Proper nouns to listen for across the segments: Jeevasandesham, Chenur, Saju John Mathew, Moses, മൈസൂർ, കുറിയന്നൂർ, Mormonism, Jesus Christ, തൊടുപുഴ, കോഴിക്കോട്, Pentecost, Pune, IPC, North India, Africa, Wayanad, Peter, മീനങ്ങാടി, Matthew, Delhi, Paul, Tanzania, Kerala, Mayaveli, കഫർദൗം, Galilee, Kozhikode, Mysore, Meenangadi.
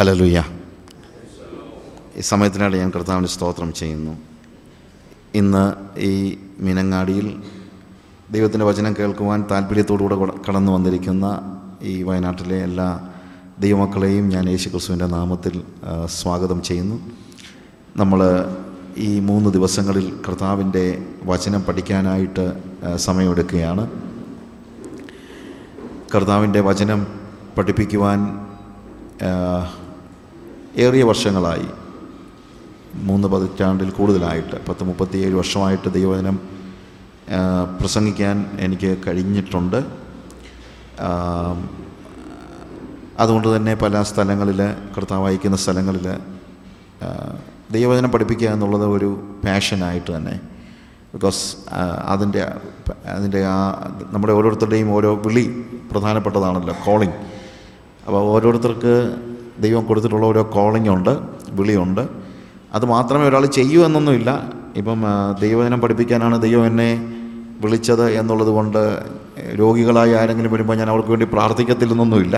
Hallelujah. ഈ സമയത്തിനായിട്ട് ഞാൻ കർത്താവിന് സ്തോത്രം ചെയ്യുന്നു. ഇന്ന് ഈ മീനങ്ങാടിയിൽ ദൈവത്തിൻ്റെ വചനം കേൾക്കുവാൻ താല്പര്യത്തോടുകൂടെ കടന്നു വന്നിരിക്കുന്ന ഈ വയനാട്ടിലെ എല്ലാ ദൈവമക്കളെയും ഞാൻ യേശു ക്രിസ്തുവിൻ്റെ നാമത്തിൽ സ്വാഗതം ചെയ്യുന്നു. നമ്മൾ ഈ 3 ദിവസങ്ങളിൽ കർത്താവിൻ്റെ വചനം പഠിക്കാനായിട്ട് സമയമെടുക്കുകയാണ്. കർത്താവിൻ്റെ വചനം പഠിപ്പിക്കുവാൻ ഏറിയ വർഷങ്ങളായി, 3 പതിറ്റാണ്ടിൽ കൂടുതലായിട്ട്, 30-37 വർഷമായിട്ട് ദൈവവചനം പ്രസംഗിക്കാൻ എനിക്ക് കഴിഞ്ഞിട്ടുണ്ട്. അതുകൊണ്ട് തന്നെ പല സ്ഥലങ്ങളിൽ, കർത്താവ് അയക്കുന്ന സ്ഥലങ്ങളിൽ ദൈവവചനം പഠിപ്പിക്കുക എന്നുള്ളത് ഒരു പാഷനായിട്ട് തന്നെ, ബിക്കോസ് അതിൻ്റെ ആ നമ്മുടെ ഓരോരുത്തരുടെയും ഓരോ വിളി പ്രധാനപ്പെട്ടതാണല്ലോ, കോളിംഗ്. അപ്പോൾ ഓരോരുത്തർക്ക് ദൈവം കൊടുത്തിട്ടുള്ള ഓരോ കോളിംഗ് ഉണ്ട്, വിളിയുണ്ട്. അത് മാത്രമേ ഒരാൾ ചെയ്യൂ എന്നൊന്നുമില്ല. ഇപ്പം ദൈവവചനം പഠിപ്പിക്കാനാണ് ദൈവം എന്നെ വിളിച്ചത് എന്നുള്ളത് കൊണ്ട് രോഗികളായി ആരെങ്കിലും വരുമ്പോൾ ഞാൻ അവർക്ക് വേണ്ടി പ്രാർത്ഥിക്കത്തില്ലെന്നൊന്നുമില്ല.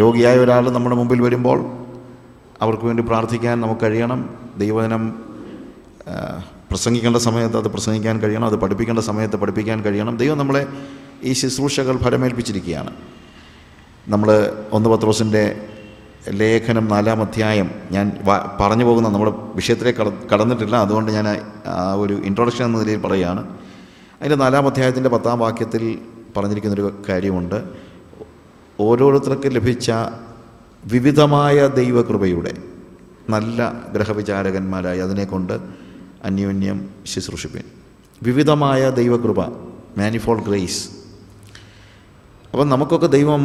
രോഗിയായ ഒരാൾ നമ്മുടെ മുമ്പിൽ വരുമ്പോൾ അവർക്ക് വേണ്ടി പ്രാർത്ഥിക്കാൻ നമുക്ക് കഴിയണം. ദൈവവചനം പ്രസംഗിക്കേണ്ട സമയത്ത് അത് പ്രസംഗിക്കാൻ കഴിയണം, അത് പഠിപ്പിക്കേണ്ട സമയത്ത് പഠിപ്പിക്കാൻ കഴിയണം. ദൈവം നമ്മളെ ഈ ശുശ്രൂഷകൾ ഫലമേൽപ്പിച്ചിരിക്കുകയാണ്. നമ്മൾ 1 പത്രോസിൻ്റെ ലേഖനം 4-ാം അധ്യായം, ഞാൻ പറഞ്ഞു പോകുന്ന നമ്മുടെ വിഷയത്തിലേക്ക് കടന്നിട്ടില്ല, അതുകൊണ്ട് ഞാൻ ഒരു ഇൻട്രൊഡക്ഷൻ എന്ന നിലയിൽ പറയുകയാണ്. അതിൻ്റെ 4-ാം അധ്യായത്തിൻ്റെ 10-ാം വാക്യത്തിൽ പറഞ്ഞിരിക്കുന്നൊരു കാര്യമുണ്ട്. ഓരോരുത്തർക്ക് ലഭിച്ച വിവിധമായ ദൈവകൃപയുടെ നല്ല ഗ്രഹവിചാരകന്മാരായി അതിനെക്കൊണ്ട് അന്യോന്യം ശുശ്രൂഷിപ്പിൻ. വിവിധമായ ദൈവകൃപ, manifold grace. അപ്പം നമുക്കൊക്കെ ദൈവം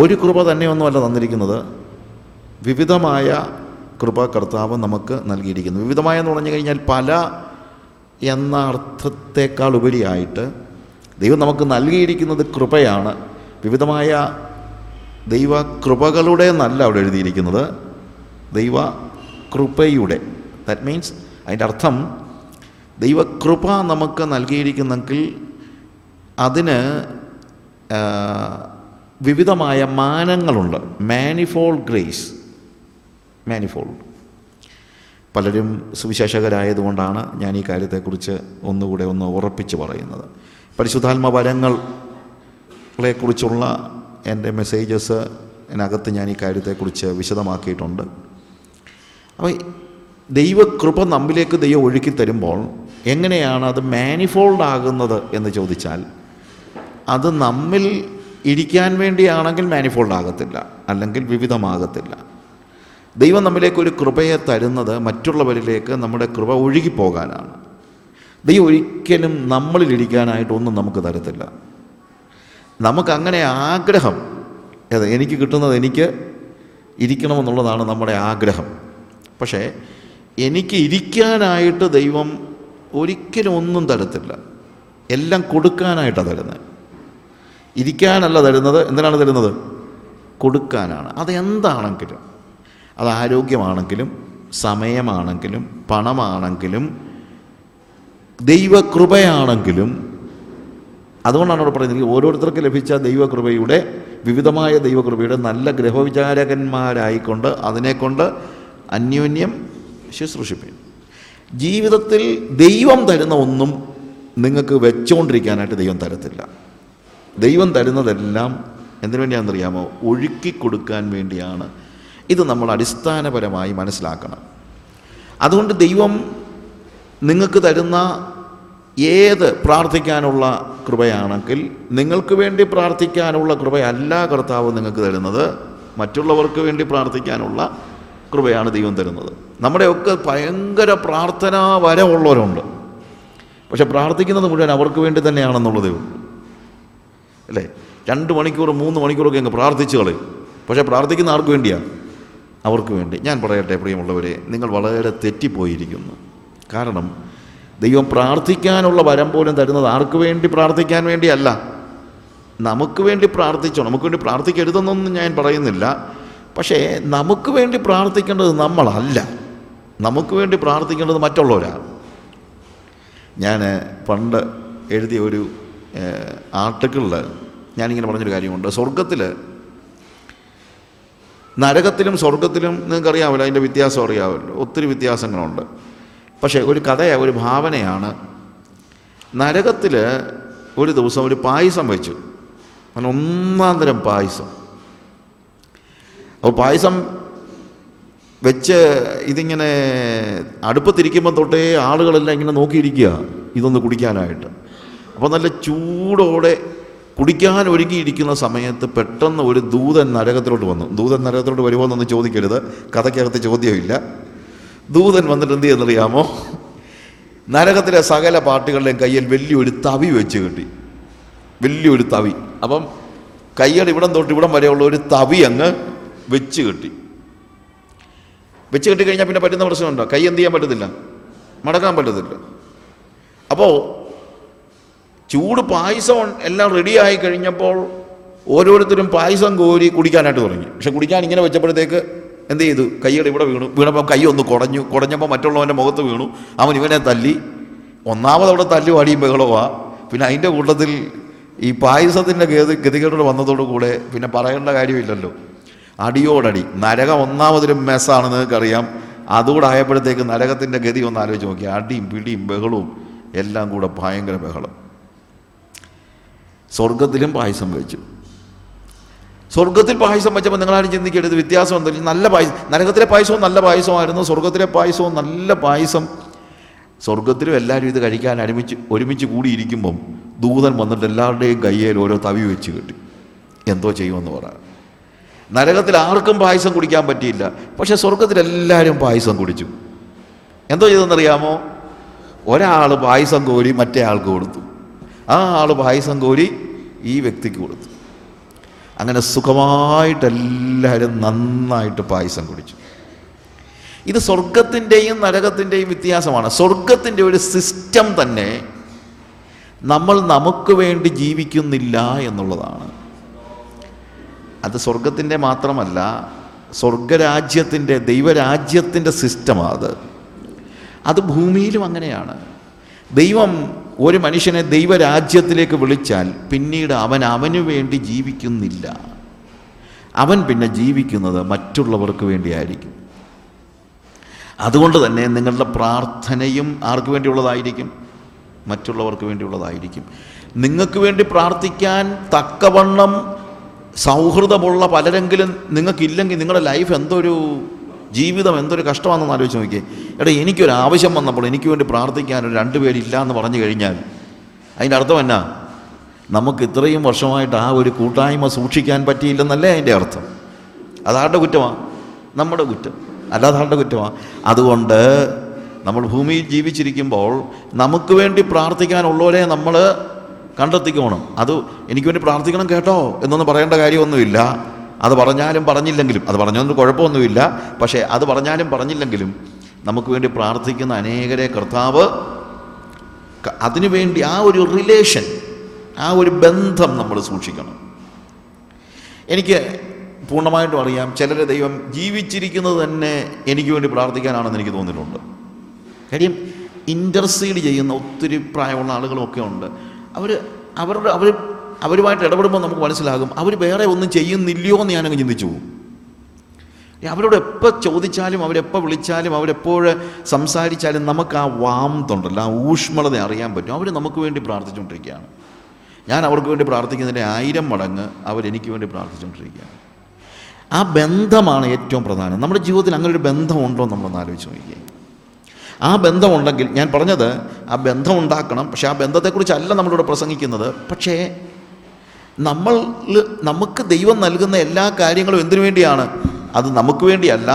ഒരു കൃപ തന്നെയൊന്നുമല്ല തന്നിരിക്കുന്നത്, വിവിധമായ കൃപ കർത്താവ് നമുക്ക് നൽകിയിരിക്കുന്നു. വിവിധമായെന്ന് പറഞ്ഞു കഴിഞ്ഞാൽ പല എന്ന അർത്ഥത്തേക്കാൾ ഉപരിയായിട്ട് ദൈവം നമുക്ക് നൽകിയിരിക്കുന്നത് കൃപയാണ്. വിവിധമായ ദൈവ കൃപകളുടെ എന്നല്ല അവിടെ എഴുതിയിരിക്കുന്നത്, ദൈവ കൃപയുടെ. ദാറ്റ് മീൻസ്, അതിൻ്റെ അർത്ഥം ദൈവകൃപ നമുക്ക് നൽകിയിരിക്കുന്നെങ്കിൽ അതിന് വിവിധമായ മാനങ്ങളുണ്ട്. manifold grace, manifold. പലരും സുവിശേഷകരായതുകൊണ്ടാണ് ഞാൻ ഈ കാര്യത്തെക്കുറിച്ച് ഒന്നുകൂടെ ഒന്ന് ഉറപ്പിച്ച് പറയുന്നത്. പരിശുദ്ധാത്മവരങ്ങളെക്കുറിച്ചുള്ള എൻ്റെ മെസ്സേജസ് അതിനകത്ത് ഞാൻ ഈ കാര്യത്തെക്കുറിച്ച് വിശദമാക്കിയിട്ടുണ്ട്. അപ്പോൾ ദൈവകൃപ നമ്മിലേക്ക് ദൈവം ഒഴുക്കി തരുമ്പോൾ എങ്ങനെയാണ് അത് manifold ആകുന്നത് എന്ന് ചോദിച്ചാൽ, അത് നമ്മിൽ ഇരിക്കാൻ വേണ്ടിയാണെങ്കിൽ manifold ആകത്തില്ല, അല്ലെങ്കിൽ വിവിധമാകത്തില്ല. ദൈവം നമ്മിലേക്കൊരു കൃപയെ തരുന്നത് മറ്റുള്ളവരിലേക്ക് നമ്മുടെ കൃപ ഒഴുകിപ്പോകാനാണ്. ദൈവം ഒരിക്കലും നമ്മളിലിരിക്കാനായിട്ടൊന്നും നമുക്ക് തരത്തില്ല. നമുക്കങ്ങനെ ആഗ്രഹം, അതെ, എനിക്ക് കിട്ടുന്നത് എനിക്ക് ഇരിക്കണമെന്നുള്ളതാണ് നമ്മുടെ ആഗ്രഹം. പക്ഷേ എനിക്ക് ഇരിക്കാനായിട്ട് ദൈവം ഒരിക്കലും ഒന്നും തരത്തില്ല. എല്ലാം കൊടുക്കാനായിട്ടാണ് തരുന്നത്, ഇരിക്കാനല്ല തരുന്നത്. എന്തിനാണ് തരുന്നത്? കൊടുക്കാനാണ്. അതെന്താണെങ്കിലും, അത് ആരോഗ്യമാണെങ്കിലും സമയമാണെങ്കിലും പണമാണെങ്കിലും ദൈവകൃപയാണെങ്കിലും. അതുകൊണ്ടാണ് അവിടെ പറയുന്നത്, ഓരോരുത്തർക്ക് ലഭിച്ച ദൈവകൃപയുടെ വിവിധമായ ദൈവകൃപയുടെ നല്ല ഗ്രഹവിചാരകന്മാരായിക്കൊണ്ട് അതിനെക്കൊണ്ട് അന്യോന്യം ശുശ്രൂഷിപ്പിൻ. ജീവിതത്തിൽ ദൈവം തരുന്ന ഒന്നും നിങ്ങൾക്ക് വെച്ചുകൊണ്ടിരിക്കാനായിട്ട് ദൈവം തരത്തില്ല. ദൈവം തരുന്നതെല്ലാം എന്തിനു വേണ്ടിയാണെന്നറിയാമോ? ഒഴുക്കിക്കൊടുക്കാൻ വേണ്ടിയാണ്. ഇത് നമ്മൾ അടിസ്ഥാനപരമായി മനസ്സിലാക്കണം. അതുകൊണ്ട് ദൈവം നിങ്ങൾക്ക് തരുന്ന ഏത് പ്രാർത്ഥിക്കാനുള്ള കൃപയാണെങ്കിൽ നിങ്ങൾക്ക് വേണ്ടി പ്രാർത്ഥിക്കാനുള്ള കൃപയല്ല കർത്താവ് നിങ്ങൾക്ക് തരുന്നത്, മറ്റുള്ളവർക്ക് വേണ്ടി പ്രാർത്ഥിക്കാനുള്ള കൃപയാണ് ദൈവം തരുന്നത്. നമ്മുടെയൊക്കെ ഭയങ്കര പ്രാർത്ഥനാ വരമുള്ളവരുണ്ട്, പക്ഷെ പ്രാർത്ഥിക്കുന്നത് മുഴുവൻ അവർക്ക് വേണ്ടി തന്നെയാണെന്നുള്ളതേ ഉള്ളൂ, അല്ലേ? 2 മണിക്കൂർ 3 മണിക്കൂറൊക്കെ അങ്ങ് പ്രാർത്ഥിച്ചു കളയും. പക്ഷേ പ്രാർത്ഥിക്കുന്ന ആർക്ക് വേണ്ടിയാണ്? അവർക്ക് വേണ്ടി. ഞാൻ പറയട്ടെ പ്രിയമുള്ളവരെ, നിങ്ങൾ വളരെ തെറ്റിപ്പോയിരിക്കുന്നു. കാരണം ദൈവം പ്രാർത്ഥിക്കാനുള്ള വരം പോലും തരുന്നത് ആർക്ക് വേണ്ടി? പ്രാർത്ഥിക്കാൻ വേണ്ടിയല്ല, നമുക്ക് വേണ്ടി പ്രാർത്ഥിച്ചോ. നമുക്ക് വേണ്ടി പ്രാർത്ഥിക്കരുതെന്നൊന്നും ഞാൻ പറയുന്നില്ല. പക്ഷേ നമുക്ക് വേണ്ടി പ്രാർത്ഥിക്കേണ്ടത് നമ്മളല്ല, നമുക്ക് വേണ്ടി പ്രാർത്ഥിക്കേണ്ടത് മറ്റുള്ളവരാണ്. ഞാൻ പണ്ട് എഴുതിയ ഒരു ആർട്ടിക്കിളിൽ ഞാനിങ്ങനെ പറഞ്ഞൊരു കാര്യമുണ്ട്. സ്വർഗത്തിൽ നരകത്തിലും സ്വർഗത്തിലും നിങ്ങൾക്കറിയാമല്ലോ, അതിൻ്റെ വ്യത്യാസം അറിയാമല്ലോ, ഒത്തിരി വ്യത്യാസങ്ങളുണ്ട്. പക്ഷേ ഒരു കഥയാണ്, ഒരു ഭാവനയാണ്. നരകത്തിൽ ഒരു ദിവസം ഒരു പായസം വെച്ചു, അങ്ങനെ ഒന്നാം തരം പായസം. അപ്പോൾ പായസം വെച്ച് ഇതിങ്ങനെ അടുപ്പത്തിരിക്കുമ്പോൾ തൊട്ടേ ആളുകളെല്ലാം ഇങ്ങനെ നോക്കിയിരിക്കുക ഇതൊന്ന് കുടിക്കാനായിട്ട്. അപ്പോൾ നല്ല ചൂടോടെ കുടിക്കാൻ ഒരുങ്ങിയിരിക്കുന്ന സമയത്ത് പെട്ടെന്ന് ഒരു ദൂതൻ നരകത്തിലോട്ട് വന്നു. ദൂതൻ നരകത്തിലോട്ട് വരുമോ എന്നൊന്ന് ചോദിക്കരുത്, കഥയ്ക്കകത്ത് ചോദ്യമില്ല. ദൂതൻ വന്നിട്ട് എന്ത് ചെയ്യുന്നറിയാമോ, നരകത്തിലെ സകല പാർട്ടികളുടെയും കയ്യിൽ വലിയൊരു തവി വെച്ച് കിട്ടി, വലിയൊരു തവി. അപ്പം കയ്യിൽ ഇവിടം തൊട്ട് ഇവിടം വരെയുള്ള ഒരു തവി അങ്ങ് വെച്ച് കിട്ടി. വെച്ച് കിട്ടിക്കഴിഞ്ഞാൽ പിന്നെ പറ്റുന്ന പ്രശ്നമുണ്ടോ, കൈ എന്ത് ചെയ്യാൻ പറ്റത്തില്ല, മടക്കാൻ പറ്റത്തില്ല. അപ്പോൾ ചൂട് പായസം എല്ലാം റെഡിയായി കഴിഞ്ഞപ്പോൾ ഓരോരുത്തരും പായസം കോരി കുടിക്കാനായിട്ട് തുടങ്ങി. പക്ഷെ കുടിക്കാൻ ഇങ്ങനെ വെച്ചപ്പോഴത്തേക്ക് എന്ത് ചെയ്തു, കൈകൾ ഇവിടെ വീണു. വീണപ്പോൾ കൈ ഒന്ന് കുടഞ്ഞു, കുടഞ്ഞപ്പോൾ മറ്റുള്ളവൻ്റെ മുഖത്ത് വീണു. അവൻ ഇവനെ തല്ലി, ഒന്നാമതവിടെ തല്ലു അടിയും ബഹളമാണ്. പിന്നെ അതിൻ്റെ കൂട്ടത്തിൽ ഈ പായസത്തിൻ്റെ ഗതികേട് വന്നതോടുകൂടെ പിന്നെ പറയേണ്ട കാര്യമില്ലല്ലോ, അടിയോടടി. നരകം ഒന്നാമതൊരു മെസ്സാണെന്ന് നിങ്ങൾക്കറിയാം. അതുകൂടെ ആയപ്പോഴത്തേക്ക് നരകത്തിൻ്റെ ഗതി ഒന്ന് ആലോചിച്ച് നോക്കി, അടിയും പിടിയും ബഹളവും എല്ലാം കൂടെ ഭയങ്കര ബഹളം. സ്വർഗത്തിലും പായസം വെച്ചു. സ്വർഗത്തിൽ പായസം വെച്ചപ്പോൾ നിങ്ങളാരും ചിന്തിക്കരുത് വ്യത്യാസം എന്തായാലും. നല്ല പായസം, നരകത്തിലെ പായസവും നല്ല പായസമായിരുന്നു, സ്വർഗത്തിലെ പായസവും നല്ല പായസം. സ്വർഗത്തിലും എല്ലാവരും ഇത് കഴിക്കാൻ ഒരുമിച്ച് കൂടിയിരിക്കുമ്പം ദൂതൻ വന്നിട്ട് എല്ലാവരുടെയും കയ്യിൽ ഓരോ തവി വെച്ച് കിട്ടി. എന്തോ ചെയ്യുമെന്ന് പറയാം. നരകത്തിൽ ആർക്കും പായസം കുടിക്കാൻ പറ്റിയില്ല, പക്ഷേ സ്വർഗത്തിലെല്ലാവരും പായസം കുടിച്ചു. എന്തോ ചെയ്തെന്നറിയാമോ, ഒരാൾ പായസം കോരി മറ്റേ ആൾക്ക് കൊടുത്തു, ആ ആൾ പായസം കോരി ഈ വ്യക്തിക്ക് കൊടുത്തു. അങ്ങനെ സുഖമായിട്ടെല്ലാവരും നന്നായിട്ട് പായസം കുടിച്ചു. ഇത് സ്വർഗത്തിൻ്റെയും നരകത്തിൻ്റെയും വ്യത്യാസമാണ്. സ്വർഗത്തിൻ്റെ ഒരു സിസ്റ്റം തന്നെ നമ്മൾ നമുക്ക് വേണ്ടി ജീവിക്കുന്നില്ല എന്നുള്ളതാണ്. അത് സ്വർഗത്തിൻ്റെ മാത്രമല്ല, സ്വർഗരാജ്യത്തിൻ്റെ, ദൈവരാജ്യത്തിൻ്റെ സിസ്റ്റമാണ് അത്. അത് ഭൂമിയിലും അങ്ങനെയാണ്. ദൈവം ഒരു മനുഷ്യനെ ദൈവരാജ്യത്തിലേക്ക് വിളിച്ചാൽ പിന്നീട് അവൻ അവനു വേണ്ടി ജീവിക്കുന്നില്ല. അവൻ പിന്നെ ജീവിക്കുന്നത് മറ്റുള്ളവർക്ക് വേണ്ടിയായിരിക്കും. അതുകൊണ്ട് തന്നെ നിങ്ങളുടെ പ്രാർത്ഥനയും ആർക്ക് വേണ്ടിയുള്ളതായിരിക്കും, മറ്റുള്ളവർക്ക് വേണ്ടിയുള്ളതായിരിക്കും. നിങ്ങൾക്ക് വേണ്ടി പ്രാർത്ഥിക്കാൻ തക്കവണ്ണം സൗഹൃദമുള്ള പലരെങ്കിലും നിങ്ങൾക്കില്ലെങ്കിൽ നിങ്ങളുടെ ലൈഫ് എന്തൊരു ജീവിതം, എന്തൊരു കഷ്ടമാണെന്ന് ആലോചിച്ച് നോക്കിയേ. എടാ, എനിക്കൊരു ആവശ്യം വന്നപ്പോൾ എനിക്ക് വേണ്ടി പ്രാർത്ഥിക്കാൻ ഒരു രണ്ടുപേരില്ല എന്ന് പറഞ്ഞു കഴിഞ്ഞാൽ അതിൻ്റെ അർത്ഥം എന്നാ, നമുക്ക് ഇത്രയും വർഷമായിട്ട് ആ ഒരു കൂട്ടായ്മ സൂക്ഷിക്കാൻ പറ്റിയില്ലെന്നല്ലേ അതിൻ്റെ അർത്ഥം. അതാരുടെ കുറ്റമാണ്, നമ്മുടെ കുറ്റം, അല്ലാതാരുടെ കുറ്റമാണ്. അതുകൊണ്ട് നമ്മൾ ഭൂമിയിൽ ജീവിച്ചിരിക്കുമ്പോൾ നമുക്ക് വേണ്ടി പ്രാർത്ഥിക്കാനുള്ളവരെ നമ്മൾ കണ്ടെത്തിക്കോണം. അത് എനിക്ക് വേണ്ടി പ്രാർത്ഥിക്കണം കേട്ടോ എന്നൊന്നും പറയേണ്ട കാര്യമൊന്നുമില്ല. അത് പറഞ്ഞാലും പറഞ്ഞില്ലെങ്കിലും, അത് പറഞ്ഞൊന്നും കുഴപ്പമൊന്നുമില്ല, പക്ഷേ അത് പറഞ്ഞാലും പറഞ്ഞില്ലെങ്കിലും നമുക്ക് വേണ്ടി പ്രാർത്ഥിക്കുന്ന അനേകരെ കർത്താവ് അതിനുവേണ്ടി ആ ഒരു റിലേഷൻ, ആ ഒരു ബന്ധം നമ്മൾ സൂക്ഷിക്കണം. എനിക്ക് പൂർണ്ണമായിട്ടും അറിയാം ചിലരെ ദൈവം ജീവിച്ചിരിക്കുന്നത് തന്നെ എനിക്ക് വേണ്ടി പ്രാർത്ഥിക്കാനാണെന്ന് എനിക്ക് തോന്നിയിട്ടുണ്ട്. കാര്യം ഇൻ്റർസീഡ് ചെയ്യുന്ന ഒത്തിരി പ്രായമുള്ള ആളുകളൊക്കെ ഉണ്ട്. അവരുമായിട്ട് ഇടപെടുമ്പോൾ നമുക്ക് മനസ്സിലാകും അവർ വേറെ ഒന്നും ചെയ്യുന്നില്ലയോ എന്ന് ഞാനങ്ങ് ചിന്തിച്ചു പോകും. അവരോട് എപ്പോൾ ചോദിച്ചാലും അവരെപ്പോൾ വിളിച്ചാലും അവരെപ്പോഴും സംസാരിച്ചാലും നമുക്ക് ആ വാമത്തുണ്ടല്ലോ, ആ ഊഷ്മളത അറിയാൻ പറ്റും. അവർ നമുക്ക് വേണ്ടി പ്രാർത്ഥിച്ചുകൊണ്ടിരിക്കുകയാണ്. ഞാൻ അവർക്ക് വേണ്ടി പ്രാർത്ഥിക്കുന്നതിൻ്റെ 1000 മടങ്ങ് അവരെനിക്ക് വേണ്ടി പ്രാർത്ഥിച്ചുകൊണ്ടിരിക്കുകയാണ്. ആ ബന്ധമാണ് ഏറ്റവും പ്രധാനം. നമ്മുടെ ജീവിതത്തിൽ അങ്ങനൊരു ബന്ധമുണ്ടോ നമ്മളൊന്ന് ആലോചിച്ച് നോക്കിയേ. ആ ബന്ധമുണ്ടെങ്കിൽ, ഞാൻ പറഞ്ഞത് ആ ബന്ധം ഉണ്ടാക്കണം, പക്ഷേ ആ ബന്ധത്തെക്കുറിച്ചല്ല നമ്മളിവിടെ പ്രസംഗിക്കുന്നത്. പക്ഷേ നമുക്ക് ദൈവം നൽകുന്ന എല്ലാ കാര്യങ്ങളും എന്തിനു വേണ്ടിയാണ്? അത് നമുക്ക് വേണ്ടിയല്ല.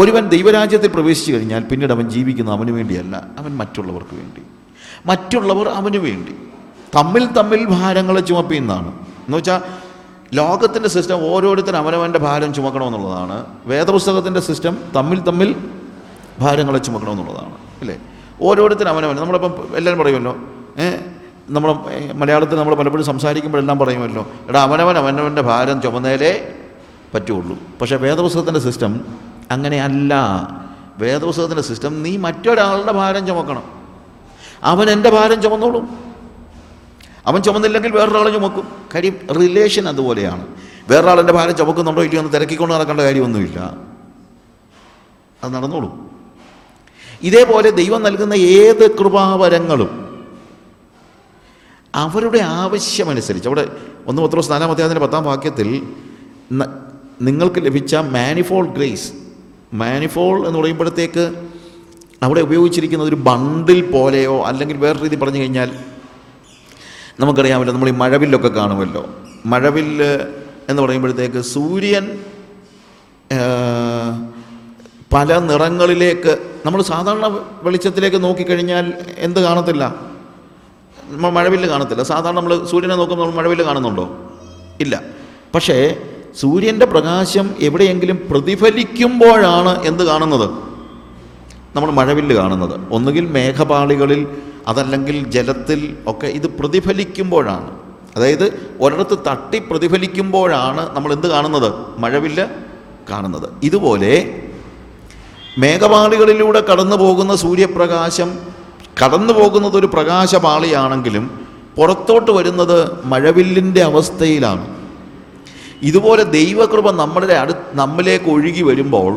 ഒരുവൻ ദൈവരാജ്യത്തിൽ പ്രവേശിച്ചു കഴിഞ്ഞാൽ പിന്നീട് അവൻ ജീവിക്കുന്നത് അവന് വേണ്ടിയല്ല, അവൻ മറ്റുള്ളവർക്ക് വേണ്ടി, മറ്റുള്ളവർ അവന് വേണ്ടി. തമ്മിൽ തമ്മിൽ ഭാരങ്ങൾ ചുമപ്പിയെന്നാണ്. എന്നുവെച്ചാൽ ലോകത്തിൻ്റെ സിസ്റ്റം ഓരോരുത്തരും അവനവൻ്റെ ഭാരം ചുമക്കണമെന്നുള്ളതാണ്. വേദപുസ്തകത്തിൻ്റെ സിസ്റ്റം തമ്മിൽ തമ്മിൽ ഭാരങ്ങളെ ചുമക്കണമെന്നുള്ളതാണ്, അല്ലേ? ഓരോരുത്തരും അവനവൻ. നമ്മളിപ്പം എല്ലാവരും പറയുമല്ലോ, നമ്മൾ മലയാളത്തിൽ നമ്മൾ പലപ്പോഴും സംസാരിക്കുമ്പോഴെല്ലാം പറയുമല്ലോ, എടാ അവനവൻ അവനവൻ്റെ ഭാരം ചുമന്നേലേ പറ്റുള്ളൂ. പക്ഷേ വേദപുസ്തകത്തിൻ്റെ സിസ്റ്റം അങ്ങനെയല്ല. വേദപുസ്തകത്തിൻ്റെ സിസ്റ്റം നീ മറ്റൊരാളുടെ ഭാരം ചുമക്കണം. അവൻ എൻ്റെ ഭാരം ചുമന്നോളും, അവൻ ചുമന്നില്ലെങ്കിൽ വേറൊരാൾ ചുമക്കും. കാര്യം റിലേഷൻ അതുപോലെയാണ്. വേറൊരാളെൻ്റെ ഭാര്യ ചുമക്കുന്നുണ്ടോ ഇല്ലയോ എന്ന് തിരക്കിക്കൊണ്ട് നടക്കേണ്ട കാര്യമൊന്നുമില്ല, അത് നടന്നോളും. ഇതേപോലെ ദൈവം നൽകുന്ന ഏത് കൃപാവരങ്ങളും അവരുടെ ആവശ്യമനുസരിച്ച്, അവിടെ 1 പത്രോസ് 4:10 നിങ്ങൾക്ക് ലഭിച്ച മാനിഫോൾഡ് ഗ്രേസ്, മാനിഫോൾഡ് എന്ന് പറയുമ്പോഴത്തേക്ക് അവിടെ ഉപയോഗിച്ചിരിക്കുന്ന ഒരു ബണ്ടിൽ പോലെയോ അല്ലെങ്കിൽ വേറെ രീതി പറഞ്ഞു കഴിഞ്ഞാൽ നമുക്കറിയാമല്ലോ, നമ്മൾ ഈ മഴവില്ലൊക്കെ കാണുമല്ലോ. മഴവില്ല് എന്ന് പറയുമ്പോഴത്തേക്ക് സൂര്യൻ പല നിറങ്ങളിലേക്ക്, നമ്മൾ സാധാരണ വെളിച്ചത്തിലേക്ക് നോക്കിക്കഴിഞ്ഞാൽ എന്ത് കാണത്തില്ല, നമ്മൾ മഴവില്ല് കാണത്തില്ല. സാധാരണ നമ്മൾ സൂര്യനെ നോക്കുമ്പോൾ നമ്മൾ മഴവില്ല് കാണുന്നുണ്ടോ? ഇല്ല. പക്ഷേ സൂര്യൻ്റെ പ്രകാശം എവിടെയെങ്കിലും പ്രതിഫലിക്കുമ്പോഴാണ് എന്ത് കാണുന്നത്, നമ്മൾ മഴവില്ല് കാണുന്നത്. ഒന്നുകിൽ മേഘപാളികളിൽ അതല്ലെങ്കിൽ ജലത്തിൽ ഒക്കെ ഇത് പ്രതിഫലിക്കുമ്പോഴാണ്, അതായത് ഒരിടത്ത് തട്ടി പ്രതിഫലിക്കുമ്പോഴാണ് നമ്മൾ എന്ത് കാണുന്നത്, മഴവില്ല് കാണുന്നത്. ഇതുപോലെ മേഘപാളികളിലൂടെ കടന്നു പോകുന്ന സൂര്യപ്രകാശം കടന്നു പോകുന്നത് ഒരു പ്രകാശപാളിയാണെങ്കിലും പുറത്തോട്ട് വരുന്നത് മഴവില്ലിൻ്റെ അവസ്ഥയിലാണ്. ഇതുപോലെ ദൈവകൃപ നമ്മിലേക്ക് ഒഴുകി വരുമ്പോൾ,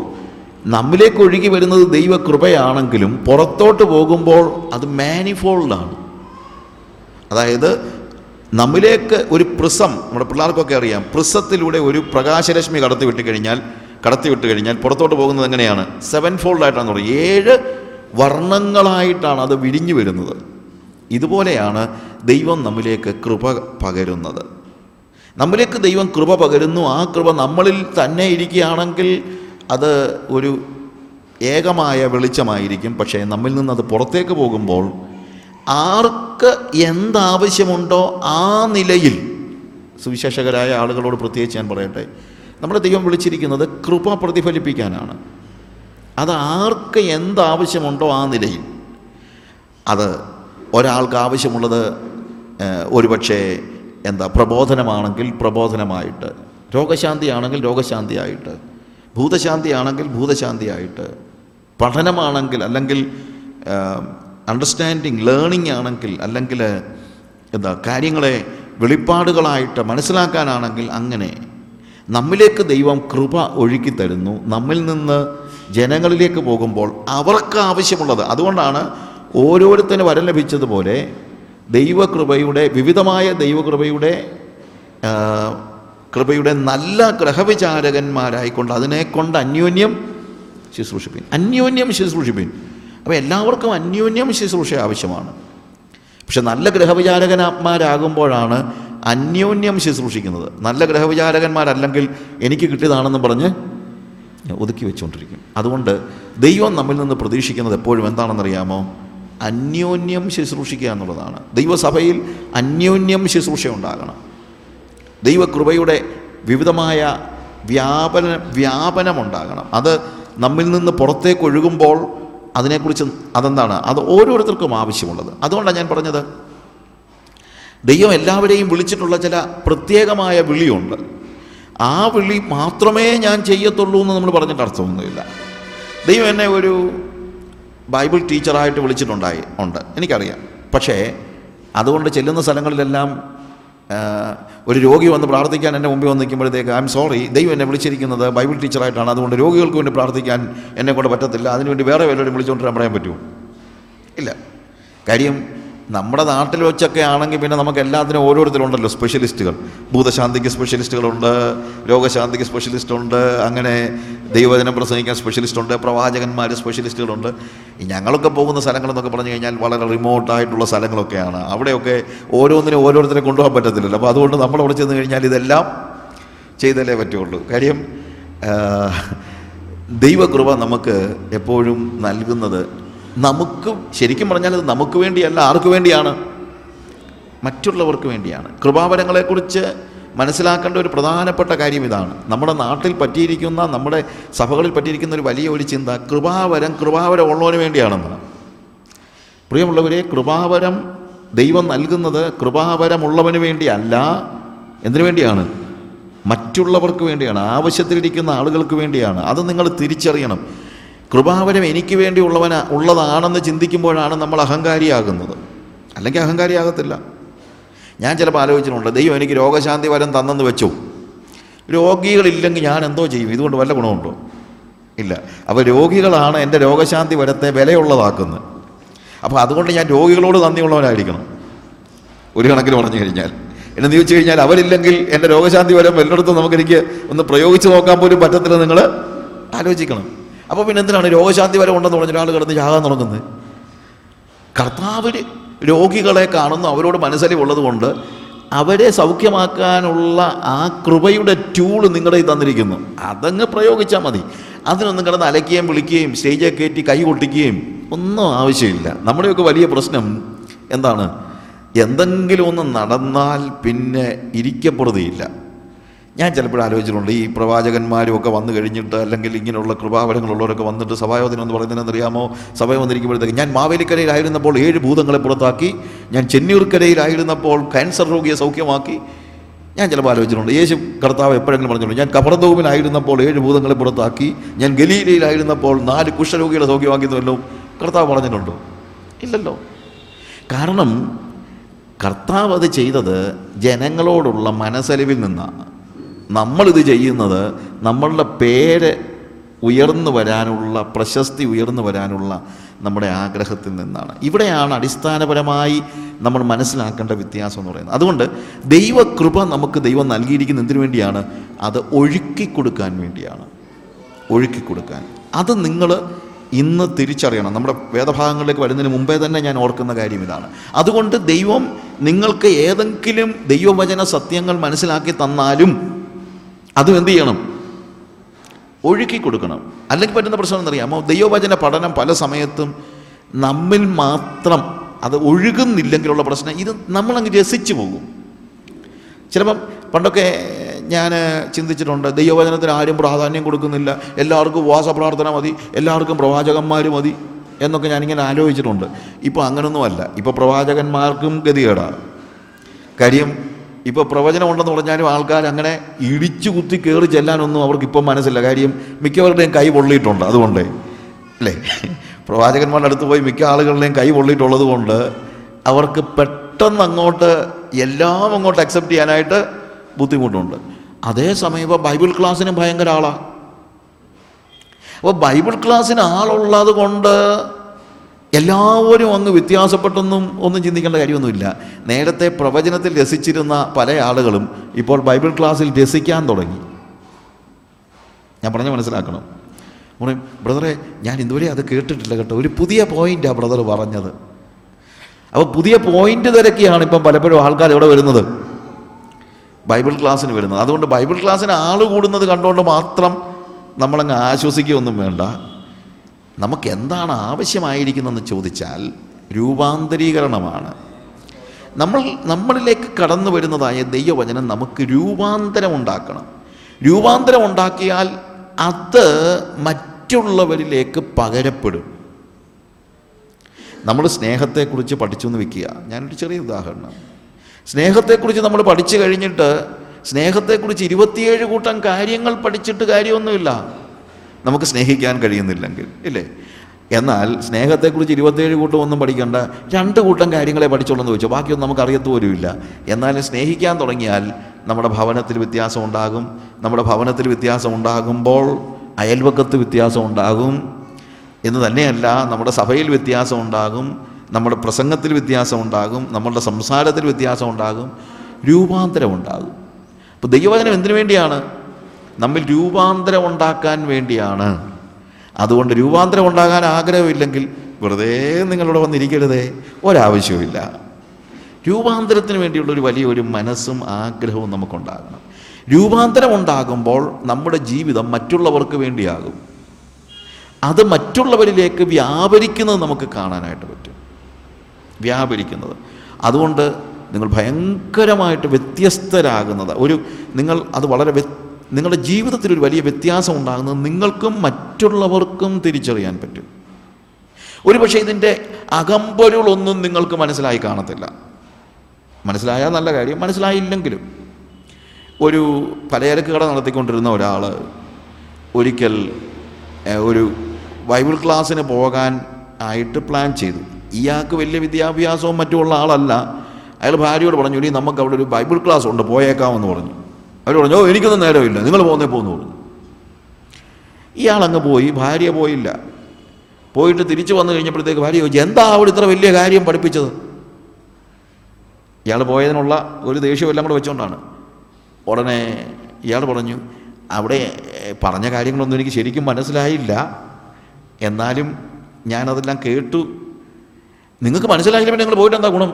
നമ്മിലേക്ക് ഒഴുകി വരുന്നത് ദൈവകൃപയാണെങ്കിലും പുറത്തോട്ട് പോകുമ്പോൾ അത് മാനിഫോൾഡാണ്. അതായത് നമ്മിലേക്ക് ഒരു പ്രിസം, നമ്മുടെ പിള്ളേർക്കൊക്കെ അറിയാം, പ്രിസത്തിലൂടെ ഒരു പ്രകാശരശ്മി കടത്തിവിട്ട് കഴിഞ്ഞാൽ പുറത്തോട്ട് പോകുന്നത് എങ്ങനെയാണ്, 7-fold ആയിട്ടാണ് പറയുന്നത്, 7 വർണ്ണങ്ങളായിട്ടാണ് അത് വിരിഞ്ഞു വരുന്നത്. ഇതുപോലെയാണ് ദൈവം നമ്മിലേക്ക് കൃപ പകരുന്നത്. നമ്മിലേക്ക് ദൈവം കൃപ പകരുന്നു. ആ കൃപ നമ്മളിൽ തന്നെ ഇരിക്കുകയാണെങ്കിൽ അത് ഒരു ഏകമായ വെളിച്ചമായിരിക്കും. പക്ഷേ നമ്മിൽ നിന്ന് അത് പുറത്തേക്ക് പോകുമ്പോൾ ആർക്ക് എന്താവശ്യമുണ്ടോ ആ നിലയിൽ, സുവിശേഷകരായ ആളുകളോട് പ്രത്യേകിച്ച് ഞാൻ പറയട്ടെ, നമ്മുടെ ദൈവം വിളിച്ചിരിക്കുന്നത് കൃപ പ്രതിഫലിപ്പിക്കാനാണ്. അത് ആർക്ക് എന്താവശ്യമുണ്ടോ ആ നിലയിൽ. അത് ഒരാൾക്ക് ആവശ്യമുള്ളത് ഒരുപക്ഷെ പ്രബോധനമാണെങ്കിൽ പ്രബോധനമായിട്ട്, രോഗശാന്തിയാണെങ്കിൽ രോഗശാന്തിയായിട്ട്, ഭൂതശാന്തിയാണെങ്കിൽ ഭൂതശാന്തിയായിട്ട്, പഠനമാണെങ്കിൽ, അല്ലെങ്കിൽ അണ്ടർസ്റ്റാൻഡിങ് ലേണിംഗ് ആണെങ്കിൽ, അല്ലെങ്കിൽ കാര്യങ്ങളെ വെളിപ്പാടുകളായിട്ട് മനസ്സിലാക്കാനാണെങ്കിൽ, അങ്ങനെ നമ്മിലേക്ക് ദൈവം കൃപ ഒഴുക്കി തരുന്നു. നമ്മിൽ നിന്ന് ജനങ്ങളിലേക്ക് പോകുമ്പോൾ അവർക്ക് ആവശ്യമുള്ളത്. അതുകൊണ്ടാണ് ഓരോരുത്തരും വരം ലഭിച്ചതുപോലെ ദൈവകൃപയുടെ വിവിധമായ ദൈവകൃപയുടെ നല്ല ഗ്രഹവിചാരകന്മാരായിക്കൊണ്ട് അതിനെക്കൊണ്ട് അന്യോന്യം ശുശ്രൂഷിപ്പിൻ. അപ്പോൾ എല്ലാവർക്കും അന്യോന്യം ശുശ്രൂഷ ആവശ്യമാണ്. പക്ഷെ നല്ല ഗ്രഹവിചാരകന്മാരാകുമ്പോഴാണ് അന്യോന്യം ശുശ്രൂഷിക്കുന്നത്. നല്ല ഗ്രഹവിചാരകന്മാരല്ലെങ്കിൽ എനിക്ക് കിട്ടിയതാണെന്ന് പറഞ്ഞ് ഒതുക്കി വെച്ചുകൊണ്ടിരിക്കും. അതുകൊണ്ട് ദൈവം നമ്മിൽ നിന്ന് പ്രതീക്ഷിക്കുന്നത് എപ്പോഴും എന്താണെന്നറിയാമോ, അന്യോന്യം ശുശ്രൂഷിക്കുക എന്നുള്ളതാണ്. ദൈവസഭയിൽ അന്യോന്യം ശുശ്രൂഷ ഉണ്ടാകണം. ദൈവകൃപയുടെ വിവിധമായ വ്യാപനമുണ്ടാകണം. അത് നമ്മിൽ നിന്ന് പുറത്തേക്ക് ഒഴുകുമ്പോൾ അതിനെക്കുറിച്ച് അതെന്താണ്, അത് ഓരോരുത്തർക്കും ആവശ്യമുള്ളത്. അതുകൊണ്ടാണ് ഞാൻ പറഞ്ഞത്, ദൈവം എല്ലാവരെയും വിളിച്ചിട്ടുള്ള ചില പ്രത്യേകമായ വിളിയുണ്ട്. ആ വിളി മാത്രമേ ഞാൻ ചെയ്യത്തുള്ളൂ എന്ന് നമ്മൾ പറഞ്ഞിട്ട് അർത്ഥമൊന്നുമില്ല. ദൈവം എന്നെ ഒരു ബൈബിൾ ടീച്ചറായിട്ട് വിളിച്ചിട്ടുണ്ട്, എനിക്കറിയാം. പക്ഷേ അതുകൊണ്ട് ചെല്ലുന്ന സ്ഥലങ്ങളിലെല്ലാം ഒരു രോഗി വന്ന് പ്രാർത്ഥിക്കാൻ എൻ്റെ മുമ്പിൽ വന്ന് നിൽക്കുമ്പോഴത്തേക്ക്, ഐ എം സോറി, ദൈവം എന്നെ വിളിച്ചിരിക്കുന്നത് ബൈബിൾ ടീച്ചറായിട്ടാണ്, അതുകൊണ്ട് രോഗികൾക്ക് വേണ്ടി പ്രാർത്ഥിക്കാൻ എന്നെക്കൊണ്ട് പറ്റത്തില്ല, അതിനുവേണ്ടി വേറെ വല്ലവരും വിളിച്ചുകൊണ്ടിരാൻ പറയാൻ പറ്റുമോ? ഇല്ല. കാര്യം നമ്മുടെ നാട്ടിൽ വെച്ചൊക്കെ ആണെങ്കിൽ പിന്നെ നമുക്ക് എല്ലാത്തിനും ഓരോരുത്തരുണ്ടല്ലോ സ്പെഷ്യലിസ്റ്റുകൾ. ഭൂതശാന്തിക്ക് സ്പെഷ്യലിസ്റ്റുകളുണ്ട്, രോഗശാന്തിക്ക് സ്പെഷ്യലിസ്റ്റുണ്ട്, അങ്ങനെ ദൈവവചനം പ്രസംഗിക്കാൻ സ്പെഷ്യലിസ്റ്റുണ്ട്, പ്രവാചകന്മാർ സ്പെഷ്യലിസ്റ്റുകളുണ്ട്. ഞങ്ങളൊക്കെ പോകുന്ന സ്ഥലങ്ങളെന്നൊക്കെ പറഞ്ഞു കഴിഞ്ഞാൽ വളരെ റിമോട്ടായിട്ടുള്ള സ്ഥലങ്ങളൊക്കെയാണ്. അവിടെയൊക്കെ ഓരോന്നിനും ഓരോരുത്തരെ കൊണ്ടുപോകാൻ പറ്റത്തില്ലല്ലോ. അപ്പോൾ അതുകൊണ്ട് നമ്മളവിടെ ചെന്ന് കഴിഞ്ഞാൽ ഇതെല്ലാം ചെയ്തല്ലേ പറ്റുള്ളൂ. കാര്യം ദൈവകൃപ നമുക്ക് എപ്പോഴും നൽകുന്നത് നമുക്ക്, ശരിക്കും പറഞ്ഞാൽ അത് നമുക്ക് വേണ്ടിയല്ല, ആർക്ക് വേണ്ടിയാണ്, മറ്റുള്ളവർക്ക് വേണ്ടിയാണ്. കൃപാവരങ്ങളെക്കുറിച്ച് മനസ്സിലാക്കേണ്ട ഒരു പ്രധാനപ്പെട്ട കാര്യം ഇതാണ്. നമ്മുടെ നാട്ടിൽ പറ്റിയിരിക്കുന്ന, നമ്മുടെ സഭകളിൽ പറ്റിയിരിക്കുന്ന ഒരു വലിയ ഒരു ചിന്ത കൃപാവരം ഉള്ളവന് വേണ്ടിയാണെന്ന്. പ്രിയമുള്ളവരെ, കൃപാവരം ദൈവം നൽകുന്നത് കൃപാവരമുള്ളവന് വേണ്ടിയല്ല. എന്തിനു വേണ്ടിയാണ്? മറ്റുള്ളവർക്ക് വേണ്ടിയാണ്, ആവശ്യത്തിലിരിക്കുന്ന ആളുകൾക്ക് വേണ്ടിയാണ്. അത് നിങ്ങൾ തിരിച്ചറിയണം. കൃപാവരം എനിക്ക് വേണ്ടി ഉള്ളതാണെന്ന് ചിന്തിക്കുമ്പോഴാണ് നമ്മൾ അഹങ്കാരിയാകുന്നത്. അല്ലെങ്കിൽ അഹങ്കാരിയാകത്തില്ല. ഞാൻ ചിലപ്പോൾ ആലോചിച്ചിട്ടുണ്ട്, ദൈവം എനിക്ക് രോഗശാന്തി വരം തന്നെന്ന് വെച്ചു, രോഗികളില്ലെങ്കിൽ ഞാൻ എന്തോ ചെയ്യും? ഇതുകൊണ്ട് വല്ല ഗുണമുണ്ടോ? ഇല്ല. അപ്പോൾ രോഗികളാണ് എൻ്റെ രോഗശാന്തി വരത്തെ വിലയുള്ളതാക്കുന്നത്. അപ്പോൾ അതുകൊണ്ട് ഞാൻ രോഗികളോട് നന്ദിയുള്ളവനായിരിക്കണം ഒരു കണക്കിൽ പറഞ്ഞു കഴിഞ്ഞാൽ. എന്നു ചോദിച്ചു കഴിഞ്ഞാൽ അവരില്ലെങ്കിൽ എൻ്റെ രോഗശാന്തി വരം എല്ലായിടത്തും എനിക്ക് ഒന്ന് പ്രയോഗിച്ച് നോക്കാൻ പോലും പറ്റത്തില്ല. നിങ്ങൾ ആലോചിക്കണം. അപ്പോൾ പിന്നെ എന്തിനാണ് രോഗശാന്തി വരം ഉണ്ടെന്ന് പറഞ്ഞ ഒരാൾ കിടന്ന് ചാകാൻ തുടങ്ങുന്നത്? കർത്താവിൽ രോഗികളെ കാണുന്നു, അവരോട് മനസ്സലിവുള്ളത് കൊണ്ട് അവരെ സൗഖ്യമാക്കാനുള്ള ആ കൃപയുടെ ടൂൾ നിങ്ങളുടെ ഈ തന്നിരിക്കുന്നു. അതങ്ങ് പ്രയോഗിച്ചാൽ മതി. അതിനൊന്നും കിടന്ന് അലക്കുകയും വിളിക്കുകയും സ്റ്റേജെ കയറ്റി കൈ കൊട്ടിക്കുകയും ഒന്നും ആവശ്യമില്ല. നമ്മുടെയൊക്കെ വലിയ പ്രശ്നം എന്താണ്? എന്തെങ്കിലും ഒന്ന് നടന്നാൽ പിന്നെ ഇരിക്കപ്പെടുകയില്ല. ഞാൻ ചിലപ്പോഴും ആലോചിച്ചിട്ടുണ്ട്, ഈ പ്രവാചകന്മാരും ഒക്കെ വന്നു കഴിഞ്ഞിട്ട് അല്ലെങ്കിൽ ഇങ്ങനെയുള്ള കൃപാവരങ്ങളുള്ളവരൊക്കെ വന്നിട്ട് സഭായോധനം എന്ന് പറയുന്നതെന്നറിയാമോ? സഭ വന്നിരിക്കുമ്പോഴത്തേക്ക് ഞാൻ മാവേലിക്കരയിലായിരുന്നപ്പോൾ 7 ഭൂതങ്ങളെ പുറത്താക്കി, ഞാൻ ചെന്നൂർക്കരയിലായിരുന്നപ്പോൾ ക്യാൻസർ രോഗിയെ സൗഖ്യമാക്കി. ഞാൻ ചിലപ്പോൾ ആലോചിച്ചിട്ടുണ്ട്, യേശു കർത്താവ് എപ്പോഴെങ്കിലും പറഞ്ഞിട്ടുണ്ട്, ഞാൻ കഫർദൗമിലായിരുന്നപ്പോൾ 7 ഭൂതങ്ങളെ പുറത്താക്കി, ഞാൻ ഗലീലയിലായിരുന്നപ്പോൾ 4 കുഷ്ഠരോഗികളെ സൗഖ്യമാക്കിയെന്നുമല്ലോ കർത്താവ് പറഞ്ഞിട്ടുണ്ടോ? ഇല്ലല്ലോ. കാരണം കർത്താവ് അത് ചെയ്തത് ജനങ്ങളോടുള്ള മനസ്സലിവിൽ നിന്നാണ്. നമ്മളിത് ചെയ്യുന്നത് നമ്മളുടെ പേര് ഉയർന്നു വരാനുള്ള, പ്രശസ്തി ഉയർന്നു വരാനുള്ള നമ്മുടെ ആഗ്രഹത്തിൽ നിന്നാണ്. ഇവിടെയാണ് അടിസ്ഥാനപരമായി നമ്മൾ മനസ്സിലാക്കേണ്ട വ്യത്യാസം എന്ന് പറയുന്നത്. അതുകൊണ്ട് ദൈവകൃപ നമുക്ക് ദൈവം നൽകിയിരിക്കുന്ന എന്തിനു വേണ്ടിയാണ്? അത് ഒഴുക്കിക്കൊടുക്കാൻ വേണ്ടിയാണ്. ഒഴുക്കിക്കൊടുക്കാൻ. അത് നിങ്ങൾ ഇന്ന് തിരിച്ചറിയണം. നമ്മുടെ വേദഭാഗങ്ങളിലേക്ക് വരുന്നതിന് മുമ്പേ തന്നെ ഞാൻ ഓർക്കുന്ന കാര്യം ഇതാണ്. അതുകൊണ്ട് ദൈവം നിങ്ങൾക്ക് ഏതെങ്കിലും ദൈവവചന സത്യങ്ങൾ മനസ്സിലാക്കി തന്നാലും അതും എന്തു ചെയ്യണം? ഒഴുക്കി കൊടുക്കണം. അല്ലെങ്കിൽ പറ്റുന്ന പ്രശ്നം എന്നറിയാമോ? ദൈവവചന പഠനം പല സമയത്തും നമ്മിൽ മാത്രം അത് ഒഴുകുന്നില്ലെങ്കിലുള്ള പ്രശ്നം ഇത് നമ്മളങ്ങ് രസിച്ചു പോകും. ചിലപ്പം പണ്ടൊക്കെ ഞാൻ ചിന്തിച്ചിട്ടുണ്ട്, ദൈവവചനത്തിന് ആരും പ്രാധാന്യം കൊടുക്കുന്നില്ല, എല്ലാവർക്കും ഉപവാസപ്രാർത്ഥന മതി, എല്ലാവർക്കും പ്രവാചകന്മാർ മതി എന്നൊക്കെ ഞാനിങ്ങനെ ആലോചിച്ചിട്ടുണ്ട്. ഇപ്പോൾ അങ്ങനൊന്നുമല്ല. ഇപ്പോൾ പ്രവാചകന്മാർക്കും ഗതികേടാണ്. കാര്യം ഇപ്പോൾ പ്രവചനം ഉണ്ടെന്ന് പറഞ്ഞാലും ആൾക്കാർ അങ്ങനെ ഇടിച്ചു കുത്തി കയറി ചെല്ലാനൊന്നും അവർക്കിപ്പം മനസ്സില്ല. കാര്യം മിക്കവരുടെയും കൈ പൊള്ളിയിട്ടുണ്ട്. അതുകൊണ്ട് അല്ലേ പ്രവാചകന്മാരുടെ അടുത്ത് പോയി മിക്ക ആളുകളുടെയും കൈ പൊള്ളിയിട്ടുള്ളത് കൊണ്ട് അവർക്ക് പെട്ടെന്ന് അങ്ങോട്ട് എല്ലാം അങ്ങോട്ട് അക്സെപ്റ്റ് ചെയ്യാനായിട്ട് ബുദ്ധിമുട്ടുണ്ട്. അതേസമയം ഇപ്പോൾ ബൈബിൾ ക്ലാസ്സിന് ഭയങ്കര ആളാണ്. അപ്പോൾ ബൈബിൾ ക്ലാസ്സിന് ആളുള്ളത് കൊണ്ട് എല്ലാവരും അങ്ങ് വ്യത്യാസപ്പെട്ടൊന്നും ഒന്നും ചിന്തിക്കേണ്ട കാര്യമൊന്നുമില്ല. നേരത്തെ പ്രവചനത്തിൽ രസിച്ചിരുന്ന പല ആളുകളും ഇപ്പോൾ ബൈബിൾ ക്ലാസ്സിൽ രസിക്കാൻ തുടങ്ങി. ഞാൻ പറഞ്ഞ് മനസ്സിലാക്കണം. പറയും, ബ്രദറെ ഞാൻ ഇതുവരെ അത് കേട്ടിട്ടില്ല കേട്ടോ, ഒരു പുതിയ പോയിൻ്റാണ് ബ്രദർ പറഞ്ഞത്. അപ്പോൾ പുതിയ പോയിൻ്റ് തിരക്കിയാണ് ഇപ്പം പലപ്പോഴും ആൾക്കാർ ഇവിടെ വരുന്നത്, ബൈബിൾ ക്ലാസ്സിന് വരുന്നത്. അതുകൊണ്ട് ബൈബിൾ ക്ലാസ്സിന് ആൾ കൂടുന്നത് കണ്ടുകൊണ്ട് മാത്രം നമ്മളങ്ങ് ആശ്വസിക്കുകയൊന്നും വേണ്ട. നമുക്ക് എന്താണ് ആവശ്യമായിരിക്കുന്നതെന്ന് ചോദിച്ചാൽ രൂപാന്തരീകരണമാണ്. നമ്മളിലേക്ക് കടന്നു വരുന്നതായ ദൈവവചനം നമുക്ക് രൂപാന്തരം ഉണ്ടാക്കണം. രൂപാന്തരം ഉണ്ടാക്കിയാൽ അത് മറ്റുള്ളവരിലേക്ക് പകരപ്പെടും. നമ്മൾ സ്നേഹത്തെക്കുറിച്ച് പഠിച്ചു എന്ന് വയ്ക്കുക. ഞാനൊരു ചെറിയ ഉദാഹരണം. സ്നേഹത്തെക്കുറിച്ച് നമ്മൾ പഠിച്ചു കഴിഞ്ഞിട്ട് സ്നേഹത്തെക്കുറിച്ച് 27 കൂട്ടം കാര്യങ്ങൾ പഠിച്ചിട്ട് കാര്യമൊന്നുമില്ല, നമുക്ക് സ്നേഹിക്കാൻ കഴിയുന്നില്ലെങ്കിൽ, ഇല്ലേ? എന്നാൽ സ്നേഹത്തെക്കുറിച്ച് 27 കൂട്ടം ഒന്നും പഠിക്കേണ്ട, 2 കൂട്ടം കാര്യങ്ങളെ പഠിച്ചോളൂ എന്ന് ചോദിച്ചാൽ ബാക്കിയൊന്നും നമുക്ക് അറിയത്തുപോലുമില്ല. എന്നാലും സ്നേഹിക്കാൻ തുടങ്ങിയാൽ നമ്മുടെ ഭവനത്തിൽ വ്യത്യാസം ഉണ്ടാകും. നമ്മുടെ ഭവനത്തിൽ വ്യത്യാസം ഉണ്ടാകുമ്പോൾ അയൽവക്കത്ത് വ്യത്യാസം ഉണ്ടാകും എന്ന് തന്നെയല്ല, നമ്മുടെ സഭയിൽ വ്യത്യാസം ഉണ്ടാകും, നമ്മുടെ പ്രസംഗത്തിൽ വ്യത്യാസം ഉണ്ടാകും, നമ്മളുടെ സംസാരത്തിൽ വ്യത്യാസം ഉണ്ടാകും, രൂപാന്തരം ഉണ്ടാകും. അപ്പോൾ ദൈവവചനം എന്തിനു വേണ്ടിയാണ്? നമ്മൾ രൂപാന്തരം ഉണ്ടാക്കാൻ വേണ്ടിയാണ്. അതുകൊണ്ട് രൂപാന്തരം ഉണ്ടാകാൻ ആഗ്രഹമില്ലെങ്കിൽ വെറുതെ നിങ്ങളിവിടെ വന്നിരിക്കരുതേ, ഒരാവശ്യവുമില്ല. രൂപാന്തരത്തിന് വേണ്ടിയുള്ളൊരു വലിയൊരു മനസ്സും ആഗ്രഹവും നമുക്കുണ്ടാകണം. രൂപാന്തരം ഉണ്ടാകുമ്പോൾ നമ്മുടെ ജീവിതം മറ്റുള്ളവർക്ക് വേണ്ടിയാകും. അത് മറ്റുള്ളവരിലേക്ക് വ്യാപരിക്കുന്നത് നമുക്ക് കാണാനായിട്ട് പറ്റും, വ്യാപരിക്കുന്നത്. അതുകൊണ്ട് നിങ്ങൾ ഭയങ്കരമായിട്ട് വ്യത്യസ്തരാകുന്നത് നിങ്ങൾ അത് വളരെ നിങ്ങളുടെ ജീവിതത്തിൽ ഒരു വലിയ വ്യത്യാസം ഉണ്ടാകുന്നത് നിങ്ങൾക്കും മറ്റുള്ളവർക്കും തിരിച്ചറിയാൻ പറ്റും. ഒരു പക്ഷേ ഇതിൻ്റെ അകമ്പൊരുളൊന്നും നിങ്ങൾക്ക് മനസ്സിലായി കാണത്തില്ല. മനസ്സിലായാൽ നല്ല കാര്യം, മനസ്സിലായില്ലെങ്കിലും ഒരു പലചരക്ക് കട നടത്തിക്കൊണ്ടിരുന്ന ഒരാൾ ഒരിക്കൽ ഒരു ബൈബിൾ ക്ലാസ്സിന് പോകാൻ ആയിട്ട് പ്ലാൻ ചെയ്തു. ഇയാൾക്ക് വലിയ വിദ്യാഭ്യാസവും മറ്റുമുള്ള ആളല്ല. അയാൾ ഭാര്യയോട് പറഞ്ഞു, ഇനി നമുക്ക് അവിടെ ഒരു ബൈബിൾ ക്ലാസ് ഉണ്ട്, പോയേക്കാമെന്ന് പറഞ്ഞു. അവർ പറഞ്ഞു, ഓ എനിക്കൊന്നും നേരമില്ല, നിങ്ങൾ പോകുന്നേ പോകുന്നു പറഞ്ഞു. ഇയാളങ്ങ് പോയി, ഭാര്യ പോയില്ല. പോയിട്ട് തിരിച്ചു വന്നു കഴിഞ്ഞപ്പോഴത്തേക്ക് ഭാര്യ ചോദിച്ചു, എന്താ അവൾ ഇത്ര വലിയ കാര്യം പഠിപ്പിച്ചത്? ഇയാൾ പോയതിനുള്ള ഒരു ദേഷ്യം എല്ലാം കൂടെ വെച്ചുകൊണ്ടാണ്. ഉടനെ ഇയാൾ പറഞ്ഞു, അവിടെ പറഞ്ഞ കാര്യങ്ങളൊന്നും എനിക്ക് ശരിക്കും മനസ്സിലായില്ല, എന്നാലും ഞാനതെല്ലാം കേട്ടു. നിങ്ങൾക്ക് മനസ്സിലായില്ല, പിന്നെ നിങ്ങൾ പോയിട്ട് എന്താ ഗുണം?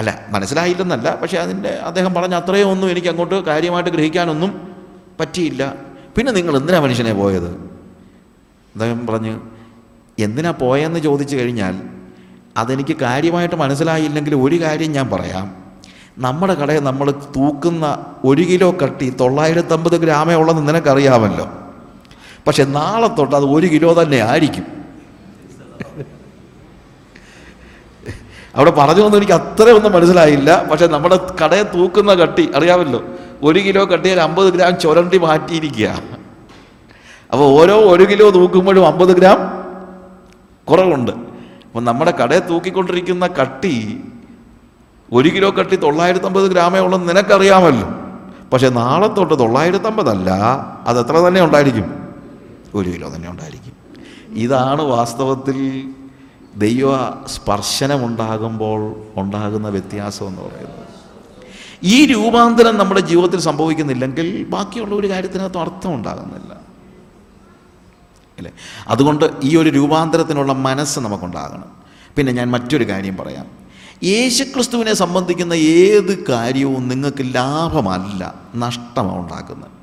അല്ല, മനസ്സിലായില്ലെന്നല്ല, പക്ഷേ അതിൻ്റെ അദ്ദേഹം പറഞ്ഞ അത്രയും ഒന്നും എനിക്ക് അങ്ങോട്ട് കാര്യമായിട്ട് ഗ്രഹിക്കാനൊന്നും പറ്റിയില്ല. പിന്നെ നിങ്ങൾ എന്തിനാണ് മനുഷ്യനെ പോയത്? അദ്ദേഹം പറഞ്ഞ്, എന്തിനാ പോയെന്ന് ചോദിച്ചു കഴിഞ്ഞാൽ അതെനിക്ക് കാര്യമായിട്ട് മനസ്സിലായില്ലെങ്കിൽ ഒരു കാര്യം ഞാൻ പറയാം. നമ്മുടെ കടയിൽ നമ്മൾ തൂക്കുന്ന 1 കിലോ കട്ടി 950 ഗ്രാമേ ഉള്ളതെന്ന് നിനക്കറിയാമല്ലോ, പക്ഷെ നാളെ തൊട്ട് അത് 1 കിലോ തന്നെ ആയിരിക്കും. അവിടെ പറഞ്ഞു വന്നു, എനിക്ക് അത്രയൊന്നും മനസ്സിലായില്ല, പക്ഷെ നമ്മുടെ കടയിൽ തൂക്കുന്ന കട്ടി അറിയാമല്ലോ, 1 കിലോ കട്ടിയിൽ 50 ഗ്രാം ചുരണ്ടി മാറ്റിയിരിക്കുക. അപ്പോൾ ഓരോ 1 കിലോ തൂക്കുമ്പോഴും 50 ഗ്രാം കുറവുണ്ട്. അപ്പം നമ്മുടെ കടയിൽ തൂക്കിക്കൊണ്ടിരിക്കുന്ന കട്ടി, 1 കിലോ കട്ടി 950 ഗ്രാമേ ഉള്ളതെന്ന് നിനക്കറിയാമല്ലോ, പക്ഷെ നാളെ തൊട്ട് 950 അല്ല, അത് എത്ര തന്നെ ഉണ്ടായിരിക്കും? 1 കിലോ തന്നെ ഉണ്ടായിരിക്കും. ഇതാണ് വാസ്തവത്തിൽ ദൈവ സ്പർശനമുണ്ടാകുമ്പോൾ ഉണ്ടാകുന്ന വ്യത്യാസം എന്ന് പറയുന്നത്. ഈ രൂപാന്തരം നമ്മുടെ ജീവിതത്തിൽ സംഭവിക്കുന്നില്ലെങ്കിൽ ബാക്കിയുള്ള ഒരു കാര്യത്തിനകത്തും അർത്ഥം ഉണ്ടാകുന്നില്ല, അല്ലേ? അതുകൊണ്ട് ഈ ഒരു രൂപാന്തരത്തിനുള്ള മനസ്സ് നമുക്കുണ്ടാകണം. പിന്നെ ഞാൻ മറ്റൊരു കാര്യം പറയാം. യേശുക്രിസ്തുവിനെ സംബന്ധിക്കുന്ന ഏത് കാര്യവും നിങ്ങൾക്ക് ലാഭമല്ല, നഷ്ടമാണ് ഉണ്ടാക്കുന്നത്.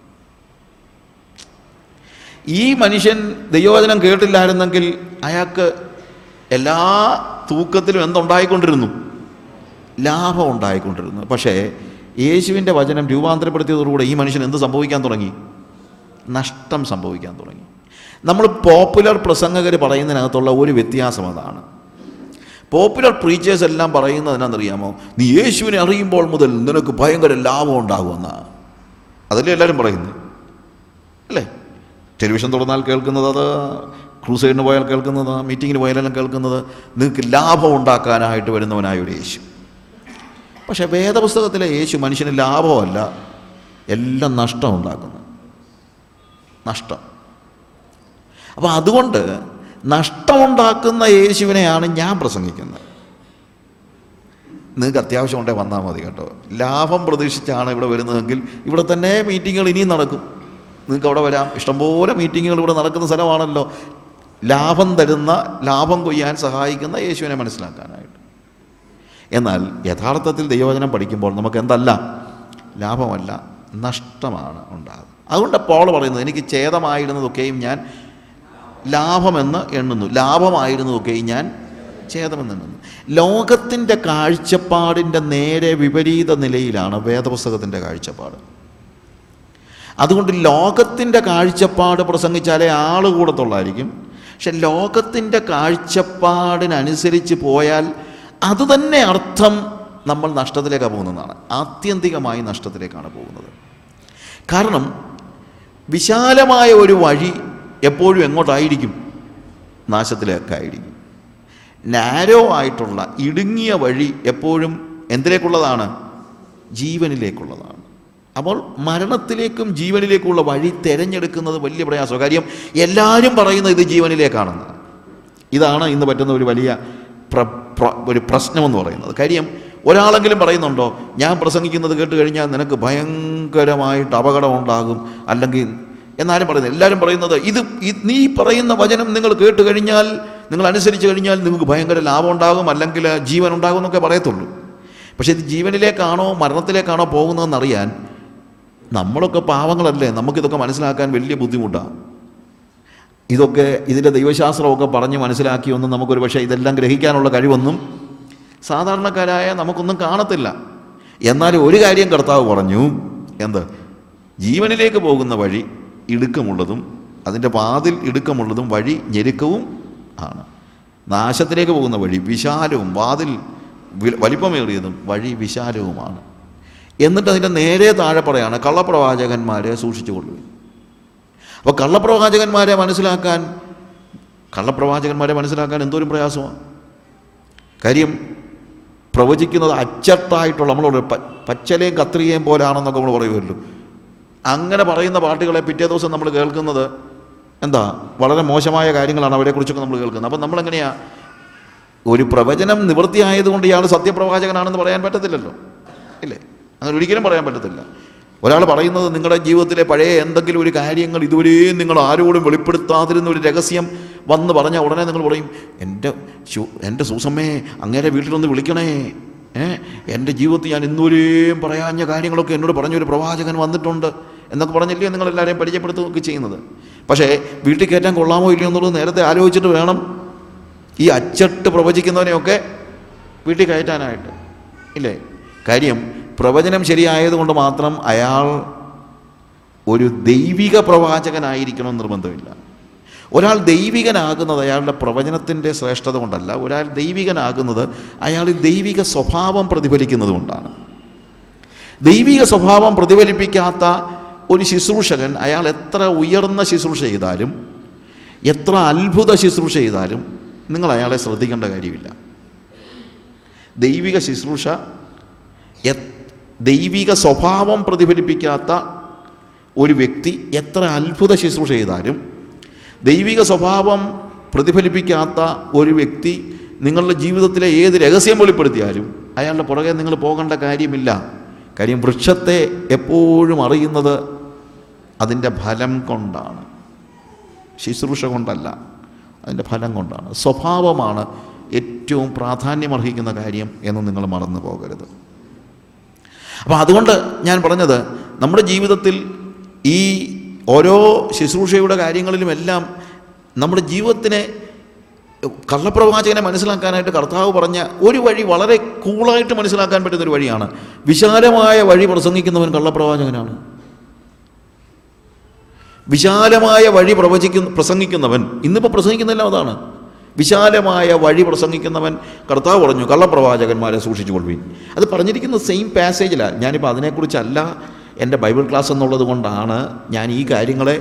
ഈ മനുഷ്യൻ ദൈവവചനം കേട്ടില്ലായിരുന്നെങ്കിൽ അയാൾക്ക് എല്ലാ തൂക്കത്തിലും എന്തുണ്ടായിക്കൊണ്ടിരുന്നു? ലാഭം ഉണ്ടായിക്കൊണ്ടിരുന്നു. പക്ഷേ യേശുവിൻ്റെ വചനം രൂപാന്തരപ്പെടുത്തിയതോടുകൂടെ ഈ മനുഷ്യൻ എന്ത് സംഭവിക്കാൻ തുടങ്ങി? നഷ്ടം സംഭവിക്കാൻ തുടങ്ങി. നമ്മൾ പോപ്പുലർ പ്രസംഗകർ പറയുന്നതിനകത്തുള്ള ഒരു വ്യത്യാസം അതാണ്. പോപ്പുലർ പ്രീച്ചേഴ്സ് എല്ലാം പറയുന്നത് എന്നാണെന്നറിയാമോ? നീ യേശുവിനെ അറിയുമ്പോൾ മുതൽ നിനക്ക് ഭയങ്കര ലാഭം ഉണ്ടാകുമെന്നാണ്. അതല്ലേ എല്ലാവരും പറയുന്നത്, അല്ലേ? ടെലിവിഷൻ തുറന്നാൽ കേൾക്കുന്നത്, അത് ക്രൂസൈഡിന് പോയാൽ കേൾക്കുന്നത്, മീറ്റിങ്ങിന് പോയാലെല്ലാം കേൾക്കുന്നത്, നിങ്ങൾക്ക് ലാഭം ഉണ്ടാക്കാനായിട്ട് വരുന്നവനായ ഒരു യേശു. പക്ഷേ വേദപുസ്തകത്തിലെ യേശു മനുഷ്യന് ലാഭമല്ല, എല്ലാം നഷ്ടം ഉണ്ടാക്കുന്നു, നഷ്ടം. അപ്പോൾ അതുകൊണ്ട് നഷ്ടമുണ്ടാക്കുന്ന യേശുവിനെയാണ് ഞാൻ പ്രസംഗിക്കുന്നത്. നിങ്ങൾക്ക് അത്യാവശ്യം ഉണ്ടേ വന്നാൽ മതി കേട്ടോ. ലാഭം പ്രതീക്ഷിച്ചാണ് ഇവിടെ വരുന്നതെങ്കിൽ ഇവിടെ തന്നെ മീറ്റിങ്ങുകൾ ഇനിയും നടക്കും, നിങ്ങൾക്ക് അവിടെ വരാം. ഇഷ്ടംപോലെ മീറ്റിങ്ങുകൾ ഇവിടെ നടക്കുന്ന സ്ഥലമാണല്ലോ. ലാഭം തരുന്ന, ലാഭം കൊയ്യാൻ സഹായിക്കുന്ന യേശുവിനെ മനസ്സിലാക്കാനായിട്ട്. എന്നാൽ യഥാർത്ഥത്തിൽ ദൈവവചനം പഠിക്കുമ്പോൾ നമുക്ക് എന്തല്ല? ലാഭമല്ല, നഷ്ടമാണ് ഉണ്ടാകുന്നത്. അതുകൊണ്ട് പോൾ പറയുന്നത്, എനിക്ക് ഛേദമായിരുന്നതൊക്കെയും ഞാൻ ലാഭമെന്ന് എണ്ണുന്നു, ലാഭമായിരുന്നതൊക്കെയും ഞാൻ ഛേദമെന്ന് എണ്ണുന്നു. ലോകത്തിൻ്റെ കാഴ്ചപ്പാടിൻ്റെ നേരെ വിപരീത നിലയിലാണ് വേദപുസ്തകത്തിൻ്റെ കാഴ്ചപ്പാട്. അതുകൊണ്ട് ലോകത്തിൻ്റെ കാഴ്ചപ്പാട് പ്രസംഗിച്ചാലേ ആൾ കൂടത്തുള്ളായിരിക്കും. പക്ഷെ ലോകത്തിൻ്റെ കാഴ്ചപ്പാടിനനുസരിച്ച് പോയാൽ അതുതന്നെ അർത്ഥം, നമ്മൾ നഷ്ടത്തിലേക്കാണ് പോകുന്നതാണ്, ആത്യന്തികമായി നഷ്ടത്തിലേക്കാണ് പോകുന്നത്. കാരണം വിശാലമായ ഒരു വഴി എപ്പോഴും എങ്ങോട്ടായിരിക്കും? നാശത്തിലേക്കായിരിക്കും. നാരോ ആയിട്ടുള്ള ഇടുങ്ങിയ വഴി എപ്പോഴും എന്തിലേക്കുള്ളതാണ്? ജീവനിലേക്കുള്ളതാണ്. അപ്പോൾ മരണത്തിലേക്കും ജീവനിലേക്കുമുള്ള വഴി തിരഞ്ഞെടുക്കുന്നത് വലിയ പ്രയാസമാണ്. കാര്യം എല്ലാവരും പറയുന്നത് ഇത് ജീവനിലേക്കാണെന്ന്. ഇതാണ് ഇന്ന് പറ്റുന്ന ഒരു വലിയ ഒരു പ്രശ്നമെന്ന് പറയുന്നത്. കാര്യം ഒരാളെങ്കിലും പറയുന്നുണ്ടോ, ഞാൻ പ്രസംഗിക്കുന്നത് കേട്ട് കഴിഞ്ഞാൽ നിനക്ക് ഭയങ്കരമായിട്ട് അപകടമുണ്ടാകും, അല്ലെങ്കിൽ എന്നാലും പറയുന്നത്, എല്ലാവരും പറയുന്നത് ഇത്, നീ പറയുന്ന വചനം നിങ്ങൾ കേട്ട് കഴിഞ്ഞാൽ, നിങ്ങൾ അനുസരിച്ച് കഴിഞ്ഞാൽ നിങ്ങൾക്ക് ഭയങ്കര ലാഭം ഉണ്ടാകും, അല്ലെങ്കിൽ ജീവൻ ഉണ്ടാകും എന്നൊക്കെ പറയത്തുള്ളൂ. പക്ഷേ ഇത് ജീവനിലേക്കാണോ മരണത്തിലേക്കാണോ പോകുന്നതെന്നറിയാൻ നമ്മളൊക്കെ പാവങ്ങളല്ലേ, നമുക്കിതൊക്കെ മനസ്സിലാക്കാൻ വലിയ ബുദ്ധിമുട്ടാണ്. ഇതൊക്കെ ഇതിൻ്റെ ദൈവശാസ്ത്രമൊക്കെ പറഞ്ഞ് മനസ്സിലാക്കിയൊന്നും നമുക്കൊരു പക്ഷേ ഇതെല്ലാം ഗ്രഹിക്കാനുള്ള കഴിവൊന്നും സാധാരണക്കാരായ നമുക്കൊന്നും കാണത്തില്ല. എന്നാലും ഒരു കാര്യം കർത്താവ് പറഞ്ഞു, എന്ത്? ജീവനിലേക്ക് പോകുന്ന വഴി ഇടുക്കമുള്ളതും അതിൻ്റെ പാതിൽ ഇടുക്കമുള്ളതും വഴി ഞെരുക്കവും ആണ്. നാശത്തിലേക്ക് പോകുന്ന വഴി വിശാലവും വാതിൽ വലിപ്പമേറിയതും വഴി വിശാലവുമാണ്. എന്നിട്ട് അതിൻ്റെ നേരെ താഴെ പറയാണ്, കള്ളപ്രവാചകന്മാരെ സൂക്ഷിച്ചു കൊള്ളുക. അപ്പോൾ കള്ളപ്രവാചകന്മാരെ മനസ്സിലാക്കാൻ എന്തോരം പ്രയാസമാണ്. കാര്യം പ്രവചിക്കുന്നത് അച്ചട്ടായിട്ടുള്ള നമ്മളോട് പച്ചലയും കത്രികയും പോലാണെന്നൊക്കെ നമ്മൾ പറയുമല്ലോ. അങ്ങനെ പറയുന്ന പാട്ടുകളെ പിറ്റേ ദിവസം നമ്മൾ കേൾക്കുന്നത് എന്താ, വളരെ മോശമായ കാര്യങ്ങളാണ് അവരെക്കുറിച്ചൊക്കെ നമ്മൾ കേൾക്കുന്നത്. അപ്പം നമ്മളെങ്ങനെയാണ് ഒരു പ്രവചനം നിവൃത്തിയായതുകൊണ്ട് ഇയാൾ സത്യപ്രവാചകനാണെന്ന് പറയാൻ പറ്റത്തില്ലല്ലോ, ഇല്ലേ? അങ്ങനെ ഒരിക്കലും പറയാൻ പറ്റത്തില്ല. ഒരാൾ പറയുന്നത് നിങ്ങളുടെ ജീവിതത്തിലെ പഴയ എന്തെങ്കിലും ഒരു കാര്യങ്ങൾ ഇതുവരെയും നിങ്ങൾ ആരോടും വെളിപ്പെടുത്താതിരുന്ന ഒരു രഹസ്യം വന്ന് പറഞ്ഞാൽ ഉടനെ നിങ്ങൾ പറയും, എൻ്റെ സൂസമ്മേ അങ്ങേരെ വീട്ടിലൊന്ന് വിളിക്കണേ, എൻ്റെ ജീവിതത്തിൽ ഞാൻ ഇന്നുവരെയും പറയാഞ്ഞ കാര്യങ്ങളൊക്കെ എന്നോട് പറഞ്ഞൊരു പ്രവാചകൻ വന്നിട്ടുണ്ട് എന്നൊക്കെ പറഞ്ഞില്ലയോ നിങ്ങളെല്ലാവരെയും പരിചയപ്പെടുത്തുകയൊക്കെ ചെയ്യുന്നത്. പക്ഷേ വീട്ടിൽ കയറ്റാൻ കൊള്ളാമോ ഇല്ലയോ എന്നുള്ളത് നേരത്തെ ആലോചിച്ചിട്ട് വേണം ഈ അച്ചട്ട് പ്രവചിക്കുന്നവനെയൊക്കെ വീട്ടിൽ കയറ്റാനായിട്ട്, ഇല്ലേ? കാര്യം പ്രവചനം ശരിയായതുകൊണ്ട് മാത്രം അയാൾ ഒരു ദൈവിക പ്രവാചകനായിരിക്കണമെന്ന് നിർബന്ധമില്ല. ഒരാൾ ദൈവികനാകുന്നത് അയാളുടെ പ്രവചനത്തിൻ്റെ ശ്രേഷ്ഠത കൊണ്ടല്ല, ഒരാൾ ദൈവികനാകുന്നത് അയാളിൽ ദൈവിക സ്വഭാവം പ്രതിഫലിക്കുന്നത് കൊണ്ടാണ്. ദൈവിക സ്വഭാവം പ്രതിഫലിപ്പിക്കാത്ത ഒരു ശുശ്രൂഷകൻ അയാൾ എത്ര ഉയർന്ന ശുശ്രൂഷ ചെയ്താലും എത്ര അത്ഭുത ശുശ്രൂഷ ചെയ്താലും നിങ്ങൾ അയാളെ ശ്രദ്ധിക്കേണ്ട കാര്യമില്ല. ദൈവിക ശുശ്രൂഷ ദൈവിക സ്വഭാവം പ്രതിഫലിപ്പിക്കാത്ത ഒരു വ്യക്തി എത്ര അത്ഭുത ശുശ്രൂഷ ചെയ്താലും ദൈവിക സ്വഭാവം പ്രതിഫലിപ്പിക്കാത്ത ഒരു വ്യക്തി നിങ്ങളുടെ ജീവിതത്തിലെ ഏത് രഹസ്യം വെളിപ്പെടുത്തിയാലും അയാളുടെ പുറകെ നിങ്ങൾ പോകേണ്ട കാര്യമില്ല. കാര്യം വൃക്ഷത്തെ എപ്പോഴും അറിയുന്നത് അതിൻ്റെ ഫലം കൊണ്ടാണ്, ശുശ്രൂഷ കൊണ്ടല്ല, അതിൻ്റെ ഫലം കൊണ്ടാണ്. സ്വഭാവമാണ് ഏറ്റവും പ്രാധാന്യമർഹിക്കുന്ന കാര്യം എന്ന് നിങ്ങൾ മറന്നു പോകരുത്. അപ്പോൾ അതുകൊണ്ട് ഞാൻ പറഞ്ഞത്, നമ്മുടെ ജീവിതത്തിൽ ഈ ഓരോ ശുശ്രൂഷയുടെ കാര്യങ്ങളിലുമെല്ലാം നമ്മുടെ ജീവിതത്തിനെ കള്ളപ്രവാചകനെ മനസ്സിലാക്കാനായിട്ട് കർത്താവ് പറഞ്ഞ ഒരു വഴി വളരെ കൂളായിട്ട് മനസ്സിലാക്കാൻ പറ്റുന്നൊരു വഴിയാണ്. വിശാലമായ വഴി പ്രസംഗിക്കുന്നവൻ കള്ളപ്രവാചകനാണ്. വിശാലമായ വഴി പ്രസംഗിക്കുന്നവൻ ഇന്നിപ്പോൾ പ്രസംഗിക്കുന്നില്ല, അതാണ് വിശാലമായ വഴി പ്രസംഗിക്കുന്നവൻ. കർത്താവ് പറഞ്ഞു കള്ളപ്രവാചകന്മാരെ സൂക്ഷിച്ചുകൊള്ളുവിൻ. അത് പറഞ്ഞിരിക്കുന്ന സെയിം പാസേജിലാണ്. ഞാനിപ്പോൾ അതിനെക്കുറിച്ചല്ല, എൻ്റെ ബൈബിൾ ക്ലാസ് എന്നുള്ളത് കൊണ്ടാണ് ഞാൻ ഈ കാര്യങ്ങളെ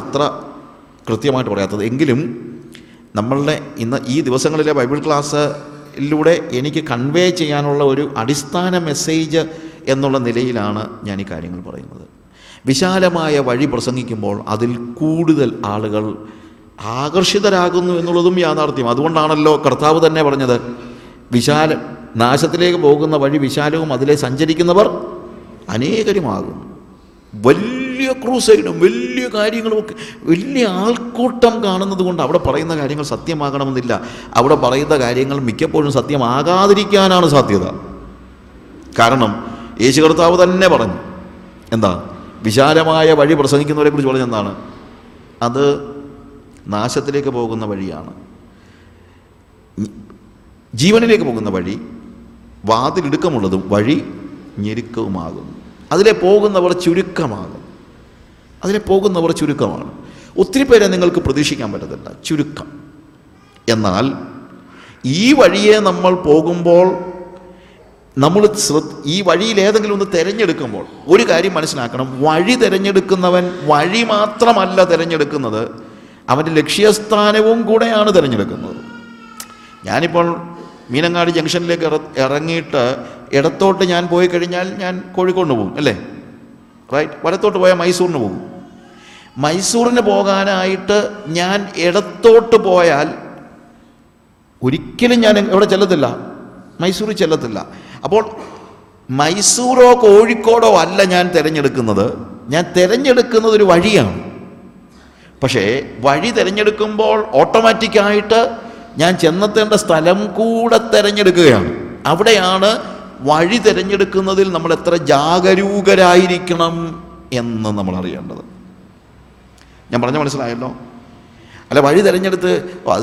അത്ര കൃത്യമായിട്ട് പറയാത്തത്. എങ്കിലും നമ്മളുടെ ഇന്ന് ഈ ദിവസങ്ങളിലെ ബൈബിൾ ക്ലാസ്സിലൂടെ എനിക്ക് കൺവേ ചെയ്യാനുള്ള ഒരു അടിസ്ഥാന മെസ്സേജ് എന്നുള്ള നിലയിലാണ് ഞാൻ ഈ കാര്യങ്ങൾ പറയുന്നത്. വിശാലമായ വഴി പ്രസംഗിക്കുമ്പോൾ അതിൽ കൂടുതൽ ആളുകൾ ആകർഷിതരാകുന്നു എന്നുള്ളതും യാഥാർത്ഥ്യം. അതുകൊണ്ടാണല്ലോ കർത്താവ് തന്നെ പറഞ്ഞത്, നാശത്തിലേക്ക് പോകുന്ന വഴി വിശാലവും അതിലെ സഞ്ചരിക്കുന്നവർ അനേകരുമാകും. വലിയ ക്രൂസൈഡും വലിയ കാര്യങ്ങളുമൊക്കെ വലിയ ആൾക്കൂട്ടം കാണുന്നത് കൊണ്ട് അവിടെ പറയുന്ന കാര്യങ്ങൾ സത്യമാകണമെന്നില്ല. അവിടെ പറയുന്ന കാര്യങ്ങൾ മിക്കപ്പോഴും സത്യമാകാതിരിക്കാനാണ് സാധ്യത. കാരണം യേശു കർത്താവ് തന്നെ പറഞ്ഞു, എന്താ വിശാലമായ വഴി പ്രസംഗിക്കുന്നവരെ കുറിച്ച് പറഞ്ഞെന്താണ്, അത് നാശത്തിലേക്ക് പോകുന്ന വഴിയാണ്, ജീവനിലേക്ക് പോകുന്ന വഴി വാതിലിടുക്കമുള്ളതും വഴി ഞെരുക്കവുമാകുന്നു, അതിലെ പോകുന്നവർ ചുരുക്കമാണ്. ഒത്തിരി പേരെ നിങ്ങൾക്ക് പ്രതീക്ഷിക്കാൻ പറ്റത്തില്ല, ചുരുക്കം. എന്നാൽ ഈ വഴിയെ നമ്മൾ പോകുമ്പോൾ നമ്മൾ ഈ വഴിയിൽ ഏതെങ്കിലും ഒന്ന് തിരഞ്ഞെടുക്കുമ്പോൾ ഒരു കാര്യം മനസ്സിലാക്കണം, വഴി തിരഞ്ഞെടുക്കുന്നവൻ വഴി മാത്രമല്ല തിരഞ്ഞെടുക്കുന്നത്, അവൻ്റെ ലക്ഷ്യസ്ഥാനവും കൂടെയാണ് തിരഞ്ഞെടുക്കുന്നത്. ഞാനിപ്പോൾ മീനങ്ങാടി ജംഗ്ഷനിലേക്ക് ഇറങ്ങിയിട്ട് ഇടത്തോട്ട് ഞാൻ പോയി കഴിഞ്ഞാൽ ഞാൻ കോഴിക്കോടിന് പോകും, അല്ലേ? റൈറ്റ്. വലത്തോട്ട് പോയാൽ മൈസൂറിന് പോകും. മൈസൂറിന് പോകാനായിട്ട് ഞാൻ ഇടത്തോട്ട് പോയാൽ ഒരിക്കലും ഞാൻ എവിടെ ചെല്ലത്തില്ല, മൈസൂറിൽ ചെല്ലത്തില്ല. അപ്പോൾ മൈസൂരോ കോഴിക്കോടോ അല്ല ഞാൻ തിരഞ്ഞെടുക്കുന്നത്, ഞാൻ തിരഞ്ഞെടുക്കുന്നത് ഒരു വഴിയാണ്. പക്ഷേ വഴി തിരഞ്ഞെടുക്കുമ്പോൾ ഓട്ടോമാറ്റിക്കായിട്ട് ഞാൻ ചെന്നെത്തേണ്ട സ്ഥലം കൂടെ തിരഞ്ഞെടുക്കുകയാണ്. അവിടെയാണ് വഴി തിരഞ്ഞെടുക്കുന്നതിൽ നമ്മൾ എത്ര ജാഗരൂകരായിരിക്കണം എന്ന് നമ്മൾ അറിയേണ്ടത്. ഞാൻ പറഞ്ഞ മനസ്സിലായല്ലോ? അല്ല, വഴി തിരഞ്ഞെടുത്ത്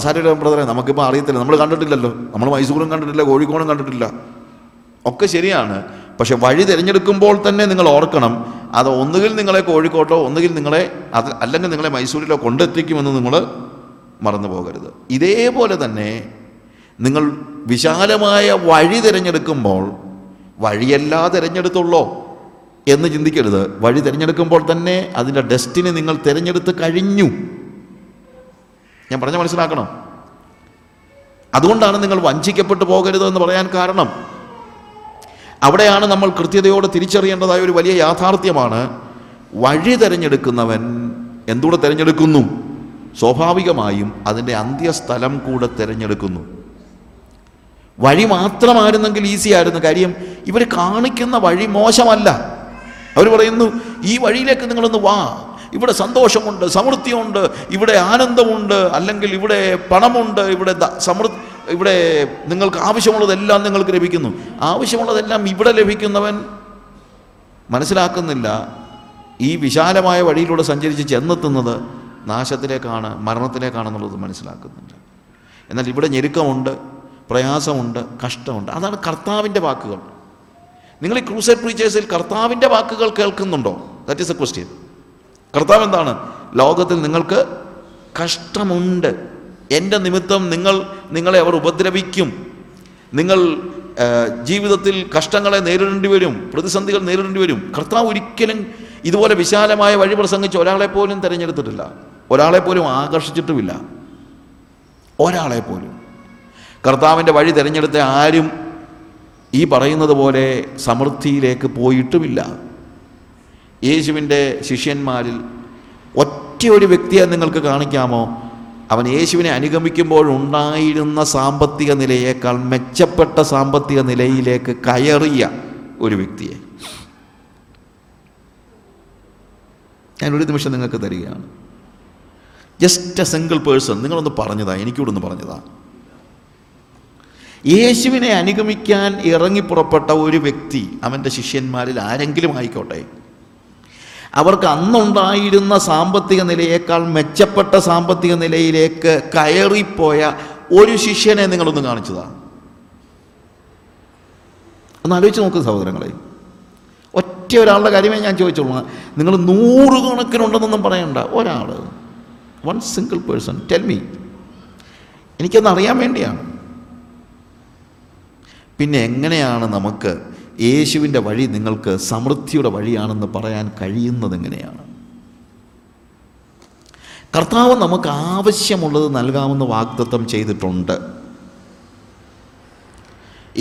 സാരമില്ല ബ്രദറെ, നമുക്കിപ്പോൾ അറിയത്തില്ല, നമ്മൾ കണ്ടിട്ടില്ലല്ലോ, നമ്മൾ മൈസൂറും കണ്ടിട്ടില്ല, കോഴിക്കോടും കണ്ടിട്ടില്ല, ഒക്കെ ശരിയാണ്. പക്ഷെ വഴി തിരഞ്ഞെടുക്കുമ്പോൾ തന്നെ നിങ്ങൾ ഓർക്കണം, അത് ഒന്നുകിൽ നിങ്ങളെ കോഴിക്കോട്ടോ ഒന്നുകിൽ നിങ്ങളെ അത് അല്ലെങ്കിൽ നിങ്ങളെ മൈസൂരിലോ കൊണ്ടെത്തിക്കുമെന്ന് നിങ്ങൾ മറന്നു പോകരുത്. ഇതേപോലെ തന്നെ നിങ്ങൾ വിശാലമായ വഴി തിരഞ്ഞെടുക്കുമ്പോൾ വഴിയല്ല തിരഞ്ഞെടുത്തുള്ളോ എന്ന് ചിന്തിക്കരുത്. വഴി തിരഞ്ഞെടുക്കുമ്പോൾ തന്നെ അതിൻ്റെ ഡെസ്റ്റിനി നിങ്ങൾ തിരഞ്ഞെടുത്ത് കഴിഞ്ഞു. ഞാൻ പറഞ്ഞ മനസ്സിലാക്കണം. അതുകൊണ്ടാണ് നിങ്ങൾ വഞ്ചിക്കപ്പെട്ടു പോകരുത് എന്ന് പറയാൻ കാരണം. അവിടെയാണ് നമ്മൾ കൃത്യതയോടെ തിരിച്ചറിയേണ്ടതായ ഒരു വലിയ യാഥാർത്ഥ്യമാണ്. വഴി തിരഞ്ഞെടുക്കുന്നവൻ എന്തുകൂടെ തിരഞ്ഞെടുക്കുന്നു? സ്വാഭാവികമായും അതിൻ്റെ അന്ത്യസ്ഥലം കൂടെ തിരഞ്ഞെടുക്കുന്നു. വഴി മാത്രമായിരുന്നെങ്കിൽ ഈസി ആയിരുന്നു. കാര്യം ഇവർ കാണിക്കുന്ന വഴി മോശമല്ല. അവർ പറയുന്നു ഈ വഴിയിലേക്ക് നിങ്ങളൊന്ന് വാ, ഇവിടെ സന്തോഷമുണ്ട്, സമൃദ്ധിയുണ്ട്, ഇവിടെ ആനന്ദമുണ്ട്, അല്ലെങ്കിൽ ഇവിടെ പണമുണ്ട്, ഇവിടെ ഇവിടെ നിങ്ങൾക്ക് ആവശ്യമുള്ളതെല്ലാം നിങ്ങൾക്ക് ലഭിക്കുന്നു. ആവശ്യമുള്ളതെല്ലാം ഇവിടെ ലഭിക്കുന്നവൻ മനസ്സിലാക്കുന്നില്ല ഈ വിശാലമായ വഴിയിലൂടെ സഞ്ചരിച്ച് ചെന്നെത്തുന്നത് നാശത്തിലേക്കാണ്, മരണത്തിലേക്കാണെന്നുള്ളത് മനസ്സിലാക്കുന്നില്ല. എന്നാൽ ഇവിടെ ഞെരുക്കമുണ്ട്, പ്രയാസമുണ്ട്, കഷ്ടമുണ്ട്. അതാണ് കർത്താവിൻ്റെ വാക്കുകൾ. നിങ്ങൾ ഈ ക്രൂസൈഡ് പ്രീച്ചേഴ്സിൽ കർത്താവിൻ്റെ വാക്കുകൾ കേൾക്കുന്നുണ്ടോ? That is a question. കർത്താവ് എന്താണ്? ലോകത്തിൽ നിങ്ങൾക്ക് കഷ്ടമുണ്ട്, എൻ്റെ നിമിത്തം നിങ്ങളെ അവർ ഉപദ്രവിക്കും, നിങ്ങൾ ജീവിതത്തിൽ കഷ്ടങ്ങളെ നേരിടേണ്ടി വരും, പ്രതിസന്ധികൾ നേരിടേണ്ടി വരും. കർത്താവ് ഒരിക്കലും ഇതുപോലെ വിശാലമായ വഴി പ്രസംഗിച്ച് ഒരാളെപ്പോലും തിരഞ്ഞെടുത്തിട്ടില്ല, ഒരാളെപ്പോലും ആകർഷിച്ചിട്ടുമില്ല. ഒരാളെപ്പോലും കർത്താവിൻ്റെ വഴി തിരഞ്ഞെടുത്ത ആരും ഈ പറയുന്നത് പോലെ സമൃദ്ധിയിലേക്ക് പോയിട്ടുമില്ല. യേശുവിൻ്റെ ശിഷ്യന്മാരിൽ ഒറ്റയൊരു വ്യക്തിയെ നിങ്ങൾക്ക് കാണിക്കാമോ? അവൻ യേശുവിനെ അനുഗമിക്കുമ്പോഴുണ്ടായിരുന്ന സാമ്പത്തിക നിലയേക്കാൾ മെച്ചപ്പെട്ട സാമ്പത്തിക നിലയിലേക്ക് കയറിയ ഒരു വ്യക്തിയെ ഞാനൊരു നിമിഷം നിങ്ങൾക്ക് തരികയാണ്. ജസ്റ്റ് എ സിംഗിൾ പേഴ്സൺ, നിങ്ങളൊന്ന് പറഞ്ഞതാ, എനിക്കൂടൊന്ന് പറഞ്ഞതാ. യേശുവിനെ അനുഗമിക്കാൻ ഇറങ്ങിപ്പുറപ്പെട്ട ഒരു വ്യക്തി, അവൻ്റെ ശിഷ്യന്മാരിൽ ആരെങ്കിലും ആയിക്കോട്ടെ, അവർക്ക് അന്നുണ്ടായിരുന്ന സാമ്പത്തിക നിലയേക്കാൾ മെച്ചപ്പെട്ട സാമ്പത്തിക നിലയിലേക്ക് കയറിപ്പോയ ഒരു ശിഷ്യനെ നിങ്ങളൊന്ന് കാണിച്ചതാണ്. ഒന്ന് ആലോചിച്ച് നോക്ക് സഹോദരങ്ങളെ. ഒറ്റ ഒരാളുടെ കാര്യമേ ഞാൻ ചോദിച്ചുള്ളൂ, നിങ്ങൾ 100 കണക്കിനുണ്ടെന്നൊന്നും പറയണ്ട. ഒരാൾ, one single person, tell me. എനിക്കതറിയാൻ വേണ്ടിയാണ്. പിന്നെ എങ്ങനെയാണ് നമുക്ക് യേശുവിൻ്റെ വഴി നിങ്ങൾക്ക് സമൃദ്ധിയുടെ വഴിയാണെന്ന് പറയാൻ കഴിയുന്നതെങ്ങനെയാണ്? കർത്താവ് നമുക്ക് ആവശ്യമുള്ളത് നൽകാമെന്ന് വാഗ്ദത്തം ചെയ്തിട്ടുണ്ട്.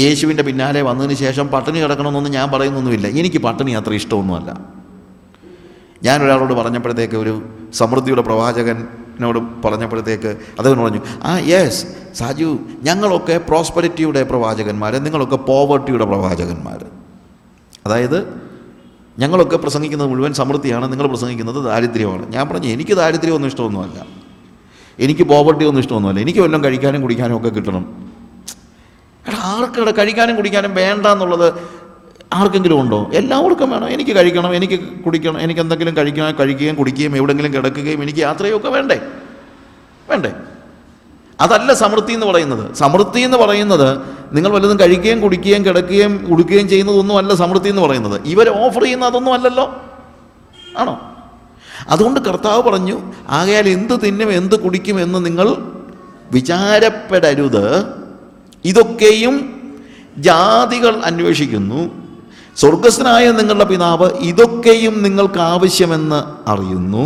യേശുവിൻ്റെ പിന്നാലെ വന്നതിന് ശേഷം പട്ടിണി കിടക്കണമെന്നൊന്നും ഞാൻ പറയുന്നൊന്നുമില്ല. എനിക്ക് പട്ടിണി അത്ര ഇഷ്ടമൊന്നുമല്ല. ഞാനൊരാളോട് പറഞ്ഞപ്പോഴത്തേക്ക്, ഒരു സമൃദ്ധിയുടെ പ്രവാചകനോട് പറഞ്ഞപ്പോഴത്തേക്ക് അദ്ദേഹം പറഞ്ഞു, യെസ് സാജു, ഞങ്ങളൊക്കെ പ്രോസ്പെരിറ്റിയുടെ പ്രവാചകന്മാർ, നിങ്ങളൊക്കെ പോവർട്ടിയുടെ പ്രവാചകന്മാർ. അതായത് ഞങ്ങളൊക്കെ പ്രസംഗിക്കുന്നത് മുഴുവൻ സമൃദ്ധിയാണ്, നിങ്ങൾ പ്രസംഗിക്കുന്നത് ദാരിദ്ര്യമാണ്. ഞാൻ പറഞ്ഞു എനിക്ക് ദാരിദ്ര്യമൊന്നും ഇഷ്ടമൊന്നുമല്ല, എനിക്ക് പോവർട്ടി ഒന്നും ഇഷ്ടമൊന്നുമല്ല, എനിക്ക് വല്ലതും കഴിക്കാനും കുടിക്കാനും ഒക്കെ കിട്ടണം. ആർക്കടെ കഴിക്കാനും കുടിക്കാനും വേണ്ട എന്നുള്ളത് ആർക്കെങ്കിലും ഉണ്ടോ? എല്ലാവർക്കും വേണം. എനിക്ക് കഴിക്കണം, എനിക്ക് കുടിക്കണം, എനിക്ക് എന്തെങ്കിലും കഴിക്കണം, കഴിക്കുകയും കുടിക്കുകയും എവിടെയെങ്കിലും കിടക്കുകയും എനിക്ക് യാത്രയൊക്കെ വേണ്ടേ? വേണ്ടേ? അതല്ല സമൃദ്ധി എന്ന് പറയുന്നത്. സമൃദ്ധി എന്ന് പറയുന്നത് നിങ്ങൾ വല്ലതും കഴിക്കുകയും കുടിക്കുകയും കിടക്കുകയും ഉടുക്കുകയും ചെയ്യുന്നതൊന്നും അല്ല സമൃദ്ധി എന്ന് പറയുന്നത്. ഇവർ ഓഫർ ചെയ്യുന്ന അതൊന്നും അല്ലല്ലോ, ആണോ? അതുകൊണ്ട് കർത്താവ് പറഞ്ഞു, ആകയാൽ എന്ത് തിന്നും എന്ത് കുടിക്കും എന്ന് നിങ്ങൾ വിചാരപ്പെടരുത്. ഇതൊക്കെയും ജാതികൾ അന്വേഷിക്കുന്നു, സ്വർഗസ്ഥനായ നിങ്ങളുടെ പിതാവ് ഇതൊക്കെയും നിങ്ങൾക്ക് ആവശ്യമെന്ന് അറിയുന്നു.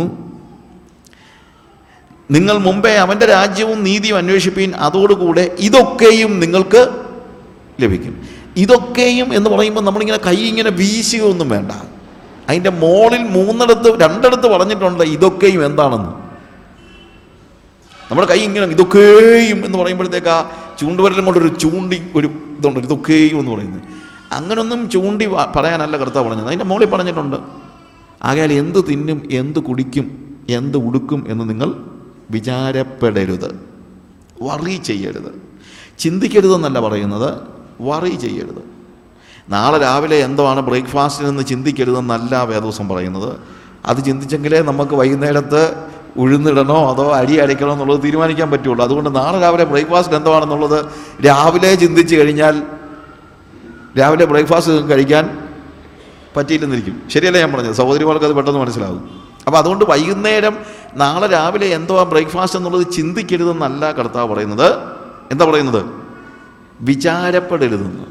നിങ്ങൾ മുമ്പേ അവൻ്റെ രാജ്യവും നീതിയും അന്വേഷിപ്പീൻ, അതോടുകൂടെ ഇതൊക്കെയും നിങ്ങൾക്ക് ലഭിക്കും. ഇതൊക്കെയും എന്ന് പറയുമ്പോൾ നമ്മളിങ്ങനെ കൈ ഇങ്ങനെ വീശുകയൊന്നും വേണ്ട. അതിൻ്റെ മോളിൽ രണ്ടിടത്ത് പറഞ്ഞിട്ടുണ്ട് ഇതൊക്കെയും എന്താണെന്ന്. നമ്മുടെ കൈ ഇങ്ങനെ ഇതൊക്കെയും എന്ന് പറയുമ്പോഴത്തേക്ക് ആ ചൂണ്ടുവരലും കൊണ്ടൊരു ഒരു ഇതുണ്ട്, ഇതൊക്കെയും എന്ന് പറയുന്നത്. അങ്ങനൊന്നും ചൂണ്ടി പറയാനല്ല കർത്താവ് പറഞ്ഞത്, അതിൻ്റെ മോളിൽ പറഞ്ഞിട്ടുണ്ട്. ആകയാൽ എന്ത് തിന്നും എന്ത് കുടിക്കും എന്ത് ഉടുക്കും എന്ന് നിങ്ങൾ വിചാരപ്പെടരുത്. വറി ചെയ്യരുത്, ചിന്തിക്കരുതെന്നല്ല പറയുന്നത്, വറി ചെയ്യരുത്. നാളെ രാവിലെ എന്താണ് ബ്രേക്ക്ഫാസ്റ്റിനെന്ന് ചിന്തിക്കരുതെന്നല്ല വേദോസം പറയുന്നത്. അത് ചിന്തിച്ചെങ്കിലേ നമുക്ക് വൈകുന്നേരത്ത് ഉഴുന്നിടണോ അതോ അരി അരയ്ക്കണോ എന്നുള്ളത് തീരുമാനിക്കാൻ പറ്റുള്ളൂ. അതുകൊണ്ട് നാളെ രാവിലെ ബ്രേക്ക്ഫാസ്റ്റ് എന്താണെന്നുള്ളത് രാവിലെ ചിന്തിച്ച് കഴിഞ്ഞാൽ രാവിലെ ബ്രേക്ക്ഫാസ്റ്റ് കഴിക്കാൻ പറ്റിയില്ലെന്നിരിക്കും. ശരിയല്ലേ ഞാൻ പറഞ്ഞത്? സഹോദരിമാർക്ക് അത് പെട്ടെന്ന് മനസ്സിലാകും. അപ്പോൾ അതുകൊണ്ട് വൈകുന്നേരം നാളെ രാവിലെ എന്തോ ആ ബ്രേക്ക്ഫാസ്റ്റ് എന്നുള്ളത് ചിന്തിക്കരുതെന്നല്ല കർത്താവ് പറയുന്നത്. എന്താ പറയുന്നത്? വിചാരപ്പെടരുതെന്ന്.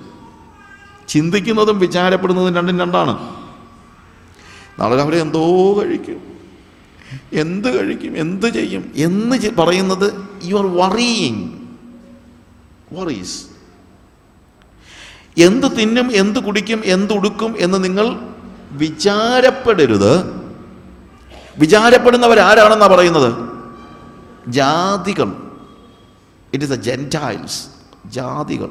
ചിന്തിക്കുന്നതും വിചാരപ്പെടുന്നതും രണ്ടും രണ്ടാണ്. നാളെ രാവിലെ എന്തോ കഴിക്കും, എന്ത് കഴിക്കും, എന്ത് ചെയ്യും എന്ന് പറയുന്നത് യു ആർ വറിയിങ്, വറീസ്. എന്ത് തിന്നും, എന്ത് കുടിക്കും, എന്തുടുക്കും എന്ന് നിങ്ങൾ വിചാരപ്പെടരുത്. വിചാരപ്പെടുന്നവരാരാണെന്നാണ് പറയുന്നത്? ജാതികൾ. ഇറ്റ് ഇസ് ദ ജെന്റൈൽസ്, ജാതികൾ.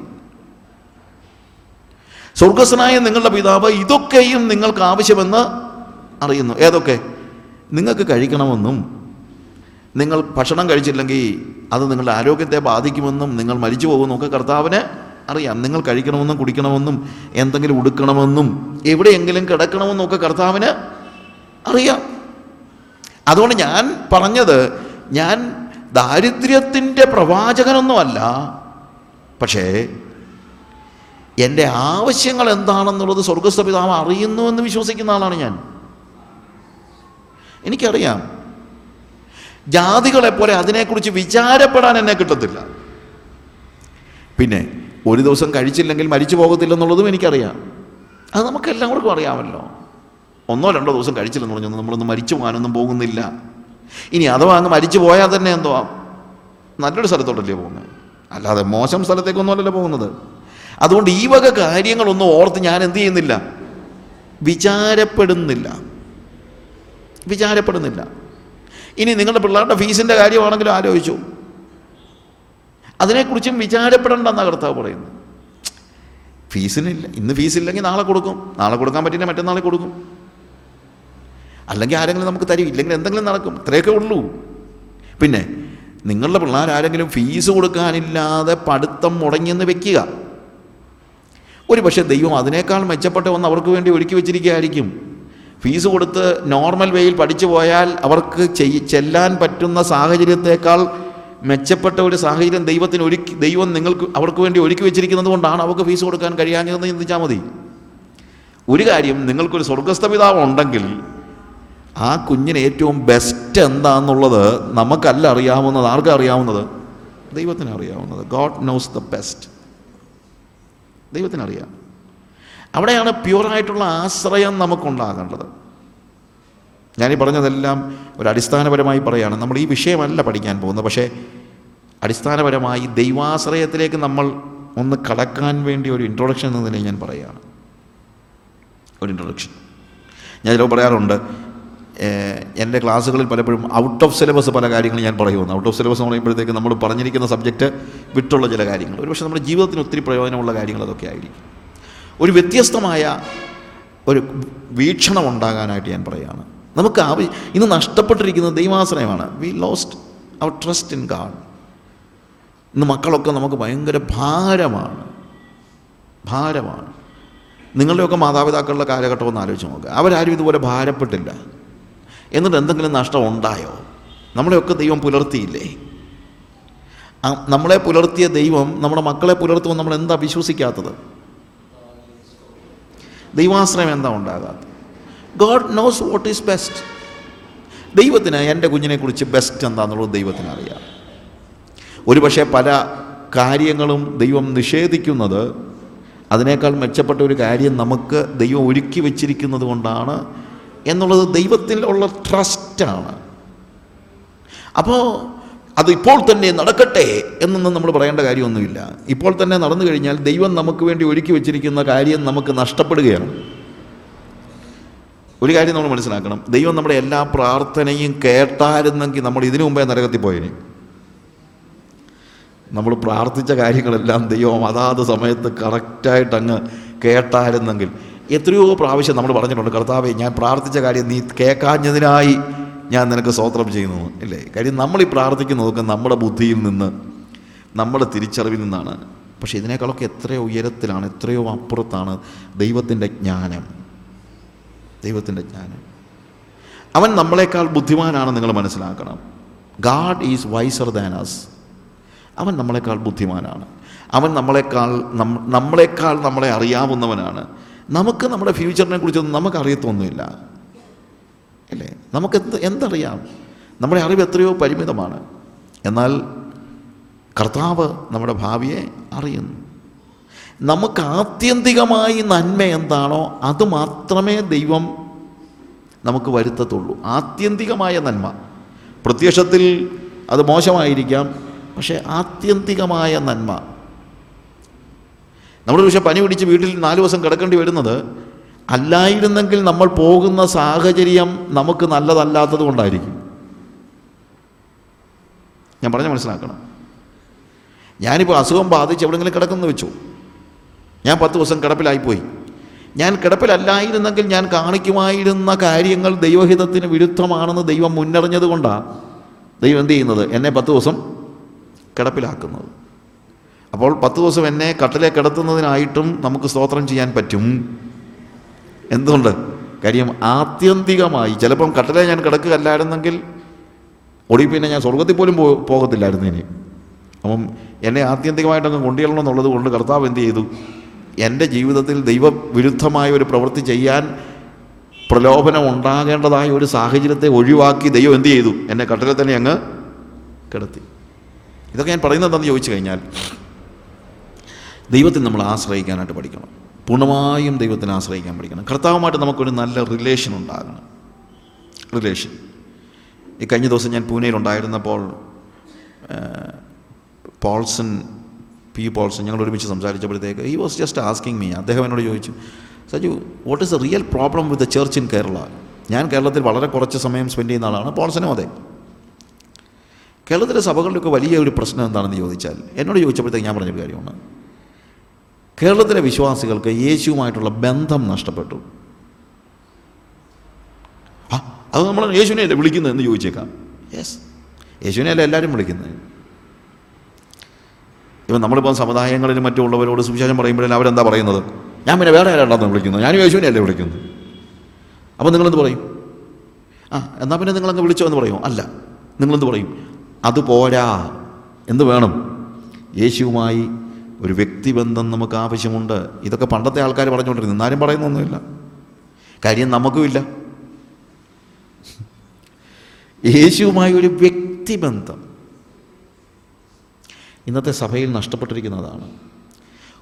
സ്വർഗസ്വനായ നിങ്ങളുടെ പിതാവ് ഇതൊക്കെയും നിങ്ങൾക്ക് ആവശ്യമെന്ന് അറിയുന്നു. ഏതൊക്കെ? നിങ്ങൾക്ക് കഴിക്കണമെന്നും, നിങ്ങൾ ഭക്ഷണം കഴിച്ചില്ലെങ്കിൽ അത് നിങ്ങളുടെ ആരോഗ്യത്തെ ബാധിക്കുമെന്നും, നിങ്ങൾ മരിച്ചു പോകുമെന്നൊക്കെ കർത്താവിന് അറിയാം. നിങ്ങൾ കഴിക്കണമെന്നും കുടിക്കണമെന്നും എന്തെങ്കിലും ഉടുക്കണമെന്നും എവിടെയെങ്കിലും കിടക്കണമെന്നൊക്കെ കർത്താവിന് അറിയാം. അതുകൊണ്ട് ഞാൻ പറഞ്ഞത്, ഞാൻ ദാരിദ്ര്യത്തിൻ്റെ പ്രവാചകനൊന്നുമല്ല, പക്ഷേ എൻ്റെ ആവശ്യങ്ങൾ എന്താണെന്നുള്ളത് സ്വർഗസ്ഥ പിതാവ് അറിയുന്നുവെന്ന് വിശ്വസിക്കുന്ന ആളാണ് ഞാൻ. എനിക്കറിയാം. ജാതികളെപ്പോലെ അതിനെക്കുറിച്ച് വിചാരപ്പെടാൻ എന്നെ കിട്ടത്തില്ല. പിന്നെ ഒരു ദിവസം കഴിച്ചില്ലെങ്കിൽ മരിച്ചു പോകത്തില്ലെന്നുള്ളതും എനിക്കറിയാം. അത് നമുക്കെല്ലാവർക്കും അറിയാമല്ലോ. ഒന്നോ രണ്ടോ ദിവസം കഴിച്ചില്ലെന്ന് പറഞ്ഞൊന്നും നമ്മളൊന്നും മരിച്ചു പോകാനൊന്നും പോകുന്നില്ല. ഇനി അഥവാ അങ്ങ് മരിച്ചു പോയാൽ തന്നെ എന്തോ നല്ലൊരു സ്ഥലത്തോട്ടല്ലേ പോകുന്നത്, അല്ലാതെ മോശം സ്ഥലത്തേക്കൊന്നും അല്ലല്ലോ പോകുന്നത്. അതുകൊണ്ട് ഈ വക കാര്യങ്ങളൊന്നും ഓർത്ത് ഞാൻ എന്ത് ചെയ്യുന്നില്ല, വിചാരപ്പെടുന്നില്ല. ഇനി നിങ്ങളുടെ പിള്ളേരുടെ ഫീസിൻ്റെ കാര്യമാണെങ്കിലും ആലോചിച്ചു, അതിനെക്കുറിച്ചും വിചാരപ്പെടേണ്ടെന്നാണ് കർത്താവ് പറയുന്നത്. ഫീസിനില്ല, ഇന്ന് ഫീസില്ലെങ്കിൽ നാളെ കൊടുക്കും, നാളെ കൊടുക്കാൻ പറ്റില്ല മറ്റന്നാളെ കൊടുക്കും, അല്ലെങ്കിൽ ആരെങ്കിലും നമുക്ക് തരും, ഇല്ലെങ്കിൽ എന്തെങ്കിലും നടക്കും. ഇത്രയൊക്കെ ഉള്ളൂ. പിന്നെ നിങ്ങളുടെ പിള്ളേരാരെങ്കിലും ഫീസ് കൊടുക്കാനില്ലാതെ പഠിത്തം മുടങ്ങിയെന്ന് വെക്കുക. ഒരു പക്ഷേ ദൈവം അതിനേക്കാൾ മെച്ചപ്പെട്ട ഒന്ന് അവർക്ക് വേണ്ടി ഒരുക്കി വെച്ചിരിക്കുകയായിരിക്കും. ഫീസ് കൊടുത്ത് നോർമൽ വേയിൽ പഠിച്ചു പോയാൽ അവർക്ക് ചെല്ലാൻ പറ്റുന്ന സാഹചര്യത്തേക്കാൾ മെച്ചപ്പെട്ട ഒരു സാഹചര്യം ദൈവം നിങ്ങൾക്ക് അവർക്ക് വേണ്ടി ഒരുക്കി വെച്ചിരിക്കുന്നത് കൊണ്ടാണ് അവർക്ക് ഫീസ് കൊടുക്കാൻ കഴിയാഞ്ഞതെന്ന് ചിന്തിച്ചാൽ മതി. ഒരു കാര്യം, നിങ്ങൾക്കൊരു സ്വർഗസ്ഥ പിതാവ് ഉണ്ടെങ്കിൽ ആ കുഞ്ഞിന് ഏറ്റവും ബെസ്റ്റ് എന്താണെന്നുള്ളത് നമുക്കല്ല അറിയാവുന്നത്. ആർക്കാണ് അറിയാവുന്നത്? ദൈവത്തിന് അറിയാവുന്നത്. God knows the best. ദൈവത്തിനറിയാം. അവിടെയാണ് പ്യുവറായിട്ടുള്ള ആശ്രയം നമുക്കുണ്ടാകേണ്ടത്. ഞാനീ പറഞ്ഞതെല്ലാം ഒരടിസ്ഥാനപരമായി പറയുകയാണ്. നമ്മൾ ഈ വിഷയമല്ല പഠിക്കാൻ പോകുന്നത്, പക്ഷേ അടിസ്ഥാനപരമായി ദൈവാശ്രയത്തിലേക്ക് നമ്മൾ ഒന്ന് കടക്കാൻ വേണ്ടി ഒരു ഇൻട്രൊഡക്ഷൻ എന്നതിനെ ഞാൻ പറയുകയാണ്. ഒരു ഇൻട്രൊഡക്ഷൻ. ഞാൻ ചിലപ്പോൾ പറയാറുണ്ട്, എൻ്റെ ക്ലാസ്സുകളിൽ പലപ്പോഴും ഔട്ട് ഓഫ് സിലബസ് പല കാര്യങ്ങൾ ഞാൻ പറയുന്നു. ഔട്ട് ഓഫ് സിലബസ് എന്ന് പറയുമ്പോഴത്തേക്ക് നമ്മൾ പറഞ്ഞിരിക്കുന്ന സബ്ജക്റ്റ് വിട്ടുള്ള ചില കാര്യങ്ങൾ, ഒരുപക്ഷെ നമ്മുടെ ജീവിതത്തിന് ഒത്തിരി പ്രയോജനമുള്ള കാര്യങ്ങൾ അതൊക്കെ ആയിരിക്കും. ഒരു വ്യത്യസ്തമായ ഒരു വീക്ഷണം ഉണ്ടാകാനായിട്ട് ഞാൻ പറയുകയാണ്. നമുക്ക് ഇന്ന് നഷ്ടപ്പെട്ടിരിക്കുന്നത് ദൈവാശ്രയമാണ്. We lost our trust in God. ഇന്ന് മക്കളൊക്കെ നമുക്ക് ഭയങ്കര ഭാരമാണ്. നിങ്ങളുടെയൊക്കെ മാതാപിതാക്കളുടെ കാലഘട്ടമൊന്നും ആലോചിച്ച് നോക്കുക. അവരാരും ഇതുപോലെ ഭാരപ്പെട്ടില്ല. എന്നിട്ട് എന്തെങ്കിലും നഷ്ടം ഉണ്ടായോ? നമ്മളെയൊക്കെ ദൈവം പുലർത്തിയില്ലേ? നമ്മളെ പുലർത്തിയ ദൈവം നമ്മുടെ മക്കളെ പുലർത്തുമ്പോൾ നമ്മൾ എന്താ വിശ്വസിക്കാത്തത്? ദൈവാശ്രയം എന്താ ഉണ്ടാകാത്തത്? God knows what is best. ദൈവത്തിന് എൻ്റെ കുഞ്ഞിനെക്കുറിച്ച് ബെസ്റ്റ് എന്താണെന്നുള്ളത് ദൈവത്തിന് അറിയാം. ഒരുപക്ഷെ പല കാര്യങ്ങളും ദൈവം നിഷേധിക്കുന്നത് അതിനേക്കാൾ മെച്ചപ്പെട്ട ഒരു കാര്യം നമുക്ക് ദൈവം ഒരുക്കി വച്ചിരിക്കുന്നത് കൊണ്ടാണ് എന്നുള്ളത് ദൈവത്തിലുള്ള ട്രസ്റ്റാണ്. അപ്പോൾ അതിപ്പോൾ തന്നെ നടക്കട്ടെ എന്നൊന്നും നമ്മൾ പറയേണ്ട കാര്യമൊന്നുമില്ല. ഇപ്പോൾ തന്നെ നടന്നു കഴിഞ്ഞാൽ ദൈവം നമുക്ക് വേണ്ടി ഒരുക്കി വച്ചിരിക്കുന്ന കാര്യം നമുക്ക് നഷ്ടപ്പെടുകയാണ്. ഒരു കാര്യം നമ്മൾ മനസ്സിലാക്കണം, ദൈവം നമ്മുടെ എല്ലാ പ്രാർത്ഥനയും കേട്ടായിരുന്നെങ്കിൽ നമ്മൾ ഇതിനു മുമ്പേ നരകത്തിൽ പോയേനെ. നമ്മൾ പ്രാർത്ഥിച്ച കാര്യങ്ങളെല്ലാം ദൈവം അതാത് സമയത്ത് കറക്റ്റായിട്ട് അങ്ങ് കേട്ടായിരുന്നെങ്കിൽ. എത്രയോ പ്രാവശ്യം നമ്മൾ പറഞ്ഞിട്ടുണ്ട്, കർത്താവേ ഞാൻ പ്രാർത്ഥിച്ച കാര്യം നീ കേൾക്കാഞ്ഞതിനായി ഞാൻ നിനക്ക് സ്തോത്രം ചെയ്യുന്നു അല്ലേ. കാര്യം നമ്മൾ ഈ പ്രാർത്ഥിക്കുന്നതൊക്കെ നമ്മുടെ ബുദ്ധിയിൽ നിന്ന്, നമ്മുടെ തിരിച്ചറിവിൽ നിന്നാണ്. പക്ഷേ ഇതിനേക്കാളൊക്കെ എത്രയോ ഉയരത്തിലാണ്, എത്രയോ അപ്പുറത്താണ് ദൈവത്തിൻ്റെ ജ്ഞാനം. അവൻ നമ്മളെക്കാൾ ബുദ്ധിമാനാണ്. നിങ്ങൾ മനസ്സിലാക്കണം, God is wiser than us. അവൻ നമ്മളെക്കാൾ ബുദ്ധിമാനാണ്. അവൻ നമ്മളെക്കാൾ നമ്മളെ അറിയാവുന്നവനാണ്. നമുക്ക് നമ്മുടെ ഫ്യൂച്ചറിനെ കുറിച്ചൊന്നും നമുക്ക് അറിയത്തൊന്നുമില്ല അല്ലേ. നമുക്ക് എന്തറിയാം? നമ്മുടെ അറിവ് എത്രയോ പരിമിതമാണ്. എന്നാൽ കർത്താവ് നമ്മുടെ ഭാവിയെ അറിയുന്നു. നമുക്ക് ആത്യന്തികമായി നന്മ എന്താണോ അത് മാത്രമേ ദൈവം നമുക്ക് വരുത്തത്തുള്ളൂ. ആത്യന്തികമായ നന്മ പ്രത്യക്ഷത്തിൽ അത് മോശമായിരിക്കാം, പക്ഷേ ആത്യന്തികമായ നന്മ നമ്മൾ പക്ഷേ പനി പിടിച്ച് വീട്ടിൽ 4 ദിവസം കിടക്കേണ്ടി വരുന്നത് അല്ലായിരുന്നെങ്കിൽ നമ്മൾ പോകുന്ന സാഹചര്യം നമുക്ക് നല്ലതല്ലാത്തത് കൊണ്ടായിരിക്കും. ഞാൻ പറഞ്ഞ് മനസ്സിലാക്കണം. ഞാനിപ്പോൾ അസുഖം ബാധിച്ച് എവിടെയെങ്കിലും കിടക്കുമെന്ന് വെച്ചു, ഞാൻ 10 ദിവസം കിടപ്പിലായിപ്പോയി. ഞാൻ കിടപ്പിലല്ലായിരുന്നെങ്കിൽ ഞാൻ കാണിക്കുമായിരുന്ന കാര്യങ്ങൾ ദൈവഹിതത്തിന് വിരുദ്ധമാണെന്ന് ദൈവം മുന്നറിഞ്ഞത് കൊണ്ടാണ് ദൈവം എന്ത് ചെയ്യുന്നത്, എന്നെ 10 ദിവസം കിടപ്പിലാക്കുന്നത്. അപ്പോൾ 10 ദിവസം എന്നെ കട്ടിലെ കിടത്തുന്നതിനായിട്ടും നമുക്ക് സ്തോത്രം ചെയ്യാൻ പറ്റും. എന്തുകൊണ്ട്? കാര്യം ആത്യന്തികമായി ചിലപ്പം കട്ടിലെ ഞാൻ കിടക്കുകയല്ലായിരുന്നെങ്കിൽ ഒടുവിൽ പിന്നെ ഞാൻ സ്വർഗത്തിൽ പോലും പോകത്തില്ലായിരുന്നു ഇനി. അപ്പം എന്നെ ആത്യന്തികമായിട്ടൊക്കെ കൊണ്ടുചെല്ലണം എന്നുള്ളത് കൊണ്ട് കർത്താവ് എന്ത് ചെയ്തു, എൻ്റെ ജീവിതത്തിൽ ദൈവവിരുദ്ധമായ ഒരു പ്രവൃത്തി ചെയ്യാൻ പ്രലോഭനം ഉണ്ടാകേണ്ടതായ ഒരു സാഹചര്യത്തെ ഒഴിവാക്കി ദൈവം എന്ത് ചെയ്തു, എന്നെ കട്ടിലെ തന്നെ അങ്ങ് കിടത്തി. ഇതൊക്കെ ഞാൻ പറയുന്നത് എന്താണെന്ന് ചോദിച്ചു കഴിഞ്ഞാൽ, ദൈവത്തിന് നമ്മൾ ആശ്രയിക്കാനായിട്ട് പഠിക്കണം. പൂർണ്ണമായും ദൈവത്തിന് ആശ്രയിക്കാൻ പഠിക്കണം. കർത്താവുമായിട്ട് നമുക്കൊരു നല്ല റിലേഷൻ ഉണ്ടാകണം. റിലേഷൻ. ഈ കഴിഞ്ഞ ദിവസം ഞാൻ പൂനെയിലുണ്ടായിരുന്നപ്പോൾ പോൾസൺ ഞങ്ങൾ ഒരുമിച്ച് സംസാരിച്ചപ്പോഴത്തേക്ക് he was just asking me, അദ്ദേഹം എന്നോട് ചോദിച്ചു, Saju what is the real problem with the church in Kerala? ഞാൻ കേരളത്തിൽ വളരെ കുറച്ച് സമയം സ്പെൻഡ് ചെയ്യുന്ന ആളാണ്, പോൾസനും അതെ. കേരളത്തിലെ സഭകളിലൊക്കെ വലിയ ഒരു പ്രശ്നം എന്താണെന്ന് ചോദിച്ചാൽ, എന്നോട് ചോദിച്ചപ്പോഴത്തേക്ക് ഞാൻ പറഞ്ഞൊരു കാര്യമാണ്, കേരളത്തിലെ വിശ്വാസികൾക്ക് യേശുവുമായിട്ടുള്ള ബന്ധം നഷ്ടപ്പെട്ടു. അത് നമ്മൾ യേശുവിനെയല്ലേ വിളിക്കുന്നത് എന്ന് ചോദിച്ചേക്കാം. യെസ്, യേശുവിനെയല്ലേ എല്ലാവരും വിളിക്കുന്നത്. ഇപ്പം നമ്മളിപ്പം സമുദായങ്ങളിലും മറ്റുള്ളവരോട് സുവിശേഷം പറയുമ്പോഴേ അവരെന്താ പറയുന്നത്, ഞാൻ പിന്നെ വേറെ ആരാണെന്ന് വിളിക്കുന്നത്, ഞാനും യേശുവിനെയല്ലേ വിളിക്കുന്നത്. അപ്പം നിങ്ങളെന്ത് പറയും? ആ എന്നാൽ പിന്നെ നിങ്ങളങ്ങ് വിളിച്ചോ എന്ന് പറയും. അല്ല, നിങ്ങളെന്ത് പറയും? അതുപോരാ, എന്ത് വേണം? യേശുവുമായി ഒരു വ്യക്തിബന്ധം നമുക്ക് ആവശ്യമുണ്ട്. ഇതൊക്കെ പണ്ടത്തെ ആൾക്കാർ പറഞ്ഞുകൊണ്ടിരുന്നു, എന്നാലും പറയുന്നൊന്നുമില്ല. കാര്യം നമുക്കുമില്ല. യേശുവുമായി ഒരു വ്യക്തിബന്ധം ഇന്നത്തെ സഭയിൽ നഷ്ടപ്പെട്ടിരിക്കുന്നതാണ്.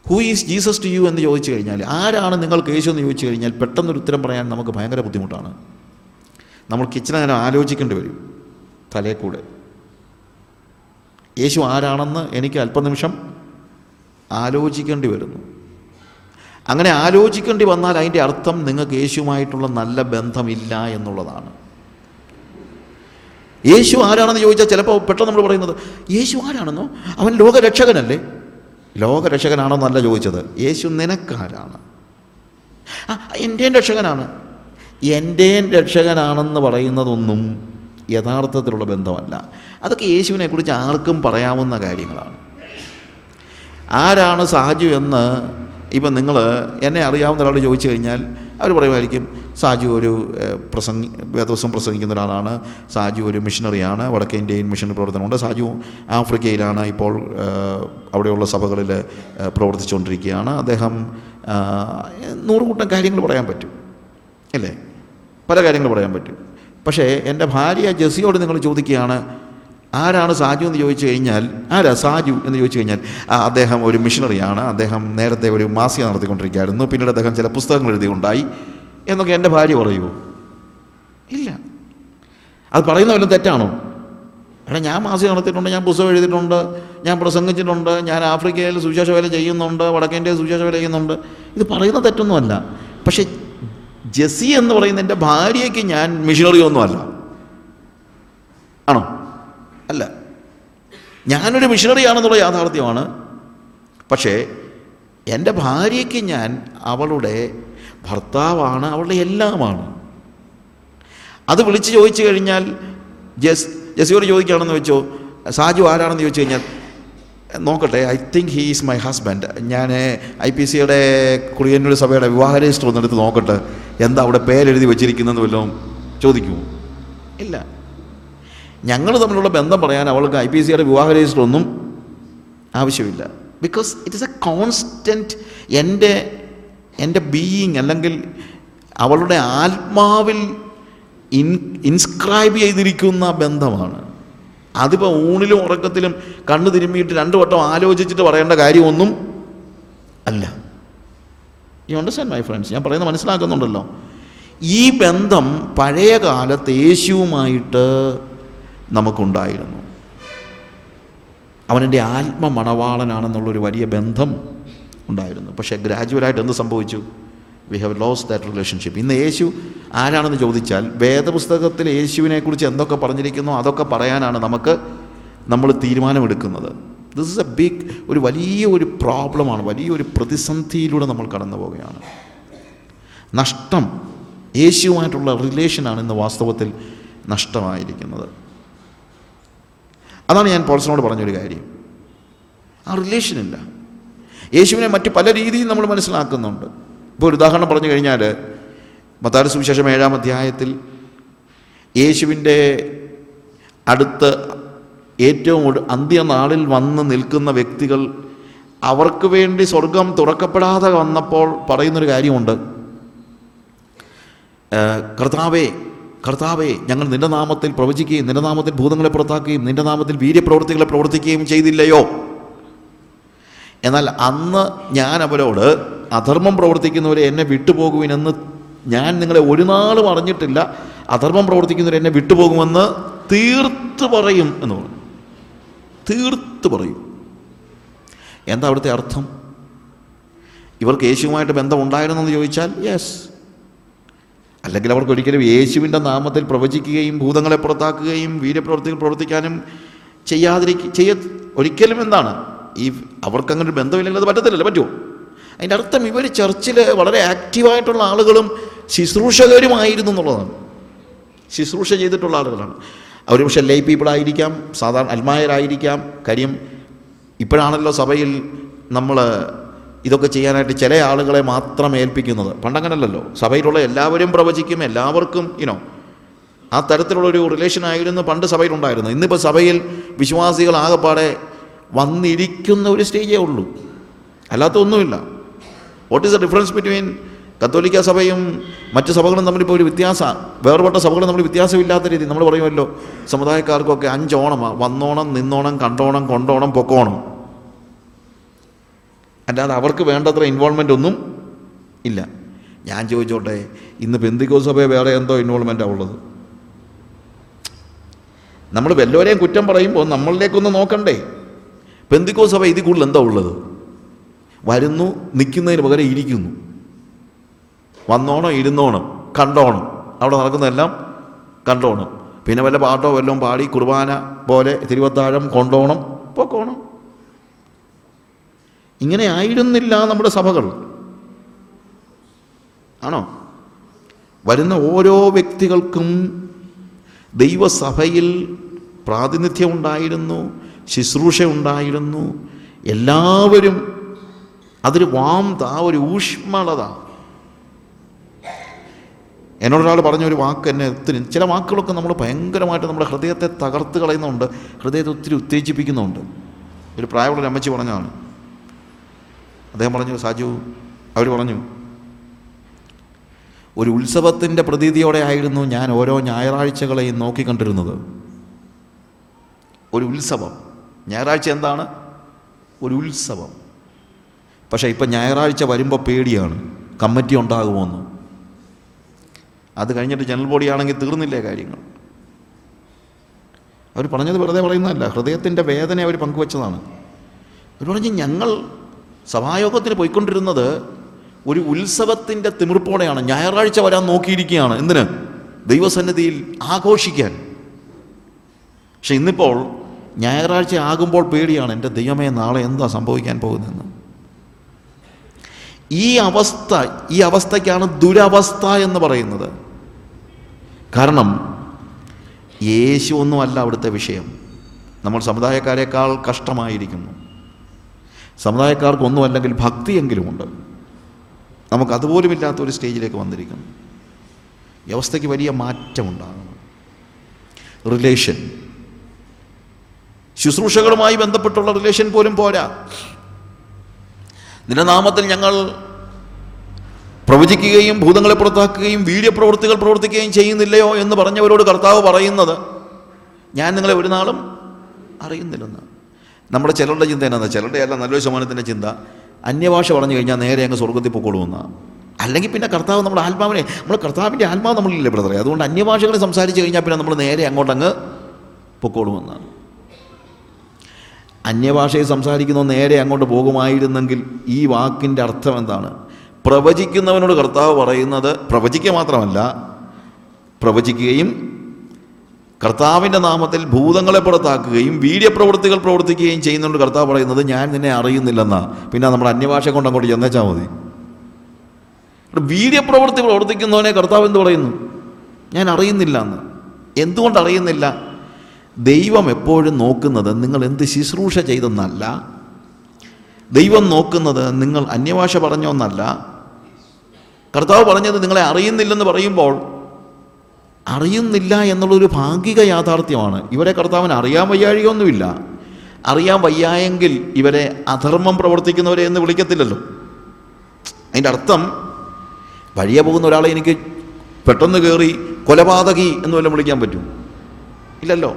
Who is Jesus to you എന്ന് ചോദിച്ചു കഴിഞ്ഞാൽ, ആരാണ് നിങ്ങൾക്ക് യേശു എന്ന് ചോദിച്ചു കഴിഞ്ഞാൽ പെട്ടെന്നൊരു ഉത്തരം പറയാൻ നമുക്ക് ഭയങ്കര ബുദ്ധിമുട്ടാണ്. നമ്മൾ കിച്ചനങ്ങനെ ആലോചിക്കേണ്ടി വരും തലയിൽ കൂടെ. യേശു ആരാണെന്ന് എനിക്ക് അല്പനിമിഷം ആലോചിക്കേണ്ടി വരുന്നു. അങ്ങനെ ആലോചിക്കേണ്ടി വന്നാൽ അതിൻ്റെ അർത്ഥം നിങ്ങൾക്ക് യേശുവുമായിട്ടുള്ള നല്ല ബന്ധമില്ല എന്നുള്ളതാണ്. യേശു ആരാണെന്ന് ചോദിച്ചാൽ ചിലപ്പോൾ പെട്ടെന്ന് നമ്മൾ പറയുന്നത്, യേശു ആരാണെന്നോ, അവൻ ലോകരക്ഷകനല്ലേ. ലോകരക്ഷകനാണെന്നല്ല ചോദിച്ചത്, യേശു നിനക്കാരാണ്, എൻ്റെയും രക്ഷകനാണ്. എൻ്റെയും രക്ഷകനാണെന്ന് പറയുന്നതൊന്നും യഥാർത്ഥത്തിലുള്ള ബന്ധമല്ല. അതൊക്കെ യേശുവിനെക്കുറിച്ച് ആർക്കും പറയാവുന്ന കാര്യങ്ങളാണ്. ആരാണ് സാജു എന്ന് ഇപ്പം നിങ്ങൾ എന്നെ അറിയാവുന്ന ഒരാൾ ചോദിച്ചു കഴിഞ്ഞാൽ അവർ പറയുമായിരിക്കും, സാജു ഒരു ദിവസം പ്രസംഗിക്കുന്ന ഒരാളാണ്, സാജു ഒരു മിഷണറിയാണ്, വടക്കേ ഇന്ത്യയിൽ മിഷണറി പ്രവർത്തനമുണ്ട്, സാജു ആഫ്രിക്കയിലാണ് ഇപ്പോൾ അവിടെയുള്ള സഭകളിൽ പ്രവർത്തിച്ചുകൊണ്ടിരിക്കുകയാണ്, അദ്ദേഹം 100 കൂട്ടം കാര്യങ്ങൾ പറയാൻ പറ്റും അല്ലേ, പല കാര്യങ്ങൾ പറയാൻ പറ്റും. പക്ഷേ എൻ്റെ ഭാര്യ ജെസിയോട് നിങ്ങൾ ചോദിക്കുകയാണ് ആരാണ് സാജു എന്ന് ചോദിച്ചു കഴിഞ്ഞാൽ, ആരാ സാജു എന്ന് ചോദിച്ചു കഴിഞ്ഞാൽ, അദ്ദേഹം ഒരു മിഷണറിയാണ്, അദ്ദേഹം നേരത്തെ ഒരു മാസിക നടത്തിക്കൊണ്ടിരിക്കുകയായിരുന്നു, പിന്നീട് അദ്ദേഹം ചില പുസ്തകങ്ങൾ എഴുതിയുണ്ടായി എന്നൊക്കെ എൻ്റെ ഭാര്യ പറയുമോ? ഇല്ല. അത് പറയുന്ന വല്ലതും തെറ്റാണോ? എടാ, ഞാൻ മാസിക നടത്തിയിട്ടുണ്ട്, ഞാൻ പുസ്തകം എഴുതിയിട്ടുണ്ട്, ഞാൻ പ്രസംഗിച്ചിട്ടുണ്ട്, ഞാൻ ആഫ്രിക്കയിൽ സുവിശേഷ വേല ചെയ്യുന്നുണ്ട്, വടക്കേ ഇന്ത്യയിൽ സുവിശേഷ വേല ചെയ്യുന്നുണ്ട്. ഇത് പറയുന്ന തെറ്റൊന്നുമല്ല. പക്ഷേ ജെസി എന്ന് പറയുന്ന എൻ്റെ ഭാര്യയ്ക്ക് ഞാൻ മിഷണറി ഒന്നുമല്ല. ആണോ? അല്ല. ഞാനൊരു മിഷണറിയാണെന്നുള്ള യാഥാർത്ഥ്യമാണ്. പക്ഷേ എൻ്റെ ഭാര്യയ്ക്ക് ഞാൻ അവളുടെ ഭർത്താവാണ്, അവളുടെ എല്ലാമാണ്. അത് വിളിച്ച് ചോദിച്ചു കഴിഞ്ഞാൽ ജെസിയോട് ചോദിക്കുകയാണെന്ന് വെച്ചോ, സാജു ആരാണെന്ന് ചോദിച്ചു കഴിഞ്ഞാൽ, നോക്കട്ടെ, I think he is my husband. ഞാൻ IPCയുടെ കുറിയന്നൂർ സഭയുടെ വിവാഹ രജിസ്റ്റർ ഒന്നെടുത്ത് നോക്കട്ടെ, എന്താ അവിടെ പേരെഴുതി വെച്ചിരിക്കുന്നതെന്ന് വല്ലതും ചോദിക്കുമോ? ഇല്ല. ഞങ്ങൾ തമ്മിലുള്ള ബന്ധം പറയാൻ അവൾക്ക് IPCയുടെ വിവാഹ രജിസ്റ്റർ ഒന്നും ആവശ്യമില്ല. Because it is a constant. എൻ്റെ ബീയിങ് അല്ലെങ്കിൽ അവളുടെ ആത്മാവിൽ ഇൻസ്ക്രൈബ് ചെയ്തിരിക്കുന്ന ബന്ധമാണ്. അതിപ്പോൾ ഊണിലും ഉറക്കത്തിലും കണ്ണു തിരുമ്മിയിട്ട് 2 വട്ടം ആലോചിച്ചിട്ട് പറയേണ്ട കാര്യമൊന്നും അല്ല. You understand my friends? ഞാൻ പറയുന്നത് മനസ്സിലാക്കുന്നുണ്ടല്ലോ. ഈ ബന്ധം പഴയ കാലത്ത് യേശുവുമായിട്ട് നമുക്കുണ്ടായിരുന്നു. അവനെൻ്റെ ആത്മമണവാളനാണെന്നുള്ളൊരു വലിയ ബന്ധം ഉണ്ടായിരുന്നു. പക്ഷേ ഗ്രാജുവലായിട്ട് എന്ത് സംഭവിച്ചു? We have lost that relationship. ഇന്ന് യേശു ആരാണെന്ന് ചോദിച്ചാൽ വേദപുസ്തകത്തിൽ യേശുവിനെക്കുറിച്ച് എന്തൊക്കെ പറഞ്ഞിരിക്കുന്നു അതൊക്കെ പറയാനാണ് നമ്മൾ തീരുമാനമെടുക്കുന്നത്. ദിസ് ഇസ് എ ബിഗ്, ഒരു വലിയൊരു പ്രോബ്ലമാണ്, വലിയൊരു പ്രതിസന്ധിയിലൂടെ നമ്മൾ കടന്നു പോവുകയാണ്. നഷ്ടം, യേശുവുമായിട്ടുള്ള റിലേഷനാണ് ഇന്ന് വാസ്തവത്തിൽ നഷ്ടമായിരിക്കുന്നത്. അതാണ് ഞാൻ പോൾസിനോട് പറഞ്ഞൊരു കാര്യം, ആ റിലേഷനില്ല. യേശുവിനെ മറ്റ് പല രീതിയിൽ നമ്മൾ മനസ്സിലാക്കുന്നുണ്ട്. ഇപ്പോൾ ഒരു ഉദാഹരണം പറഞ്ഞു കഴിഞ്ഞാൽ, മത്തായി സുവിശേഷം 7-ാം അധ്യായത്തിൽ യേശുവിൻ്റെ അടുത്ത് ഏറ്റവും അന്ത്യനാളിൽ വന്ന് നിൽക്കുന്ന വ്യക്തികൾ, അവർക്ക് വേണ്ടി സ്വർഗം തുറക്കപ്പെടാതെ വന്നപ്പോൾ പറയുന്നൊരു കാര്യമുണ്ട്, കർത്താവേ കർത്താവേ ഞങ്ങൾ നിൻ്റെ നാമത്തിൽ പ്രവചിക്കുകയും നിൻ്റെ നാമത്തിൽ ഭൂതങ്ങളെ പുറത്താക്കുകയും നിൻ്റെ നാമത്തിൽ വീര്യപ്രവൃത്തികളെ പ്രവർത്തിക്കുകയും ചെയ്തില്ലയോ? എന്നാൽ അന്ന് ഞാൻ അവരോട് അധർമ്മം പ്രവർത്തിക്കുന്നവരെ എന്നെ വിട്ടുപോകുവിനെന്ന് ഞാൻ നിങ്ങളെ ഒരു നാളും അറിഞ്ഞിട്ടില്ല, അധർമ്മം പ്രവർത്തിക്കുന്നവരെ എന്നെ വിട്ടുപോകുമെന്ന് തീർത്ത് പറയും എന്ന് പറഞ്ഞു. തീർത്ത് പറയും. എന്താ അവിടുത്തെ അർത്ഥം? ഇവർക്ക് യേശുവുമായിട്ട് ബന്ധം ഉണ്ടായിരുന്നെന്ന് ചോദിച്ചാൽ യെസ്. അല്ലെങ്കിൽ അവർക്ക് ഒരിക്കലും യേശുവിൻ്റെ നാമത്തിൽ പ്രവചിക്കുകയും ഭൂതങ്ങളെ പുറത്താക്കുകയും വീര്യപ്രവൃത്തികൾ പ്രവർത്തിക്കാനും ഒരിക്കലും എന്താണ് ഈ അവർക്കങ്ങനെ ഒരു ബന്ധമില്ലെങ്കിൽ അത് പറ്റത്തില്ലല്ലോ. പറ്റുമോ? അതിൻ്റെ അർത്ഥം ഇവർ ചർച്ചിൽ വളരെ ആക്റ്റീവായിട്ടുള്ള ആളുകളും ശുശ്രൂഷകരുമായിരുന്നു എന്നുള്ളതാണ്. ശുശ്രൂഷ ചെയ്തിട്ടുള്ള ആളുകളാണ് അവർ. പക്ഷേ ലൈ പീപ്പിളായിരിക്കാം, സാധാരണ അൽമായരായിരിക്കാം. കാര്യം ഇപ്പോഴാണല്ലോ സഭയിൽ നമ്മൾ ഇതൊക്കെ ചെയ്യാനായിട്ട് ചില ആളുകളെ മാത്രം ഏൽപ്പിക്കുന്നത്. പണ്ടങ്ങനല്ലല്ലോ, സഭയിലുള്ള എല്ലാവരും പ്രവചിക്കും, എല്ലാവർക്കും ഇനോ ആ തരത്തിലുള്ളൊരു റിലേഷനായിരുന്നു പണ്ട് സഭയിലുണ്ടായിരുന്നു. ഇന്നിപ്പോൾ സഭയിൽ വിശ്വാസികളാകെപ്പാടെ വന്നിരിക്കുന്ന ഒരു സ്റ്റേജേ ഉള്ളൂ, അല്ലാത്ത ഒന്നുമില്ല. What is the difference between കത്തോലിക്ക സഭയും മറ്റ് സഭകളും തമ്മിലിപ്പോൾ ഒരു വ്യത്യാസമാണ്. വേർപെട്ട സഭകളും തമ്മിൽ വ്യത്യാസമില്ലാത്ത രീതി നമ്മൾ പറയുമല്ലോ, സമുദായക്കാർക്കൊക്കെ 5 ഓണമാണ്, വന്നോണം നിന്നോണം കണ്ടോണം കൊണ്ടോണം പൊക്കോണം, അല്ലാതെ അവർക്ക് വേണ്ടത്ര ഇൻവോൾവ്മെൻ്റ് ഒന്നും ഇല്ല. ഞാൻ ചോദിച്ചോട്ടെ, ഇന്ന് പെന്തിക്കോസ് സഭയെ വേറെ എന്തോ ഇൻവോൾവ്മെൻ്റാണ് ഉള്ളത്. നമ്മൾ വല്ലവരെയും കുറ്റം പറയുമ്പോൾ നമ്മളിലേക്കൊന്ന് നോക്കണ്ടേ? പെന്തിക്കോസ് സഭ ഇതിൽ കൂടുതൽ എന്താ ഉള്ളത്? വരുന്നു, നിൽക്കുന്നതിന് പകരം ഇരിക്കുന്നു, വന്നോണം ഇരുന്നോണം കണ്ടോണം, അവിടെ നടക്കുന്നതെല്ലാം കണ്ടോണം, പിന്നെ വല്ല പാട്ടോ വല്ലതും പാടി കുർബാന പോലെ തിരുവത്താഴം കൊണ്ടോണം പൊക്കോണം. ഇങ്ങനെ ആയിരുന്നില്ല നമ്മുടെ സഭകൾ, ആണോ? വരുന്ന ഓരോ വ്യക്തികൾക്കും ദൈവസഭയിൽ പ്രാതിനിധ്യം ഉണ്ടായിരുന്നു, ശുശ്രൂഷ ഉണ്ടായിരുന്നു, എല്ലാവരും അതൊരു വാംത, ഒരു ഊഷ്മളത. എന്നോടൊരാൾ പറഞ്ഞൊരു വാക്ക് എന്നെ ഒത്തിരി, ചില വാക്കുകളൊക്കെ നമ്മൾ ഭയങ്കരമായിട്ട് നമ്മുടെ ഹൃദയത്തെ തകർത്ത് കളയുന്നുണ്ട്, ഹൃദയത്തെ ഒത്തിരി ഉത്തേജിപ്പിക്കുന്നുണ്ട്. ഒരു പ്രായമുള്ളൊരു അമ്മച്ചി പറഞ്ഞതാണ്. അദ്ദേഹം പറഞ്ഞു, സാജു, അവർ പറഞ്ഞു, ഒരു ഉത്സവത്തിൻ്റെ പ്രതീതിയോടെ ആയിരുന്നു ഞാൻ ഓരോ ഞായറാഴ്ചകളെയും നോക്കിക്കണ്ടിരുന്നത്. ഒരു ഉത്സവം, ഞായറാഴ്ച എന്താണ്? ഒരു ഉത്സവം. പക്ഷേ ഇപ്പം ഞായറാഴ്ച വരുമ്പോൾ പേടിയാണ്, കമ്മിറ്റി ഉണ്ടാകുമോന്ന്. അത് കഴിഞ്ഞിട്ട് ജനറൽ ബോഡിയാണെങ്കിൽ തീർന്നില്ലേ കാര്യങ്ങൾ. അവർ പറഞ്ഞത് വെറുതെ പറയുന്നതല്ല, ഹൃദയത്തിൻ്റെ വേദന അവർ പങ്കുവച്ചതാണ്. അവർ പറഞ്ഞ്, ഞങ്ങൾ സഭായോഗത്തിന് പോയിക്കൊണ്ടിരുന്നത് ഒരു ഉത്സവത്തിൻ്റെ തിമിർപ്പോടെയാണ്, ഞായറാഴ്ച വരാൻ നോക്കിയിരിക്കുകയാണ്. എന്തിന്? ദൈവസന്നിധിയിൽ ആഘോഷിക്കാൻ. പക്ഷെ ഇന്നിപ്പോൾ ഞായറാഴ്ച ആകുമ്പോൾ പേടിയാണ്, എൻ്റെ ദൈവമേ നാളെ എന്താ സംഭവിക്കാൻ പോകുന്നതെന്ന്. ഈ അവസ്ഥയ്ക്കാണ് ദുരവസ്ഥ എന്ന് പറയുന്നത്. കാരണം യേശു ഒന്നുമല്ല അവിടുത്തെ വിഷയം. നമ്മൾ സമുദായക്കാരേക്കാൾ കഷ്ടമായിരിക്കുന്നു. സമുദായക്കാർക്കൊന്നുമല്ലെങ്കിൽ ഭക്തിയെങ്കിലുമുണ്ട്, നമുക്കതുപോലുമില്ലാത്തൊരു സ്റ്റേജിലേക്ക് വന്നിരിക്കുന്നു. ഈ അവസ്ഥയ്ക്ക് വലിയ മാറ്റമുണ്ടാകുന്നു. റിലേഷൻ, ശുശ്രൂഷകളുമായി ബന്ധപ്പെട്ടുള്ള റിലേഷൻ പോലും പോരാ. നിന്റെ നാമത്തിൽ ഞങ്ങൾ പ്രവചിക്കുകയും ഭൂതങ്ങളെ പുറത്താക്കുകയും വീര്യപ്രവൃത്തികൾ പ്രവർത്തിക്കുകയും ചെയ്യുന്നില്ലയോ എന്ന് പറഞ്ഞവരോട് കർത്താവ് പറയുന്നത്, ഞാൻ നിങ്ങളെ ഒരു നാളും അറിയുന്നില്ലെന്ന്. നമ്മുടെ ചിലരുടെ ചിന്ത എന്നാ, ചിലരുടെ അല്ല, നല്ലൊരു ശതമാനത്തിൻ്റെ ചിന്ത, അന്യഭാഷ പറഞ്ഞു കഴിഞ്ഞാൽ നേരെ അങ്ങ് സ്വർഗത്തിൽ പൊക്കോളുമെന്ന. അല്ലെങ്കിൽ പിന്നെ കർത്താവ് നമ്മുടെ ആത്മാവിനെ, നമ്മുടെ കർത്താവിൻ്റെ ആത്മാവ് നമ്മളില്ലേ ബ്രദറെ, അതുകൊണ്ട് അന്യഭാഷകളെ സംസാരിച്ച് കഴിഞ്ഞാൽ പിന്നെ നമ്മൾ നേരെ അങ്ങോട്ടങ്ങ് പൊക്കോളുമെന്നാണ്. അന്യഭാഷയിൽ സംസാരിക്കുന്ന നേരെ അങ്ങോട്ട് പോകുമായിരുന്നെങ്കിൽ ഈ വാക്കിൻ്റെ അർത്ഥം എന്താണ്? പ്രവചിക്കുന്നവനോട് കർത്താവ് പറയുന്നത്, പ്രവചിക്കുക മാത്രമല്ല, പ്രവചിക്കുകയും കർത്താവിൻ്റെ നാമത്തിൽ ഭൂതങ്ങളെ പുറത്താക്കുകയും വീര്യപ്രവൃത്തികൾ പ്രവർത്തിക്കുകയും ചെയ്യുന്നതുകൊണ്ട് കർത്താവ് പറയുന്നത് ഞാൻ നിന്നെ അറിയുന്നില്ലെന്നാണ്. പിന്നെ നമ്മുടെ അന്യഭാഷ കൊണ്ട് അങ്ങോട്ട് ചെന്നേച്ചാൽ മതി. വീര്യപ്രവൃത്തി പ്രവർത്തിക്കുന്നവനെ കർത്താവ് എന്ത് പറയുന്നു? ഞാൻ അറിയുന്നില്ല എന്ന്. എന്തുകൊണ്ട് അറിയുന്നില്ല? ദൈവം എപ്പോഴും നോക്കുന്നത് നിങ്ങൾ എന്ത് ശുശ്രൂഷ ചെയ്തെന്നല്ല. ദൈവം നോക്കുന്നത് നിങ്ങൾ അന്യഭാഷ പറഞ്ഞോന്നല്ല. കർത്താവ് പറഞ്ഞത് നിങ്ങളെ അറിയുന്നില്ലെന്ന് പറയുമ്പോൾ അറിയുന്നില്ല എന്നുള്ളൊരു ഭാഗിക യാഥാർത്ഥ്യമാണ്. ഇവരെ കർത്താവിന് അറിയാൻ വയ്യാഴികയൊന്നുമില്ല. അറിയാൻ വയ്യായെങ്കിൽ ഇവരെ അധർമ്മം പ്രവർത്തിക്കുന്നവരെ എന്ന് വിളിക്കത്തില്ലല്ലോ. അതിൻ്റെ അർത്ഥം വഴിയെ പോകുന്ന ഒരാളെ എനിക്ക് പെട്ടെന്ന് കയറി കൊലപാതകി എന്ന് വല്ലതും വിളിക്കാൻ പറ്റും? ഇല്ലല്ലോ.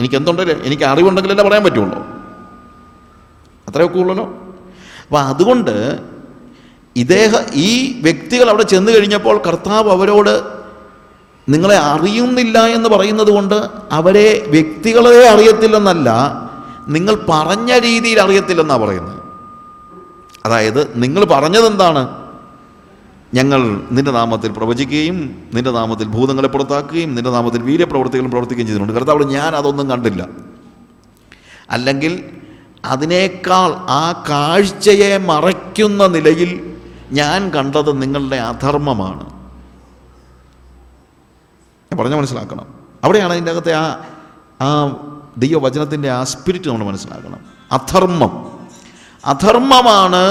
എനിക്കെന്തുണ്ടെങ്കിലും എനിക്ക് അറിവുണ്ടെങ്കിലല്ലേ പറയാൻ പറ്റുള്ളൂ. അത്രയൊക്കെ ഉള്ളല്ലോ. അപ്പം അതുകൊണ്ട് ഈ വ്യക്തികൾ അവിടെ ചെന്ന് കഴിഞ്ഞപ്പോൾ കർത്താവ് അവരോട് നിങ്ങളെ അറിയുന്നില്ല എന്ന് പറയുന്നത് കൊണ്ട് അവരെ വ്യക്തികളെ അറിയത്തില്ലെന്നല്ല, നിങ്ങൾ പറഞ്ഞ രീതിയിൽ അറിയത്തില്ലെന്നാണ് പറയുന്നത്. അതായത് നിങ്ങൾ പറഞ്ഞതെന്താണ്? ഞങ്ങൾ നിൻ്റെ നാമത്തിൽ പ്രവചിക്കുകയും നിൻ്റെ നാമത്തിൽ ഭൂതങ്ങളെ പുറത്താക്കുകയും നിൻ്റെ നാമത്തിൽ വീര്യപ്രവർത്തികളും പ്രവർത്തിക്കുകയും ചെയ്തിട്ടുണ്ട്. കർത്താവ് ഞാൻ അതൊന്നും കണ്ടില്ല. അല്ലെങ്കിൽ അതിനേക്കാൾ ആ കാഴ്ചയെ മറയ്ക്കുന്ന നിലയിൽ ഞാൻ കണ്ടത് നിങ്ങളുടെ അധർമ്മമാണ്. ഞാൻ പറഞ്ഞാൽ മനസ്സിലാക്കണം. അവിടെയാണ് അതിൻ്റെ അകത്തെ ആ ദൈവവചനത്തിൻ്റെ ആ സ്പിരിറ്റ് നമ്മൾ മനസ്സിലാക്കണം. അധർമ്മം, അധർമ്മമാണ്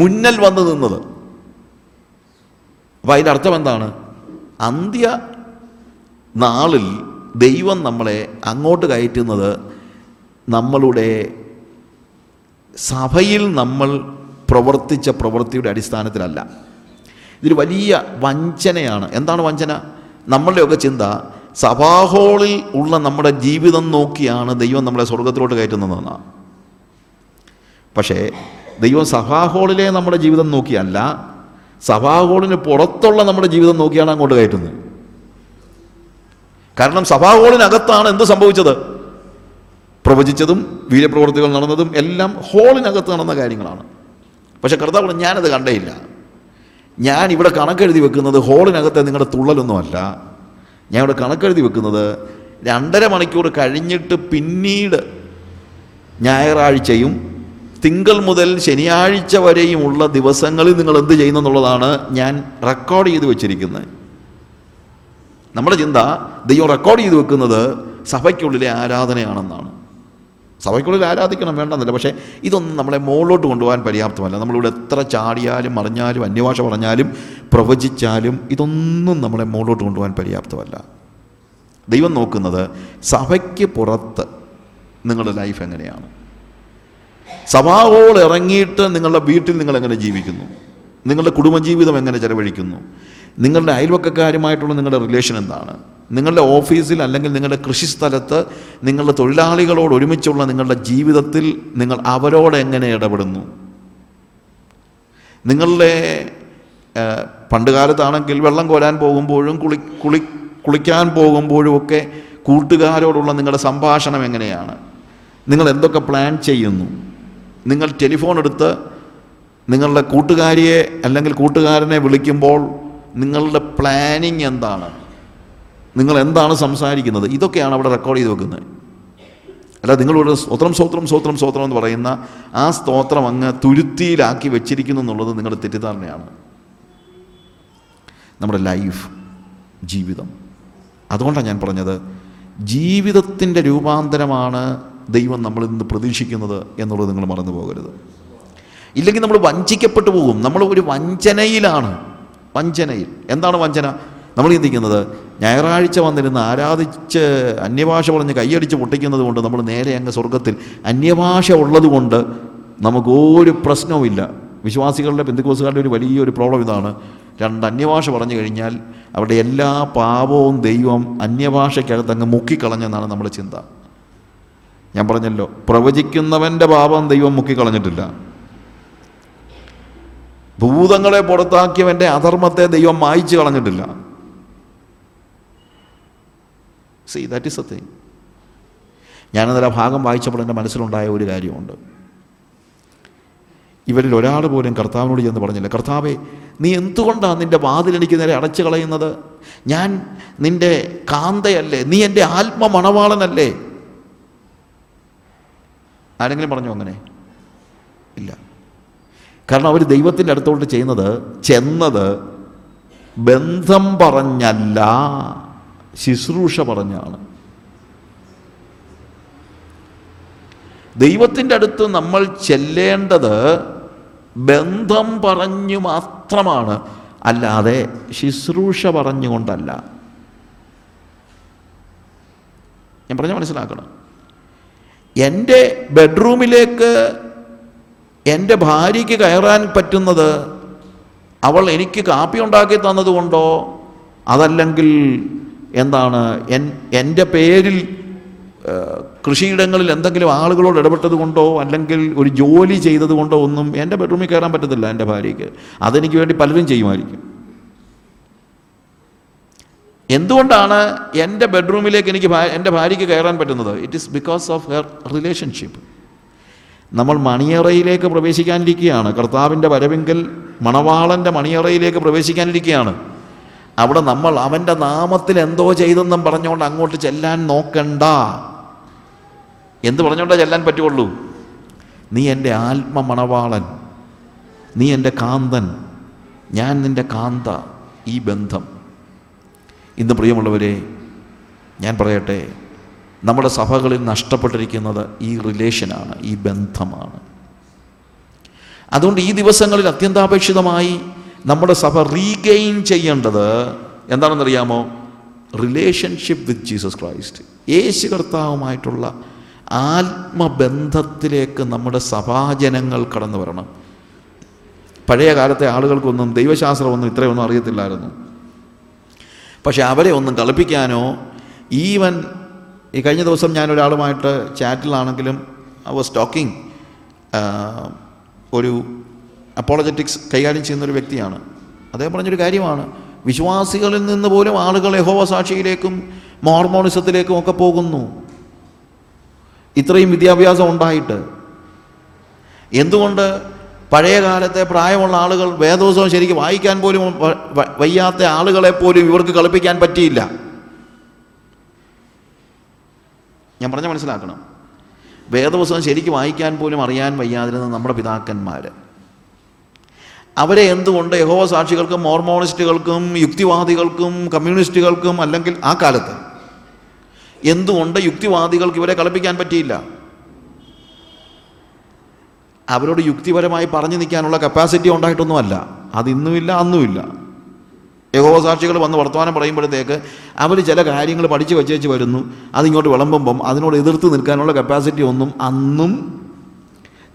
മുന്നിൽ വന്നു നിന്നത്. അപ്പോൾ അതിൻ്റെ അർത്ഥം എന്താണ്? അന്ത്യ നാളിൽ ദൈവം നമ്മളെ അങ്ങോട്ട് കയറ്റുന്നത് നമ്മളുടെ സഭയിൽ നമ്മൾ പ്രവർത്തിച്ച പ്രവൃത്തിയുടെ അടിസ്ഥാനത്തിലല്ല. ഇതൊരു വലിയ വഞ്ചനയാണ്. എന്താണ് വഞ്ചന? നമ്മളുടെയൊക്കെ ചിന്ത സഭാഹോളിൽ ഉള്ള നമ്മുടെ ജീവിതം നോക്കിയാണ് ദൈവം നമ്മളെ സ്വർഗത്തിലോട്ട് കയറ്റുന്നതെന്നാണ്. പക്ഷേ ദൈവം സഭാഹോളിലെ നമ്മുടെ ജീവിതം നോക്കിയല്ല, സഭാഹോളിന് പുറത്തുള്ള നമ്മുടെ ജീവിതം നോക്കിയാണ് അങ്ങോട്ട് കയറ്റുന്നത്. കാരണം സഭാഹോളിനകത്താണ് എന്ത് സംഭവിച്ചത്? പ്രവചിച്ചതും വീര്യപ്രവൃത്തികൾ നടന്നതും എല്ലാം ഹോളിനകത്ത് നടന്ന കാര്യങ്ങളാണ്. പക്ഷേ കർത്താവ് ഞാനത് കണ്ടേയില്ല. ഞാൻ ഇവിടെ കണക്കെഴുതി വെക്കുന്നത് ഹോളിനകത്തെ നിങ്ങളുടെ തുള്ളലൊന്നുമല്ല. ഞാൻ ഇവിടെ കണക്കെഴുതി വെക്കുന്നത് 2.5 മണിക്കൂർ കഴിഞ്ഞിട്ട് പിന്നീട് ഞായറാഴ്ചയും തിങ്കൾ മുതൽ ശനിയാഴ്ച വരെയും ഉള്ള ദിവസങ്ങളിൽ നിങ്ങൾ എന്ത് ചെയ്യുന്നു എന്നുള്ളതാണ് ഞാൻ റെക്കോർഡ് ചെയ്ത് വെച്ചിരിക്കുന്നത്. നമ്മുടെ ചിന്ത ദൈവം റെക്കോർഡ് ചെയ്ത് വെക്കുന്നത് സഭയ്ക്കുള്ളിലെ ആരാധനയാണെന്നാണ്. സഭയ്ക്കുള്ളിൽ ആരാധിക്കണം, വേണ്ടെന്നില്ല. പക്ഷേ ഇതൊന്നും നമ്മളെ മുകളിലോട്ട് കൊണ്ടുപോകാൻ പര്യാപ്തമല്ല. നമ്മളിവിടെ എത്ര ചാടിയാലും മറിഞ്ഞാലും അന്യഭാഷ പറഞ്ഞാലും പ്രവചിച്ചാലും ഇതൊന്നും നമ്മളെ മുകളിലോട്ട് കൊണ്ടുപോകാൻ പര്യാപ്തമല്ല. ദൈവം നോക്കുന്നത് സഭയ്ക്ക് പുറത്ത് നിങ്ങളുടെ ലൈഫ് എങ്ങനെയാണ്. സഭാഹോൾ ഇറങ്ങിയിട്ട് നിങ്ങളുടെ വീട്ടിൽ നിങ്ങളെങ്ങനെ ജീവിക്കുന്നു, നിങ്ങളുടെ കുടുംബജീവിതം എങ്ങനെ ചെലവഴിക്കുന്നു, നിങ്ങളുടെ അയൽവക്കക്കാരുമായിട്ടുള്ള നിങ്ങളുടെ റിലേഷൻ എന്താണ്, നിങ്ങളുടെ ഓഫീസിൽ അല്ലെങ്കിൽ നിങ്ങളുടെ കൃഷിസ്ഥലത്ത് നിങ്ങളുടെ തൊഴിലാളികളോട് ഒരുമിച്ചുള്ള നിങ്ങളുടെ ജീവിതത്തിൽ നിങ്ങൾ അവരോട് എങ്ങനെ ഇടപെടുന്നു. നിങ്ങളുടെ പണ്ട് കാലത്താണെങ്കിൽ വെള്ളം കോരാൻ പോകുമ്പോഴും കുളിക്കാൻ പോകുമ്പോഴും ഒക്കെ കൂട്ടുകാരോടുള്ള നിങ്ങളുടെ സംഭാഷണം എങ്ങനെയാണ്, നിങ്ങൾ എന്തൊക്കെ പ്ലാൻ ചെയ്യുന്നു. നിങ്ങൾ ടെലിഫോൺ എടുത്ത് നിങ്ങളുടെ കൂട്ടുകാരിയെ അല്ലെങ്കിൽ കൂട്ടുകാരനെ വിളിക്കുമ്പോൾ നിങ്ങളുടെ പ്ലാനിങ് എന്താണ്, നിങ്ങൾ എന്താണ് സംസാരിക്കുന്നത്, ഇതൊക്കെയാണ് അവിടെ റെക്കോർഡ് ചെയ്ത് വെക്കുന്നത്. അല്ല നിങ്ങളോട് സ്തോത്രം സ്തോത്രം സ്തോത്രം സ്തോത്രം എന്ന് പറയുന്ന ആ സ്തോത്രം അങ്ങ് തുരുത്തിയിലാക്കി വെച്ചിരിക്കുന്നു എന്നുള്ളത് നിങ്ങളുടെ തെറ്റിദ്ധാരണയാണ്. നമ്മുടെ ലൈഫ് ജീവിതം, അതുകൊണ്ടാണ് ഞാൻ പറഞ്ഞത് ജീവിതത്തിൻ്റെ രൂപാന്തരമാണ് ദൈവം നമ്മളിൽ നിന്ന് പ്രതീക്ഷിക്കുന്നത് എന്നുള്ളത് നിങ്ങൾ മറന്നു പോകരുത്. ഇല്ലെങ്കിൽ നമ്മൾ വഞ്ചിക്കപ്പെട്ടു പോകും. നമ്മൾ ഒരു വഞ്ചനയിലാണ്. വഞ്ചനയിൽ എന്താണ് വഞ്ചന? നമ്മൾ ചിന്തിക്കുന്നത് ഞായറാഴ്ച വന്നിരുന്ന് ആരാധിച്ച് അന്യഭാഷ പറഞ്ഞ് കൈയടിച്ച് പൊട്ടിക്കുന്നത് കൊണ്ട് നമ്മൾ നേരെ അങ്ങ് സ്വർഗത്തിൽ. അന്യഭാഷ ഉള്ളത് കൊണ്ട് നമുക്കൊരു പ്രശ്നവുമില്ല. വിശ്വാസികളുടെ പെന്തക്കോസ്തുകാരുടെ ഒരു വലിയൊരു പ്രോബ്ലം ഇതാണ്. 2 അന്യഭാഷ പറഞ്ഞു കഴിഞ്ഞാൽ അവരുടെ എല്ലാ പാപവും ദൈവം അന്യഭാഷയ്ക്കകത്ത് അങ്ങ് മുക്കിക്കളഞ്ഞെന്നാണ് നമ്മുടെ ചിന്ത. ഞാൻ പറഞ്ഞല്ലോ, പ്രവചിക്കുന്നവൻ്റെ പാപം ദൈവം മുക്കിക്കളഞ്ഞിട്ടില്ല. ഭൂതങ്ങളെ പുറത്താക്കിയവൻ്റെ അധർമ്മത്തെ ദൈവം മായ്ച്ചു കളഞ്ഞിട്ടില്ല. See, that is the thing. ഞാനതിൽ ആ ഭാഗം വായിച്ചപ്പോൾ എൻ്റെ മനസ്സിലുണ്ടായ ഒരു കാര്യമുണ്ട്. ഇവരിൽ ഒരാൾ പോലും കർത്താവിനോട് ചെന്ന് പറഞ്ഞില്ല, കർത്താവേ നീ എന്തുകൊണ്ടാണ് നിൻ്റെ വാതിലെനിക്ക് നേരെ അടച്ചു കളയുന്നത്? ഞാൻ നിൻ്റെ കാന്തയല്ലേ, നീ എൻ്റെ ആത്മ മണവാളനല്ലേ? ആരെങ്കിലും പറഞ്ഞോ അങ്ങനെ? ഇല്ല. കാരണം അവർ ദൈവത്തിൻ്റെ അടുത്തോട്ട് ചെന്നത് ബന്ധം പറഞ്ഞല്ല, ശുശ്രൂഷ പറഞ്ഞാണ്. ദൈവത്തിൻ്റെ അടുത്ത് നമ്മൾ ചെല്ലേണ്ടത് ബന്ധം പറഞ്ഞു മാത്രമാണ്, അല്ലാതെ ശുശ്രൂഷ പറഞ്ഞുകൊണ്ടല്ല. ഞാൻ പറഞ്ഞ മനസ്സിലാക്കണം. എൻ്റെ ബെഡ്റൂമിലേക്ക് എൻ്റെ ഭാര്യയ്ക്ക് കയറാൻ പറ്റുന്നത് അവൾ എനിക്ക് കാപ്പി ഉണ്ടാക്കി തന്നതുകൊണ്ടോ, അതല്ലെങ്കിൽ എന്താണ് എൻ്റെ പേരിൽ കൃഷിയിടങ്ങളിൽ എന്തെങ്കിലും ആളുകളോട് ഇടപെട്ടത് കൊണ്ടോ, അല്ലെങ്കിൽ ഒരു ജോലി ചെയ്തത് കൊണ്ടോ ഒന്നും എൻ്റെ ബെഡ്റൂമിൽ കയറാൻ പറ്റത്തില്ല എൻ്റെ ഭാര്യയ്ക്ക്. അതെനിക്ക് വേണ്ടി പലരും ചെയ്യുമായിരിക്കും. എന്തുകൊണ്ടാണ് എൻ്റെ ബെഡ്റൂമിലേക്ക് എനിക്ക് എൻ്റെ ഭാര്യയ്ക്ക് കയറാൻ പറ്റുന്നത്? It is because of her relationship. നമ്മൾ മണിയറയിലേക്ക് പ്രവേശിക്കാനിരിക്കുകയാണ്, കർത്താവിൻ്റെ വരവെങ്കിൽ മണവാളൻ്റെ മണിയറയിലേക്ക് പ്രവേശിക്കാനിരിക്കുകയാണ്. അവിടെ നമ്മൾ അവൻ്റെ നാമത്തിൽ എന്തോ ചെയ്തെന്നും പറഞ്ഞുകൊണ്ട് അങ്ങോട്ട് ചെല്ലാൻ നോക്കണ്ട. എന്ത് പറഞ്ഞുകൊണ്ടേ ചെല്ലാൻ പറ്റുള്ളൂ? നീ എൻ്റെ ആത്മ മണവാളൻ, നീ എൻ്റെ കാന്തൻ, ഞാൻ നിൻ്റെ കാന്ത. ഈ ബന്ധം ഇന്ന് പ്രിയമുള്ളവരെ ഞാൻ പറയട്ടെ, നമ്മുടെ സഭകളിൽ നഷ്ടപ്പെട്ടിരിക്കുന്നത് ഈ റിലേഷനാണ്, ഈ ബന്ധമാണ്. അതുകൊണ്ട് ഈ ദിവസങ്ങളിൽ അത്യന്താപേക്ഷിതമായി നമ്മുടെ സഭ റീഗെയിൻ ചെയ്യേണ്ടത് എന്താണെന്നറിയാമോ? റിലേഷൻഷിപ്പ് വിത്ത് ജീസസ് ക്രൈസ്റ്റ്, യേശു കർത്താവുമായിട്ടുള്ള ആത്മബന്ധത്തിലേക്ക് നമ്മുടെ സഭാജനങ്ങൾ കടന്നു വരണം. പഴയ കാലത്തെ ആളുകൾക്കൊന്നും ദൈവശാസ്ത്രമൊന്നും ഇത്രയൊന്നും അറിയത്തില്ലായിരുന്നു. പക്ഷെ അവരെ ഒന്നും കളിപ്പിക്കാനോ, ഈവൻ ഈ കഴിഞ്ഞ ദിവസം ഞാനൊരാളുമായിട്ട് ചാറ്റിലാണെങ്കിലും ഐ വാസ് ടോക്കിംഗ്, ഒരു അപ്പോളജറ്റിക്സ് കൈകാര്യം ചെയ്യുന്നൊരു വ്യക്തിയാണ്. അദ്ദേഹം പറഞ്ഞൊരു കാര്യമാണ്, വിശ്വാസികളിൽ നിന്ന് പോലും ആളുകൾ യഹോവ സാക്ഷിയിലേക്കും മോർമോണിസത്തിലേക്കും ഒക്കെ പോകുന്നു, ഇത്രയും വിദ്യാഭ്യാസം ഉണ്ടായിട്ട്. എന്തുകൊണ്ട് പഴയ കാലത്തെ പ്രായമുള്ള ആളുകൾ, വേദോത്സവം ശരിക്കും വായിക്കാൻ പോലും വയ്യാത്ത ആളുകളെ പോലും ഇവർക്ക് കളിപ്പിക്കാൻ പറ്റിയില്ല? ഞാൻ പറഞ്ഞ മനസ്സിലാക്കണം. വേദപുസ്തകം ശരിക്കും വായിക്കാൻ പോലും അറിയാൻ വയ്യാതിരുന്ന നമ്മുടെ പിതാക്കന്മാർ, അവരെ എന്തുകൊണ്ട് യഹോവ സാക്ഷികൾക്കും മോർമോണിസ്റ്റുകൾക്കും യുക്തിവാദികൾക്കും കമ്മ്യൂണിസ്റ്റുകൾക്കും, അല്ലെങ്കിൽ ആ കാലത്ത് എന്തുകൊണ്ട് യുക്തിവാദികൾക്ക് ഇവരെ കളിപ്പിക്കാൻ പറ്റിയില്ല? അവരോട് യുക്തിപരമായി പറഞ്ഞു നിൽക്കാനുള്ള കപ്പാസിറ്റി ഉണ്ടായിട്ടൊന്നുമല്ല, അതിന്നുമില്ല അന്നുമില്ല. യഹോവ സാക്ഷികൾ വന്ന് വർത്തമാനം പറയുമ്പോഴത്തേക്ക് അവർ ചില കാര്യങ്ങൾ പഠിച്ച് വച്ചേച്ച് വരുന്നു, അതിങ്ങോട്ട് വിളമ്പുമ്പം അതിനോട് എതിർത്ത് നിൽക്കാനുള്ള കപ്പാസിറ്റി ഒന്നും അന്നും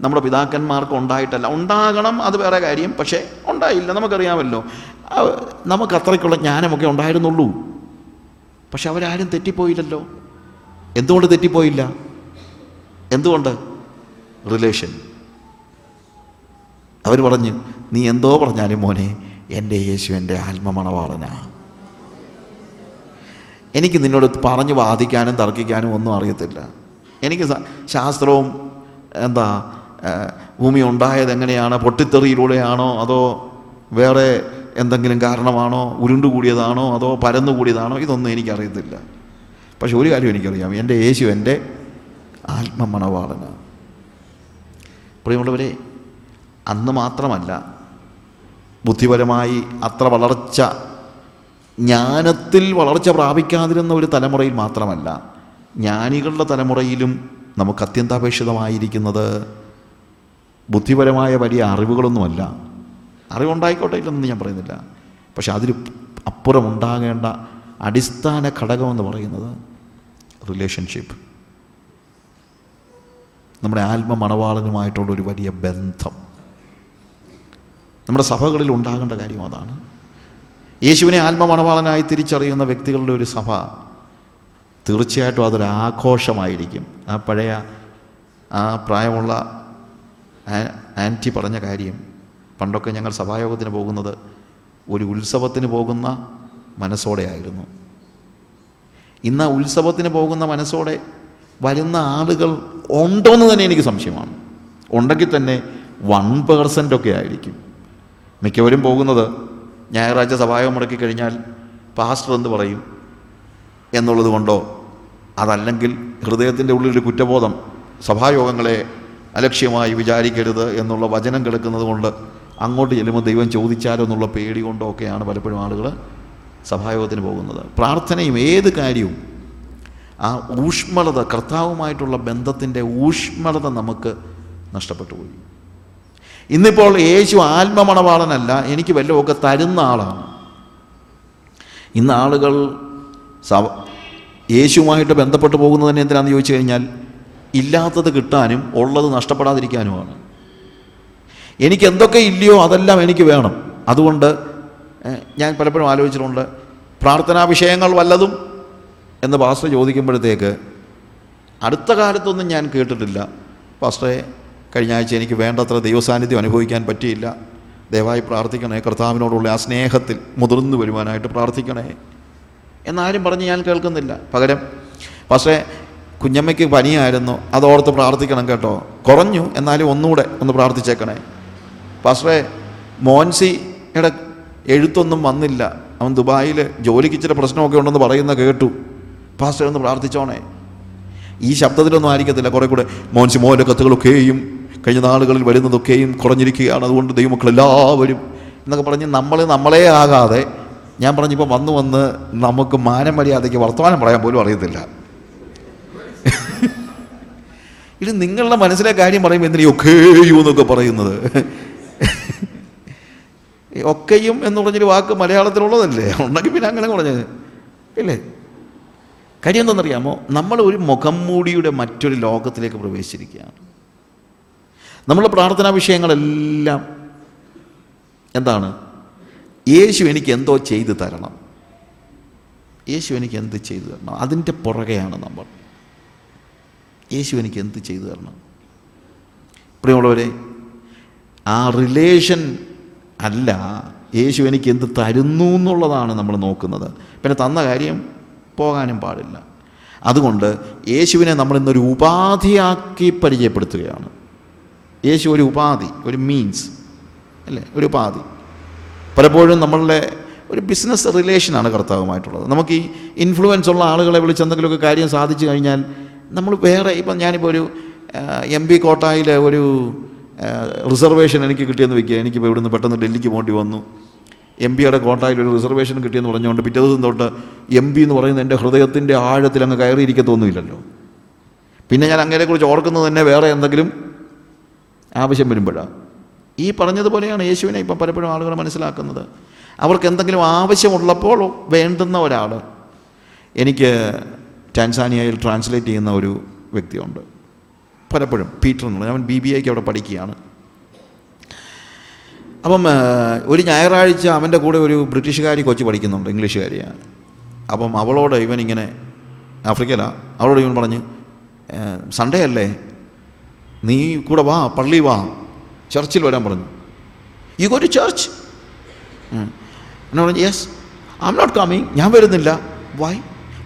നമ്മുടെ പിതാക്കന്മാർക്ക് ഉണ്ടായിട്ടല്ല. ഉണ്ടാകണം, അത് വേറെ കാര്യം, പക്ഷേ ഉണ്ടായില്ല. നമുക്കറിയാമല്ലോ, നമുക്ക് അത്രയ്ക്കുള്ള ജ്ഞാനമൊക്കെ ഉണ്ടായിരുന്നുള്ളൂ. പക്ഷെ അവരാരും തെറ്റിപ്പോയില്ലല്ലോ. എന്തുകൊണ്ട് തെറ്റിപ്പോയില്ല? എന്തുകൊണ്ട്? റിലേഷൻ. അവർ പറഞ്ഞ് നീ എന്തോ പറഞ്ഞാലും മോനെ എൻ്റെ യേശു എൻ്റെ ആത്മമണവാളനാ, എനിക്ക് നിന്നോട് പറഞ്ഞു വാദിക്കാനും തർക്കിക്കാനും ഒന്നും അറിയത്തില്ല, എനിക്ക് ശാസ്ത്രവും എന്താ ഭൂമി ഉണ്ടായതെങ്ങനെയാണ്, പൊട്ടിത്തെറിയിലൂടെയാണോ അതോ വേറെ എന്തെങ്കിലും കാരണമാണോ, ഉരുണ്ടുകൂടിയതാണോ അതോ പരന്നുകൂടിയതാണോ, ഇതൊന്നും എനിക്കറിയത്തില്ല. പക്ഷെ ഒരു കാര്യം എനിക്കറിയാം, എൻ്റെ യേശു എൻ്റെ ആത്മമണവാളനാണ്. പ്രിയമുള്ളവരെ, അന്ന് മാത്രമല്ല, ബുദ്ധിപരമായി അത്ര വളർച്ച, ജ്ഞാനത്തിൽ വളർച്ച പ്രാപിക്കാതിരുന്ന ഒരു തലമുറയിൽ മാത്രമല്ല, ജ്ഞാനികളുടെ തലമുറയിലും നമുക്ക് അത്യന്താപേക്ഷിതമായിരിക്കുന്നത് ബുദ്ധിപരമായ വലിയ അറിവുകളൊന്നുമല്ല. അറിവുണ്ടായിക്കോട്ടെ, ഇല്ലെന്ന് ഞാൻ പറയുന്നില്ല, പക്ഷെ അതിന് അപ്പുറമുണ്ടാകേണ്ട അടിസ്ഥാന ഘടകമെന്ന് പറയുന്നത് റിലേഷൻഷിപ്പ്, നമ്മുടെ ആത്മ മണവാളനുമായിട്ടുള്ളൊരു വലിയ ബന്ധം. നമ്മുടെ സഭകളിൽ ഉണ്ടാകേണ്ട കാര്യം അതാണ്. യേശുവിനെ ആത്മമണവാളനായി തിരിച്ചറിയുന്ന വ്യക്തികളുടെ ഒരു സഭ തീർച്ചയായിട്ടും അതൊരു ആഘോഷമായിരിക്കും. ആ പഴയ ആ പ്രായമുള്ള ആൻറ്റി പറഞ്ഞ കാര്യം, പണ്ടൊക്കെ ഞങ്ങൾ സഭായോഗത്തിന് പോകുന്നത് ഒരു ഉത്സവത്തിന് പോകുന്ന മനസ്സോടെ ആയിരുന്നു. ഇന്ന് ആ ഉത്സവത്തിന് പോകുന്ന മനസ്സോടെ വരുന്ന ആളുകൾ ഉണ്ടോയെന്ന് തന്നെ എനിക്ക് സംശയമാണ്. ഉണ്ടെങ്കിൽ തന്നെ 1% ഒക്കെ ആയിരിക്കും. മിക്കവരും പോകുന്നത് ഞായറാഴ്ച സഭായോഗം മുടക്കി കഴിഞ്ഞാൽ പാസ്റ്റർ എന്ത് പറയും എന്നുള്ളത് കൊണ്ടോ, അതല്ലെങ്കിൽ ഹൃദയത്തിൻ്റെ ഉള്ളിലൊരു കുറ്റബോധം സഭായോഗങ്ങളെ അലക്ഷ്യമായി വിചാരിക്കരുത് എന്നുള്ള വചനം കിടക്കുന്നത് കൊണ്ട് അങ്ങോട്ട് ചെല്ലുമ്പോൾ ദൈവം ചോദിച്ചാലോ എന്നുള്ള പേടി കൊണ്ടോ ഒക്കെയാണ് പലപ്പോഴും ആളുകൾ സഭായോഗത്തിന് പോകുന്നത്. പ്രാർത്ഥനയും ഏത് കാര്യവും ആ ഊഷ്മളത, കർത്താവുമായിട്ടുള്ള ബന്ധത്തിൻ്റെ ഊഷ്മളത നമുക്ക് നഷ്ടപ്പെട്ടു പോയി. ഇന്നിപ്പോൾ യേശു ആത്മമണവാളനല്ല, എനിക്ക് വല്ലതൊക്കെ തരുന്ന ആളാണ്. ഇന്ന് ആളുകൾ യേശുവുമായിട്ട് ബന്ധപ്പെട്ട് പോകുന്നത് തന്നെ എന്തിനാണെന്ന് ചോദിച്ചു കഴിഞ്ഞാൽ ഇല്ലാത്തത് കിട്ടാനും ഉള്ളത് നഷ്ടപ്പെടാതിരിക്കാനുമാണ്. എനിക്ക് എന്തൊക്കെ ഇല്ലയോ അതെല്ലാം എനിക്ക് വേണം. അതുകൊണ്ട് ഞാൻ പലപ്പോഴും ആലോചിച്ചിട്ടുണ്ട്, പ്രാർത്ഥനാ വിഷയങ്ങൾ വല്ലതും എന്ന് പാസ്റ്റർ ചോദിക്കുമ്പോഴത്തേക്ക് അടുത്ത കാലത്തൊന്നും ഞാൻ കേട്ടിട്ടില്ല, പാസ്റ്ററെ കഴിഞ്ഞ ആഴ്ച എനിക്ക് വേണ്ടത്ര ദൈവസാന്നിധ്യം അനുഭവിക്കാൻ പറ്റിയില്ല, ദയവായി പ്രാർത്ഥിക്കണേ, കർത്താവിനോടുള്ള ആ സ്നേഹത്തിൽ മുതിർന്നു വരുവാനായിട്ട് പ്രാർത്ഥിക്കണേ എന്നാരും പറഞ്ഞ് ഞാൻ കേൾക്കുന്നില്ല. പകരം പാസ്റ്ററെ കുഞ്ഞമ്മയ്ക്ക് പനിയായിരുന്നു, അതോർത്ത് പ്രാർത്ഥിക്കണം കേട്ടോ, കുറഞ്ഞു, എന്നാലും ഒന്നുകൂടെ ഒന്ന് പ്രാർത്ഥിച്ചേക്കണേ, പാസ്റ്ററെ മോൻസിയുടെ എഴുത്തൊന്നും വന്നില്ല, അവൻ ദുബായിൽ ജോലിക്ക് ഇച്ചിരി പ്രശ്നമൊക്കെ ഉണ്ടെന്ന് പറയുന്ന കേട്ടു, പാസ്റ്റർ ഒന്ന് പ്രാർത്ഥിച്ചോണേ. ഈ ശബ്ദത്തിലൊന്നും ആയിരിക്കത്തില്ല, കുറേ കൂടെ മോൻസി മോൻ്റെ കത്തുകളൊക്കെയും കഴിഞ്ഞ നാളുകളിൽ വരുന്നതൊക്കെയും കുറഞ്ഞിരിക്കുകയാണ്, അതുകൊണ്ട് ദൈവമക്കളെല്ലാവരും എന്നൊക്കെ പറഞ്ഞ് നമ്മളെ ആകാതെ, ഞാൻ പറഞ്ഞിപ്പോൾ വന്ന് നമുക്ക് മാനം മര്യാദയ്ക്ക് വർത്തമാനം പറയാൻ പോലും അറിയത്തില്ല. ഇത് നിങ്ങളുടെ മനസ്സിലെ കാര്യം പറയുമ്പോൾ എന്തിനാ ഒക്കെയും എന്നൊക്കെ പറയുന്നത്? ഒക്കെയും എന്ന് പറഞ്ഞൊരു വാക്ക് മലയാളത്തിലുള്ളതല്ലേ, ഉണ്ടെങ്കിൽ പിന്നെ അങ്ങനെ പറഞ്ഞത് ഇല്ലേ. കാര്യം എന്തെന്നറിയാമോ, നമ്മൾ ഒരു മുഖം മൂടിയുടെ മറ്റൊരു ലോകത്തിലേക്ക് പ്രവേശിച്ചിരിക്കുകയാണ്. നമ്മൾ പ്രാർത്ഥനാ വിഷയങ്ങളെല്ലാം എന്താണ്? യേശു എനിക്ക് എന്തോ ചെയ്തു തരണം, യേശു എനിക്ക് എന്ത് ചെയ്തു തരണം, അതിൻ്റെ പുറകെയാണ് നമ്മൾ. യേശു എനിക്ക് എന്ത് ചെയ്തു തരണം? പ്രിയമുള്ളവരെ, ആ റിലേഷൻ അല്ല, യേശു എനിക്ക് എന്ത് തരുന്നു എന്നുള്ളതാണ് നമ്മൾ നോക്കുന്നത്. പിന്നെ തന്ന കാര്യം പോകാനും പാടില്ല. അതുകൊണ്ട് യേശുവിനെ നമ്മൾ ഇന്നൊരു ഉപാധിയാക്കി പരിചയപ്പെടുത്തുകയാണ്. യേശു ഒരു ഉപാധി, ഒരു മീൻസ് അല്ലേ, ഒരു ഉപാധി. പലപ്പോഴും നമ്മളുടെ ഒരു ബിസിനസ് റിലേഷനാണ് കർത്താവുമായിട്ടുള്ളത്. നമുക്ക് ഈ ഇൻഫ്ലുവൻസ് ഉള്ള ആളുകളെ വിളിച്ച് എന്തെങ്കിലുമൊക്കെ കാര്യം സാധിച്ചു കഴിഞ്ഞാൽ നമ്മൾ വേറെ, ഇപ്പം ഞാനിപ്പോൾ ഒരു MP കോട്ടായിൽ ഒരു റിസർവേഷൻ എനിക്ക് കിട്ടിയെന്ന് വയ്ക്കുക, എനിക്കിപ്പോൾ ഇവിടുന്ന് പെട്ടെന്ന് ഡൽഹിക്ക് പോകേണ്ടി വന്നു, MP യുടെ കോട്ടായിൽ ഒരു റിസർവേഷൻ കിട്ടിയെന്ന് പറഞ്ഞുകൊണ്ട് പിറ്റേ ദിവസം തൊട്ട് MP എന്ന് പറയുന്നത് എൻ്റെ ഹൃദയത്തിൻ്റെ ആഴത്തിൽ അങ്ങ് കയറിയിരിക്കത്തൊന്നുമില്ലല്ലോ. പിന്നെ ഞാൻ അങ്ങനെക്കുറിച്ച് ഓർക്കുന്നത് തന്നെ വേറെ എന്തെങ്കിലും ആവശ്യം വരുമ്പോഴാണ്. ഈ പറഞ്ഞതുപോലെയാണ് യേശുവിനെ ഇപ്പം പലപ്പോഴും ആളുകൾ മനസ്സിലാക്കുന്നത്. അവർക്ക് എന്തെങ്കിലും ആവശ്യമുള്ളപ്പോൾ വേണ്ടുന്ന ഒരാൾ. എനിക്ക് ടാൻസാനിയയിൽ ട്രാൻസ്ലേറ്റ് ചെയ്യുന്ന ഒരു വ്യക്തിയുണ്ട് പലപ്പോഴും, പീറ്റർ എന്ന് പറഞ്ഞാൽ, അവൻ BBAക്ക് അവിടെ പഠിക്കുകയാണ്. അപ്പം ഒരു ഞായറാഴ്ച അവൻ്റെ കൂടെ ഒരു ബ്രിട്ടീഷുകാരി കൊച്ചു പഠിക്കുന്നുണ്ട്, ഇംഗ്ലീഷുകാരിയാണ്. അപ്പം അവളോട് ഇവനിങ്ങനെ, ആഫ്രിക്കയിലാണ്, അവളോട് ഇവൻ പറഞ്ഞ് സൺഡേ അല്ലേ നീ കൂടെ വാ, പള്ളി വാ, ചർച്ചിൽ വരാൻ പറഞ്ഞു. You go to church? പറഞ്ഞു yes, I M not coming, ഞാൻ വരുന്നില്ല.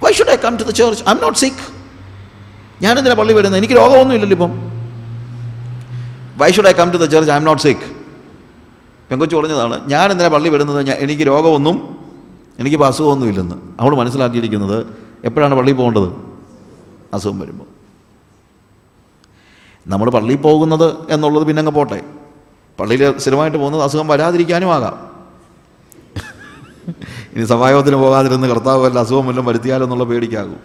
Why should I come to the church? I M not sick, ഞാനെന്തിനാണ് പള്ളി വരുന്നത്, എനിക്ക് രോഗമൊന്നും ഇല്ലല്ലോ. ഇപ്പം why should I come to the church, I M not sick. പെങ്കൊച്ചു പറഞ്ഞതാണ്, ഞാനെന്തിനാണ് പള്ളി വരുന്നത്, എനിക്ക് രോഗമൊന്നും എനിക്ക് അസുഖമൊന്നും ഇല്ലെന്ന്. അവൾ മനസ്സിലാക്കിയിരിക്കുന്നത് എപ്പോഴാണ് പള്ളിയിൽ പോകേണ്ടത്? അസുഖം വരുമ്പോൾ. നമ്മൾ പള്ളിയിൽ പോകുന്നത് എന്നുള്ളത് പിന്നെ അങ്ങ് പോട്ടെ, പള്ളിയിൽ സ്ഥിരമായിട്ട് പോകുന്നത് അസുഖം വരാതിരിക്കാനും ആകാം. ഇനി സഭായോഗത്തിന് പോകാതിരുന്ന് കർത്താവ് വല്ല അസുഖം വല്ലതും വരുത്തിയാലെന്നുള്ള പേടിക്കാകും.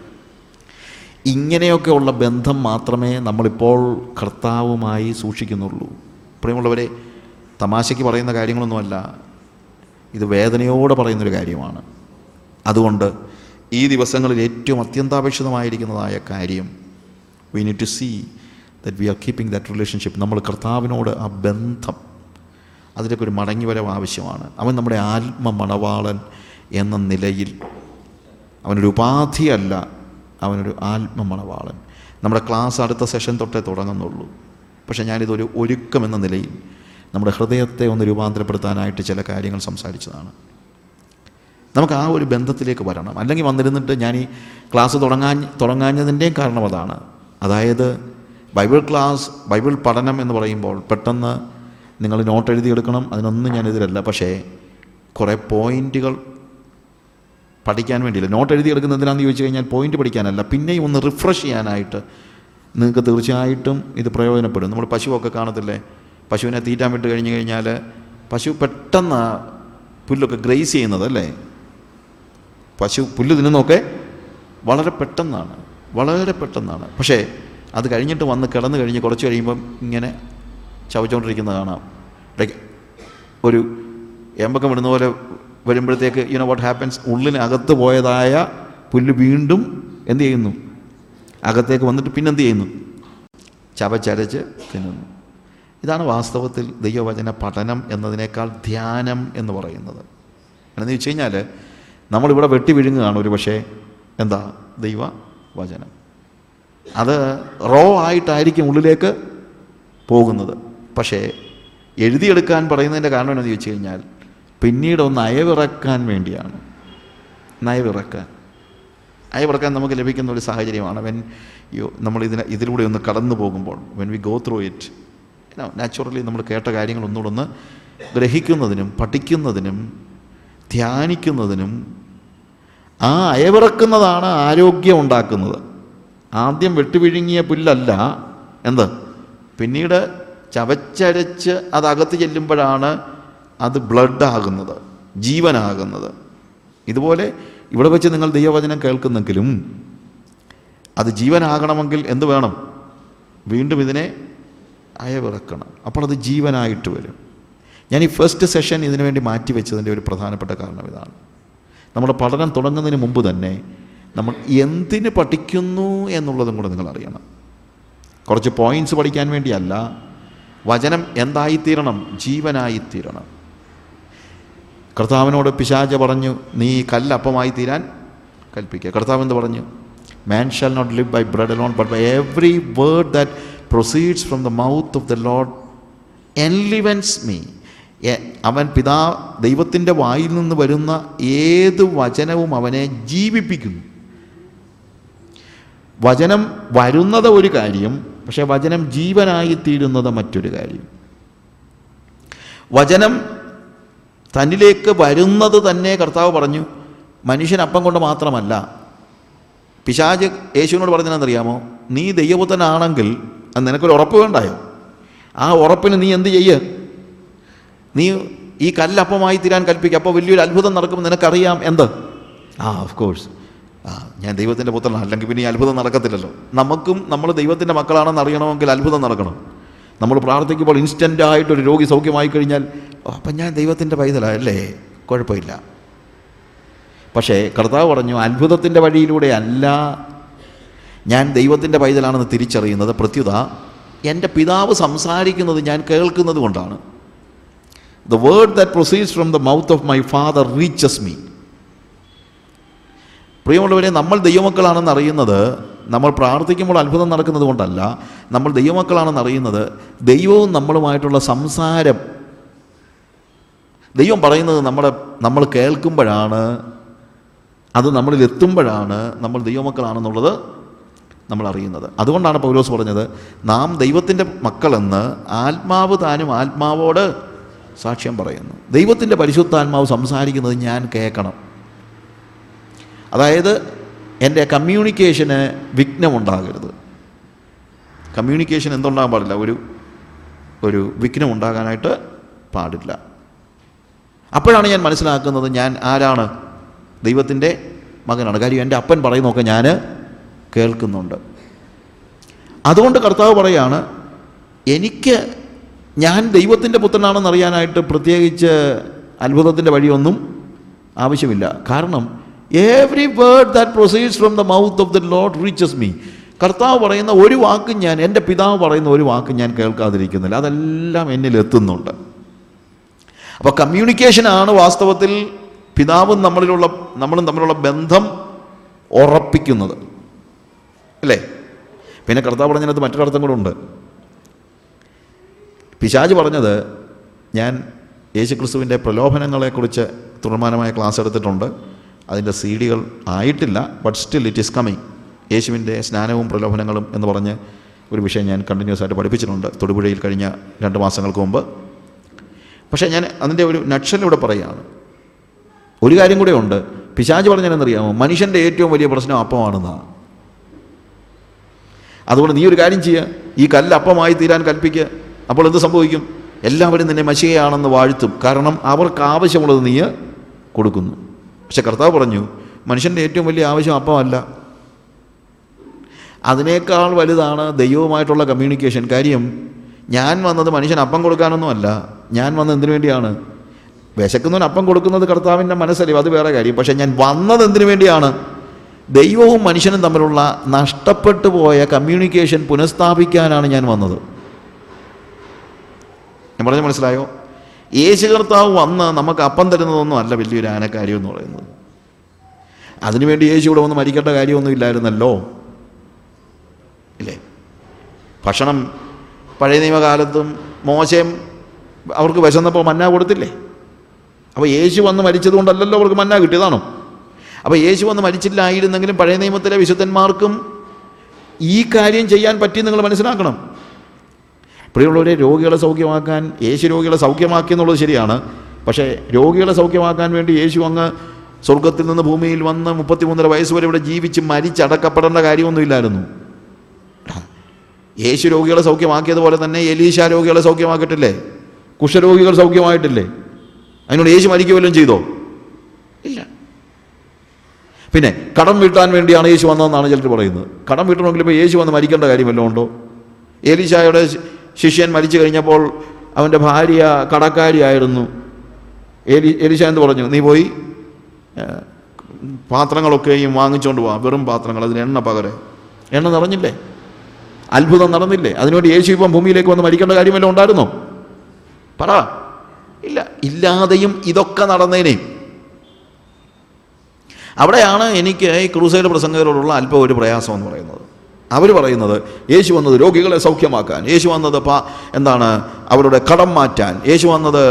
ഇങ്ങനെയൊക്കെയുള്ള ബന്ധം മാത്രമേ നമ്മളിപ്പോൾ കർത്താവുമായി സൂക്ഷിക്കുന്നുള്ളൂ. പ്രിയമുള്ളവരെ, തമാശയ്ക്ക് പറയുന്ന കാര്യങ്ങളൊന്നുമല്ല, ഇത് വേദനയോടെ പറയുന്നൊരു കാര്യമാണ്. അതുകൊണ്ട് ഈ ദിവസങ്ങളിൽ ഏറ്റവും അത്യന്താപേക്ഷിതമായിരിക്കുന്നതായ കാര്യം, we need to see that we are keeping that relationship. നമ്മൾ കർത്താവിനോട് ആ ബന്ധം, അതിലേക്ക് ഒരു മടങ്ങി വരവ് ആവശ്യമാണ്. അവൻ നമ്മുടെ ആത്മ മണവാളൻ എന്ന നിലയിൽ, അവനൊരു ഉപാധിയല്ല, അവനൊരു ആത്മ മണവാളൻ. നമ്മുടെ ക്ലാസ് അടുത്ത സെഷൻ തൊട്ടേ തുടങ്ങുന്നുള്ളൂ. പക്ഷേ ഞാനിതൊരു ഒരുക്കം എന്ന നിലയിൽ നമ്മുടെ ഹൃദയത്തെ ഒന്ന് രൂപാന്തരപ്പെടുത്താനായിട്ട് ചില കാര്യങ്ങൾ സംസാരിച്ചതാണ്. നമുക്ക് ആ ഒരു ബന്ധത്തിലേക്ക് വരണം. അല്ലെങ്കിൽ വന്നിരുന്നിട്ട് ഞാൻ ഈ ക്ലാസ് തുടങ്ങാഞ്ഞതിൻ്റെയും കാരണം അതാണ്. അതായത് ബൈബിൾ ക്ലാസ്, ബൈബിൾ പഠനം എന്ന് പറയുമ്പോൾ പെട്ടെന്ന് നിങ്ങൾ നോട്ട് എഴുതിയെടുക്കണം, അതിനൊന്നും ഞാനെതിരല്ല. പക്ഷേ കുറേ പോയിൻറ്റുകൾ പഠിക്കാൻ വേണ്ടിയില്ല. നോട്ട് എഴുതിയെടുക്കുന്നത് എന്തിനാണെന്ന് ചോദിച്ചു കഴിഞ്ഞാൽ പോയിൻ്റ് പഠിക്കാനല്ല, പിന്നെയും ഒന്ന് റിഫ്രഷ് ചെയ്യാനായിട്ട്. നിങ്ങൾക്ക് തീർച്ചയായിട്ടും ഇത് പ്രയോജനപ്പെടും. നമ്മൾ പശുവൊക്കെ കാണത്തില്ലേ, പശുവിനെ തീറ്റാൻ വിട്ട് കഴിഞ്ഞ് കഴിഞ്ഞാൽ പശു പെട്ടെന്ന് പുല്ലൊക്കെ ഗ്രേസ് ചെയ്യുന്നത് അല്ലേ, പശു പുല്ല് തിന്നുന്നൊക്കെ വളരെ പെട്ടെന്നാണ്. പക്ഷേ അത് കഴിഞ്ഞിട്ട് വന്ന് കിടന്നു കഴിഞ്ഞ് കുറച്ച് കഴിയുമ്പം ഇങ്ങനെ ചവച്ചുകൊണ്ടിരിക്കുന്നത് കാണാം. ലൈക്ക് ഒരു ഏമ്പക്കം വിടുന്ന പോലെ വരുമ്പോഴത്തേക്ക് യുനോ വാട്ട് ഹാപ്പൻസ്, ഉള്ളിനകത്ത് പോയതായ പുല്ല് വീണ്ടും എന്ത് ചെയ്യുന്നു, അകത്തേക്ക് വന്നിട്ട് പിന്നെന്ത് ചെയ്യുന്നു, ചവച്ചരച്ച് തിന്നുന്നു. ഇതാണ് വാസ്തവത്തിൽ ദൈവവചന പഠനം എന്നതിനേക്കാൾ ധ്യാനം എന്ന് പറയുന്നത്. എന്നു വെച്ച് കഴിഞ്ഞാൽ നമ്മളിവിടെ വെട്ടി വിഴുങ്ങുകയാണ് ഒരു പക്ഷേ എന്താ ദൈവ വചനം, അത് റോ ആയിട്ടായിരിക്കും ഉള്ളിലേക്ക് പോകുന്നത്. പക്ഷേ എഴുതിയെടുക്കാൻ പറയുന്നതിൻ്റെ കാരണം എന്ന് ചോദിച്ചു കഴിഞ്ഞാൽ പിന്നീടൊന്ന് അയവിറക്കാൻ വേണ്ടിയാണ്. അയവിറക്കാൻ നമുക്ക് ലഭിക്കുന്ന ഒരു സാഹചര്യമാണ് വെൻ യു നമ്മളിതിലൂടെ ഒന്ന് കടന്നു പോകുമ്പോൾ, when we go through it, naturally നമ്മൾ കേട്ട കാര്യങ്ങൾ ഒന്നുകൂടെ ഒന്ന് ഗ്രഹിക്കുന്നതിനും പഠിക്കുന്നതിനും ധ്യാനിക്കുന്നതിനും. ആ അയവിറക്കുന്നതാണ് ആരോഗ്യം ഉണ്ടാക്കുന്നത്. ആദ്യം വെട്ടുപിഴുങ്ങിയ പുല്ലല്ല എന്ത്, പിന്നീട് ചവച്ചരച്ച് അത് അകത്ത് ചെല്ലുമ്പോഴാണ് അത് ബ്ലഡാകുന്നത്, ജീവനാകുന്നത്. ഇതുപോലെ ഇവിടെ വെച്ച് നിങ്ങൾ ദൈവവചനം കേൾക്കുന്നെങ്കിലും അത് ജീവനാകണമെങ്കിൽ എന്ത് വേണം, വീണ്ടും ഇതിനെ അയവിറക്കണം, അപ്പോൾ അത് ജീവനായിട്ട് വരും. ഞാൻ ഈ ഫസ്റ്റ് സെഷൻ ഇതിനു വേണ്ടി മാറ്റിവെച്ചതിൻ്റെ ഒരു പ്രധാനപ്പെട്ട കാരണം ഇതാണ്. നമ്മുടെ പഠനം തുടങ്ങുന്നതിന് മുമ്പ് തന്നെ നമ്മൾ എന്തിന് പഠിക്കുന്നു എന്നുള്ളതും കൂടെ നിങ്ങൾ അറിയണം. കുറച്ച് പോയിൻറ്റ്സ് പഠിക്കാൻ വേണ്ടിയല്ല, വചനം എന്തായിത്തീരണം, ജീവനായിത്തീരണം. കർത്താവിനോട് പിശാച് പറഞ്ഞു, നീ കല്ലപ്പമായി തീരാൻ കൽപ്പിക്കുക. കർത്താവ് എന്ത് പറഞ്ഞു? Man shall not live by bread alone, but by every word that proceeds from the mouth of the Lord enlivens me. അവൻ പിതാവ് ദൈവത്തിൻ്റെ വായിൽ നിന്ന് വരുന്ന ഏത് വചനവും അവനെ ജീവിപ്പിക്കുന്നു. വചനം വരുന്നത് ഒരു കാര്യം, പക്ഷേ വചനം ജീവനായിത്തീരുന്നത് മറ്റൊരു കാര്യം. വചനം തന്നിലേക്ക് വരുന്നത് തന്നെ കർത്താവ് പറഞ്ഞു, മനുഷ്യൻ അപ്പം കൊണ്ട് മാത്രമല്ല. പിശാച് യേശുവിനോട് പറഞ്ഞതെന്നറിയാമോ? നീ ദൈവപുത്രനാണെങ്കിൽ അത് നിനക്കൊരു ഉറപ്പ് വേണ്ടായോ? ആ ഉറപ്പിന് നീ എന്ത് ചെയ്യ്, നീ ഈ കല്ലപ്പമായി തീരാൻ കൽപ്പിക്കുക, അപ്പോൾ വലിയൊരു അത്ഭുതം നടക്കുമ്പോൾ നിനക്കറിയാം എന്ത്, ഓഫ് കോഴ്സ് ഞാൻ ദൈവത്തിൻ്റെ പുത്രനാണ്, അല്ലെങ്കിൽ പിന്നെ ഈ അത്ഭുതം നടക്കത്തില്ലല്ലോ. നമുക്കും നമ്മൾ ദൈവത്തിൻ്റെ മക്കളാണെന്ന് അറിയണമെങ്കിൽ അത്ഭുതം നടക്കണം. നമ്മൾ പ്രാർത്ഥിക്കുമ്പോൾ ഇൻസ്റ്റൻ്റായിട്ടൊരു രോഗി സൗഖ്യമായി കഴിഞ്ഞാൽ അപ്പം ഞാൻ ദൈവത്തിൻ്റെ പൈതലല്ലേ, കുഴപ്പമില്ല. പക്ഷേ കർത്താവ് പറഞ്ഞു, അത്ഭുതത്തിൻ്റെ വഴിയിലൂടെ അല്ല ഞാൻ ദൈവത്തിൻ്റെ പൈതലാണെന്ന് തിരിച്ചറിയുന്നത്. പ്രത്യുത എൻ്റെ പിതാവ് സംസാരിക്കുന്നത് ഞാൻ കേൾക്കുന്നത് കൊണ്ടാണ്. The word that proceeds from the mouth of my father reaches me. പ്രിയമുള്ളവരെ, നമ്മൾ ദൈവമക്കളാണെന്ന് അറിയുന്നത് നമ്മൾ പ്രാർത്ഥിക്കുമ്പോൾ അത്ഭുതം നടക്കുന്നത് കൊണ്ടല്ല. നമ്മൾ ദൈവമക്കളാണെന്ന് അറിയുന്നത് ദൈവവും നമ്മളുമായിട്ടുള്ള സംസാരം, ദൈവം പറയുന്നത് നമ്മൾ കേൾക്കുമ്പോഴാണ്, അത് നമ്മളിലെത്തുമ്പോഴാണ് നമ്മൾ ദൈവമക്കളാണെന്നുള്ളത് നമ്മൾ അറിയുന്നത്. അതുകൊണ്ടാണ് പൗലോസ് പറഞ്ഞത്, നാം ദൈവത്തിൻ്റെ മക്കളെന്ന് ആത്മാവ് താനും ആത്മാവോട് സാക്ഷ്യം പറയുന്നു. ദൈവത്തിൻ്റെ പരിശുദ്ധാത്മാവ് സംസാരിക്കുന്നത് ഞാൻ കേൾക്കണം. അതായത് എൻ്റെ കമ്മ്യൂണിക്കേഷന് വിഘ്നമുണ്ടാകരുത്. കമ്മ്യൂണിക്കേഷൻ എന്തുണ്ടാകാൻ പാടില്ല, ഒരു വിഘ്നം ഉണ്ടാകാനായിട്ട് പാടില്ല. അപ്പോഴാണ് ഞാൻ മനസ്സിലാക്കുന്നത് ഞാൻ ആരാണ്, ദൈവത്തിൻ്റെ മകനാണ്. കാര്യം എൻ്റെ അപ്പൻ പറയുന്നതൊക്കെ ഞാൻ കേൾക്കുന്നുണ്ട്. അതുകൊണ്ട് കർത്താവ് പറയാണ്, എനിക്ക് ഞാൻ ദൈവത്തിൻ്റെ പുത്രനാണെന്ന് അറിയാനായിട്ട് പ്രത്യേകിച്ച് അത്ഭുതത്തിൻ്റെ വഴിയൊന്നും ആവശ്യമില്ല. കാരണം every word that proceeds from the mouth of the Lord reaches me. കർത്താവ് പറയുന്ന ഒരു വാക്ക് ഞാൻ, എൻ്റെ പിതാവ് പറയുന്ന ഒരു വാക്ക് ഞാൻ കേൾക്കാതിരിക്കുന്നില്ല, അതെല്ലാം എന്നിലെത്തുന്നുണ്ട്. അപ്പോൾ കമ്മ്യൂണിക്കേഷനാണ് വാസ്തവത്തിൽ പിതാവും നമ്മളും തമ്മിലുള്ള ബന്ധം ഉറപ്പിക്കുന്നത്, അല്ലേ? പിന്നെ കർത്താവ് പറഞ്ഞതിനകത്ത് മറ്റൊരർത്ഥം കൂടെ ഉണ്ട്. പിശാച് പറഞ്ഞത്, ഞാൻ യേശുക്രിസ്തുവിൻ്റെ പ്രലോഭനങ്ങളെക്കുറിച്ച് തുടർമാനമായ ക്ലാസ് എടുത്തിട്ടുണ്ട്, അതിൻ്റെ CD ആയിട്ടില്ല, but still it is coming. യേശുവിൻ്റെ സ്നാനവും പ്രലോഭനങ്ങളും എന്ന് പറഞ്ഞ് ഒരു വിഷയം ഞാൻ കണ്ടിന്യൂസ് ആയിട്ട് പഠിപ്പിച്ചിട്ടുണ്ട് തൊടുപുഴയിൽ കഴിഞ്ഞ 2 മാസങ്ങൾക്ക് മുമ്പ്. പക്ഷേ ഞാൻ അതിൻ്റെ ഒരു നക്ഷലിലൂടെ പറയുകയാണ്. ഒരു കാര്യം കൂടെ ഉണ്ട്, പിശാച് പറഞ്ഞാലെന്നറിയാമോ, മനുഷ്യൻ്റെ ഏറ്റവും വലിയ പ്രശ്നം അപ്പമാണെന്നാണ്. അതുകൊണ്ട് നീ ഒരു കാര്യം ചെയ്യുക, ഈ കല്ല് അപ്പമായി തീരാൻ കൽപ്പിക്കുക. അപ്പോൾ എന്ത് സംഭവിക്കും? എല്ലാവരും നിന്നെ മശികയാണെന്ന് വാഴ്ത്തും, കാരണം അവർക്ക് ആവശ്യമുള്ളത് നീ കൊടുക്കുന്നു. പക്ഷെ കർത്താവ് പറഞ്ഞു, മനുഷ്യൻ്റെ ഏറ്റവും വലിയ ആവശ്യം അപ്പമല്ല, അതിനേക്കാൾ വലുതാണ് ദൈവവുമായിട്ടുള്ള കമ്മ്യൂണിക്കേഷൻ. കാര്യം ഞാൻ വന്നത് മനുഷ്യൻ അപ്പം കൊടുക്കാനൊന്നുമല്ല, ഞാൻ വന്നത് എന്തിനു വേണ്ടിയാണ്? വിശക്കുന്നവന് അപ്പം കൊടുക്കുന്നത് കർത്താവിൻ്റെ മനസ്സല്ലേ, അത് വേറെ കാര്യം. പക്ഷേ ഞാൻ വന്നത് എന്തിനു വേണ്ടിയാണ്? ദൈവവും മനുഷ്യനും തമ്മിലുള്ള നഷ്ടപ്പെട്ടു പോയ കമ്മ്യൂണിക്കേഷൻ പുനഃസ്ഥാപിക്കാനാണ് ഞാൻ വന്നത്. ഞാൻ പറഞ്ഞത് മനസ്സിലായോ? യേശു കർത്താവ് വന്ന് നമുക്ക് അപ്പം തരുന്നതൊന്നും അല്ല വലിയൊരു ആനക്കാര്യം എന്ന് പറയുന്നത്. അതിനുവേണ്ടി യേശു ഇവിടെ വന്ന് മരിക്കേണ്ട കാര്യമൊന്നും ഇല്ലായിരുന്നല്ലോ, ഇല്ലേ? ഭക്ഷണം പഴയ നിയമകാലത്തും മോശയും അവർക്ക് വിശന്നപ്പോൾ മന്ന കൊടുത്തില്ലേ? അപ്പോൾ യേശു വന്ന് മരിച്ചതുകൊണ്ടല്ലോ അവർക്ക് മന്ന കിട്ടിയതാണോ? അപ്പോൾ യേശു വന്ന് മരിച്ചില്ലായിരുന്നെങ്കിലും പഴയ നിയമത്തിലെ വിശുദ്ധന്മാർക്കും ഈ കാര്യം ചെയ്യാൻ പറ്റി, നിങ്ങൾ മനസ്സിലാക്കണം. പ്രിയമുള്ളവരെ, രോഗികളെ സൗഖ്യമാക്കാൻ യേശു രോഗികളെ സൗഖ്യമാക്കി എന്നുള്ളത് ശരിയാണ്. പക്ഷേ രോഗികളെ സൗഖ്യമാക്കാൻ വേണ്ടി യേശു അങ്ങ് സ്വർഗത്തിൽ നിന്ന് ഭൂമിയിൽ വന്ന് 33 വയസ്സ് വരെ ഇവിടെ ജീവിച്ച് മരിച്ചടക്കപ്പെടേണ്ട കാര്യമൊന്നുമില്ലായിരുന്നു. യേശു രോഗികളെ സൗഖ്യമാക്കിയതുപോലെ തന്നെ എലീശ രോഗികളെ സൗഖ്യമാക്കിയിട്ടില്ലേ? കുഷ്ഠരോഗികൾ സൗഖ്യമായിട്ടില്ലേ? അതിനോട് യേശു മരിക്കുകയും ചെയ്തോ? ഇല്ല. പിന്നെ കടം വീട്ടാൻ വേണ്ടിയാണ് യേശു വന്നതെന്നാണ് ചിലർ പറയുന്നത്. കടം വീട്ടണമെങ്കിൽ ഇപ്പോൾ യേശു വന്ന് മരിക്കേണ്ട കാര്യമല്ലോ ഉണ്ടോ? എലീശായുടെ ശിഷ്യൻ മരിച്ചു കഴിഞ്ഞപ്പോൾ അവൻ്റെ ഭാര്യ കടക്കാരിയായിരുന്നു. എലീശ എന്ന് പറഞ്ഞു, നീ പോയി പാത്രങ്ങളൊക്കെയും വാങ്ങിച്ചുകൊണ്ട് പോവാം, വെറും പാത്രങ്ങൾ, അതിന് എണ്ണ പകരം. എണ്ണ നിറഞ്ഞില്ലേ? അത്ഭുതം നടന്നില്ലേ? അതിനോട് യേശു ഇപ്പം ഭൂമിയിലേക്ക് വന്ന് മരിക്കേണ്ട കാര്യമല്ലോ ഉണ്ടായിരുന്നോ? പറ, ഇല്ല. ഇല്ലാതെയും ഇതൊക്കെ നടന്നേനെയും. അവിടെയാണ് എനിക്ക് ഈ ക്രൂസൈഡ് പ്രസംഗകരോടുള്ള അല്പം ഒരു പ്രയാസം എന്ന് പറയുന്നത്. അവർ പറയുന്നത് യേശു വന്നത് രോഗികളെ സൗഖ്യമാക്കാൻ, യേശു വന്നത് എന്താണ് അവരുടെ കടം മാറ്റാൻ, യേശു വന്നത്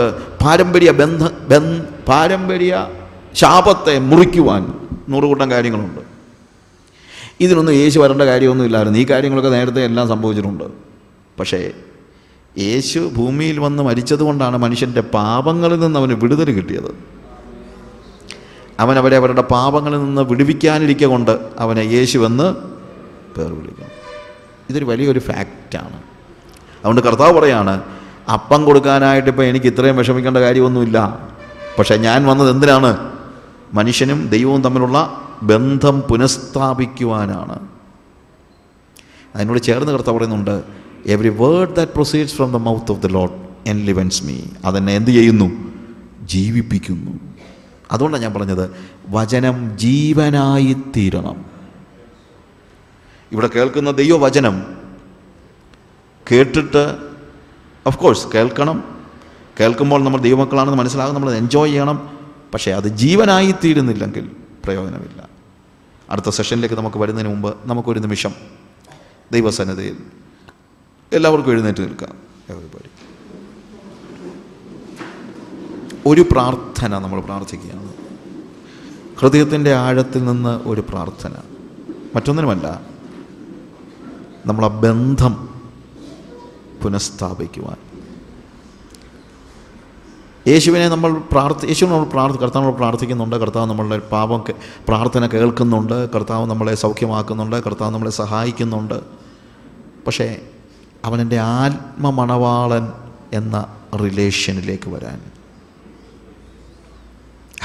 പാരമ്പര്യ ശാപത്തെ മുറിക്കുവാൻ, നൂറുകൂട്ടം കാര്യങ്ങളുണ്ട്. ഇതിനൊന്നും യേശു വരേണ്ട കാര്യമൊന്നും ഇല്ലായിരുന്നു. ഈ കാര്യങ്ങളൊക്കെ നേരത്തെ എല്ലാം സംഭവിച്ചിട്ടുണ്ട്. പക്ഷേ യേശു ഭൂമിയിൽ വന്ന് മരിച്ചതുകൊണ്ടാണ് മനുഷ്യൻ്റെ പാപങ്ങളിൽ നിന്ന് അവന് വിടുതൽ കിട്ടിയത്. അവനവരെ അവരുടെ പാപങ്ങളിൽ നിന്ന് വിടുവിക്കാനിരിക്കുക കൊണ്ട് അവനെ യേശുവെന്ന് പേർ വിളിക്കണം. ഇതൊരു വലിയൊരു ഫാക്റ്റാണ്. അതുകൊണ്ട് കർത്താവ് പറയാണ്, അപ്പം കൊടുക്കാനായിട്ട് ഇപ്പം എനിക്ക് ഇത്രയും വിഷമിക്കേണ്ട കാര്യമൊന്നുമില്ല. പക്ഷേ ഞാൻ വന്നത് എന്തിനാണ്? മനുഷ്യനും ദൈവവും തമ്മിലുള്ള ബന്ധം പുനഃസ്ഥാപിക്കുവാനാണ്. അതിനോട് ചേർന്ന് കർത്താവ് പറയുന്നുണ്ട്, every word that proceeds from the mouth of the Lord enlivens me. അതെന്നെ എന്ത് ചെയ്യുന്നു? ജീവിപ്പിക്കുന്നു. അതുകൊണ്ടാണ് ഞാൻ പറഞ്ഞത് വചനം ജീവനായിത്തീരണം. ഇവിടെ കേൾക്കുന്ന ദൈവവചനം കേട്ടിട്ട്, ഓഫ് കോഴ്സ് കേൾക്കണം, കേൾക്കുമ്പോൾ നമ്മൾ ദൈവമക്കളാണെന്ന് മനസ്സിലാകും, നമ്മൾ എൻജോയ് ചെയ്യണം. പക്ഷേ അത് ജീവനായിത്തീരുന്നില്ലെങ്കിൽ പ്രയോജനമില്ല. അടുത്ത സെഷനിലേക്ക് നമുക്ക് വരുന്നതിന് മുമ്പ് നമുക്കൊരു നിമിഷം ദൈവസന്നിധിയിൽ എല്ലാവർക്കും എഴുന്നേറ്റ് നിൽക്കാം. ഒരു പ്രാർത്ഥന നമ്മൾ പ്രാർത്ഥിക്കുകയാണ്, ഹൃദയത്തിൻ്റെ ആഴത്തിൽ നിന്ന് ഒരു പ്രാർത്ഥന. മറ്റൊന്നിനുമല്ല, നമ്മളാ ബന്ധം പുനഃസ്ഥാപിക്കുവാൻ യേശുവിനെ നമ്മൾ കർത്താവിനോട് പ്രാർത്ഥിക്കുന്നുണ്ട്. കർത്താവ് നമ്മളുടെ പാപം പ്രാർത്ഥന കേൾക്കുന്നുണ്ട്. കർത്താവ് നമ്മളെ സൗഖ്യമാക്കുന്നുണ്ട്. കർത്താവ് നമ്മളെ സഹായിക്കുന്നുണ്ട്. പക്ഷേ അവനെൻ്റെ ആത്മമണവാളൻ എന്ന റിലേഷനിലേക്ക് വരാൻ,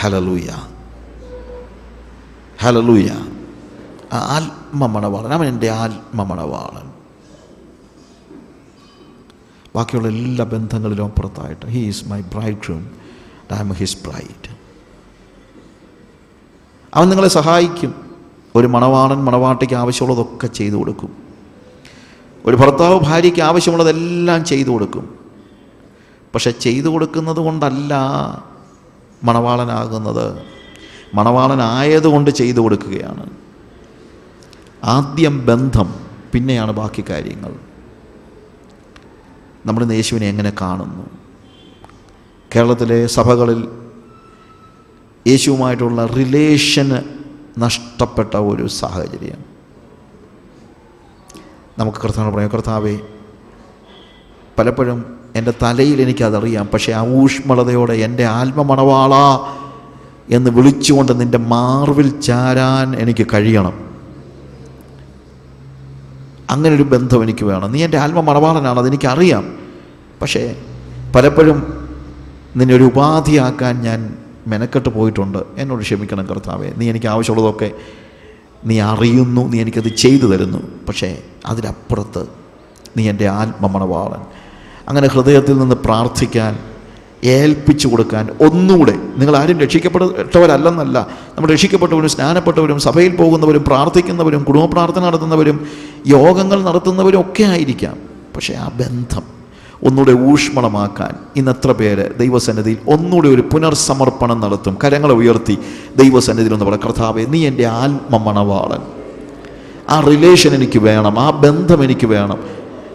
ഹല്ലേലൂയ ഹല്ലേലൂയ, ആത്മമണവാളൻ, അവനെൻ്റെ ആത്മമണവാളൻ. ബാക്കിയുള്ള എല്ലാ ബന്ധങ്ങളിലും അപ്പുറത്തായിട്ട് he is my bride groom, I am his bride. അവൻ നിങ്ങളെ സഹായിക്കും. ഒരു മണവാളൻ മണവാട്ടിക്ക് ആവശ്യമുള്ളതൊക്കെ ചെയ്തു കൊടുക്കും. ഒരു ഭർത്താവ് ഭാര്യയ്ക്ക് ആവശ്യമുള്ളതെല്ലാം ചെയ്തു കൊടുക്കും. പക്ഷെ ചെയ്തു കൊടുക്കുന്നത് കൊണ്ടല്ല മണവാളനാകുന്നത്, മണവാളനായതുകൊണ്ട് ചെയ്തു കൊടുക്കുകയാണ്. ആദ്യം ബന്ധം, പിന്നെയാണ് ബാക്കി കാര്യങ്ങൾ. നമ്മുടെ യേശുവിനെ എങ്ങനെ കാണുന്നു? കേരളത്തിലെ സഭകളിൽ യേശുവുമായിട്ടുള്ള റിലേഷന് നഷ്ടപ്പെട്ട ഒരു സാഹചര്യം. നമുക്ക് കർത്താവ് പറയാം, കർത്താവേ പലപ്പോഴും എൻ്റെ തലയിൽ എനിക്കതറിയാം, പക്ഷേ ആ ഊഷ്മളതയോടെ എൻ്റെ ആത്മമണവാള എന്ന് വിളിച്ചുകൊണ്ട് നിൻ്റെ മാർവിൽ ചാരാൻ എനിക്ക് കഴിയണം. അങ്ങനൊരു ബന്ധം എനിക്ക് വേണം. നീ എൻ്റെ ആത്മമണവാളനാണ്, അതെനിക്കറിയാം. പക്ഷേ പലപ്പോഴും നിന്നെ ഒരു ഉപാധിയാക്കാൻ ഞാൻ മെനക്കെട്ട് പോയിട്ടുണ്ട്. എന്നോട് ക്ഷമിക്കണം കർത്താവേ. നീ എനിക്ക് ആവശ്യമുള്ളതൊക്കെ നീ അറിയുന്നു, നീ എനിക്കത് ചെയ്തു തരുന്നു. പക്ഷേ അതിനപ്പുറത്ത് നീ എൻ്റെ ആത്മമണവാളൻ. അങ്ങനെ ഹൃദയത്തിൽ നിന്ന് പ്രാർത്ഥിക്കാൻ, ഏൽപ്പിച്ചു കൊടുക്കാൻ. ഒന്നുകൂടെ, നിങ്ങളാരും രക്ഷിക്കപ്പെട്ടവരല്ലെന്നല്ല, നമ്മൾ രക്ഷിക്കപ്പെട്ടവരും സ്നാനപ്പെട്ടവരും സഭയിൽ പോകുന്നവരും പ്രാർത്ഥിക്കുന്നവരും കുടുംബ പ്രാർത്ഥന നടത്തുന്നവരും യോഗങ്ങൾ നടത്തുന്നവരും ഒക്കെ ആയിരിക്കാം. പക്ഷേ ആ ബന്ധം ഒന്നുകൂടെ ഊഷ്മളമാക്കാൻ ഇന്നത്ര പേര് ദൈവസന്നിധിയിൽ ഒന്നുകൂടെ ഒരു പുനർസമർപ്പണം നടത്തും. കരങ്ങളെ ഉയർത്തി ദൈവസന്നിധിയിൽ ഒന്ന് പറ, കർത്താവേ നീ എൻ്റെ ആത്മമണവാളൻ, ആ റിലേഷൻ എനിക്ക് വേണം, ആ ബന്ധം എനിക്ക് വേണം.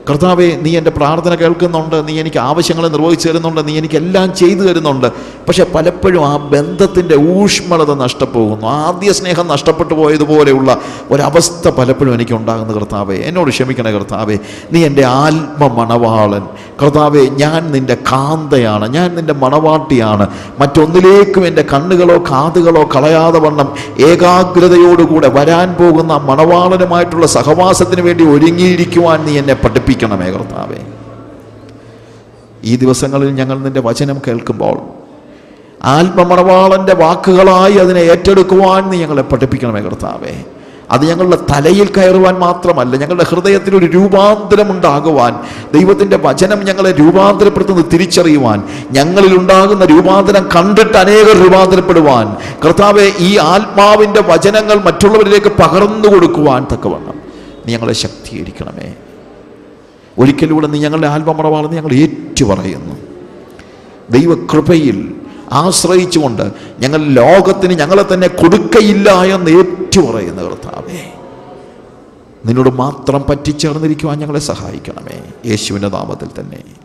കർത്താവേ നീ എൻ്റെ പ്രാർത്ഥന കേൾക്കുന്നുണ്ട്, നീ എനിക്ക് ആവശ്യങ്ങളെ നിർവഹിച്ചു തരുന്നുണ്ട്, നീ എനിക്കെല്ലാം ചെയ്തു തരുന്നുണ്ട്. പക്ഷെ പലപ്പോഴും ആ ബന്ധത്തിൻ്റെ ഊഷ്മളത നഷ്ടപ്പെടുന്നു. ആദ്യ സ്നേഹം നഷ്ടപ്പെട്ടു പോയതുപോലെയുള്ള ഒരവസ്ഥ പലപ്പോഴും എനിക്ക് ഉണ്ടാകുന്ന കർത്താവേ എന്നോട് ക്ഷമിക്കണേ. കർത്താവേ നീ എൻ്റെ ആത്മമണവാളൻ. കർത്താവേ ഞാൻ നിൻ്റെ കാന്തയാണ്, ഞാൻ നിൻ്റെ മണവാട്ടിയാണ്. മറ്റൊന്നിലേക്കും എൻ്റെ കണ്ണുകളോ കാതുകളോ കളയാതെ വണ്ണം ഏകാഗ്രതയോടുകൂടെ വരാൻ പോകുന്ന മണവാളനുമായിട്ടുള്ള സഹവാസത്തിന് വേണ്ടി ഒരുങ്ങിയിരിക്കുവാൻ നീ എന്നെ പഠിപ്പിക്കും. കർത്താവേ ഈ ദിവസങ്ങളിൽ ഞങ്ങൾ നിൻ്റെ വചനം കേൾക്കുമ്പോൾ ആത്മമണവാളൻ്റെ വാക്കുകളായി അതിനെ ഏറ്റെടുക്കുവാൻ നീ ഞങ്ങളെ പഠിപ്പിക്കണമേ കർത്താവേ. അത് ഞങ്ങളുടെ തലയിൽ കയറുവാൻ മാത്രമല്ല, ഞങ്ങളുടെ ഹൃദയത്തിലൊരു രൂപാന്തരമുണ്ടാകുവാൻ, ദൈവത്തിൻ്റെ വചനം ഞങ്ങളെ രൂപാന്തരപ്പെടുത്തുന്നത് തിരിച്ചറിയുവാൻ, ഞങ്ങളിലുണ്ടാകുന്ന രൂപാന്തരം കണ്ടിട്ട് അനേകർ രൂപാന്തരപ്പെടുവാൻ കർത്താവെ ഈ ആത്മാവിൻ്റെ വചനങ്ങൾ മറ്റുള്ളവരിലേക്ക് പകർന്നു കൊടുക്കുവാൻ തക്കവണ്ണം നീ ഞങ്ങളെ ശക്തീകരിക്കണമേ. ഒരിക്കലൂടെ നീ ഞങ്ങളുടെ ആത്മമണവാളെന്ന് ഞങ്ങൾ ഏറ്റുപറയുന്നു. ദൈവകൃപയിൽ ആശ്രയിച്ചുകൊണ്ട് ഞങ്ങൾ ലോകത്തിന് ഞങ്ങളെ തന്നെ കൊടുക്കയില്ല എന്ന് ഏറ്റുപറയുന്ന കർത്താവേ നിന്നോട് മാത്രം പറ്റിച്ചേർന്നിരിക്കുവാൻ ഞങ്ങളെ സഹായിക്കണമേ. യേശുവിൻ്റെ നാമത്തിൽ തന്നെ.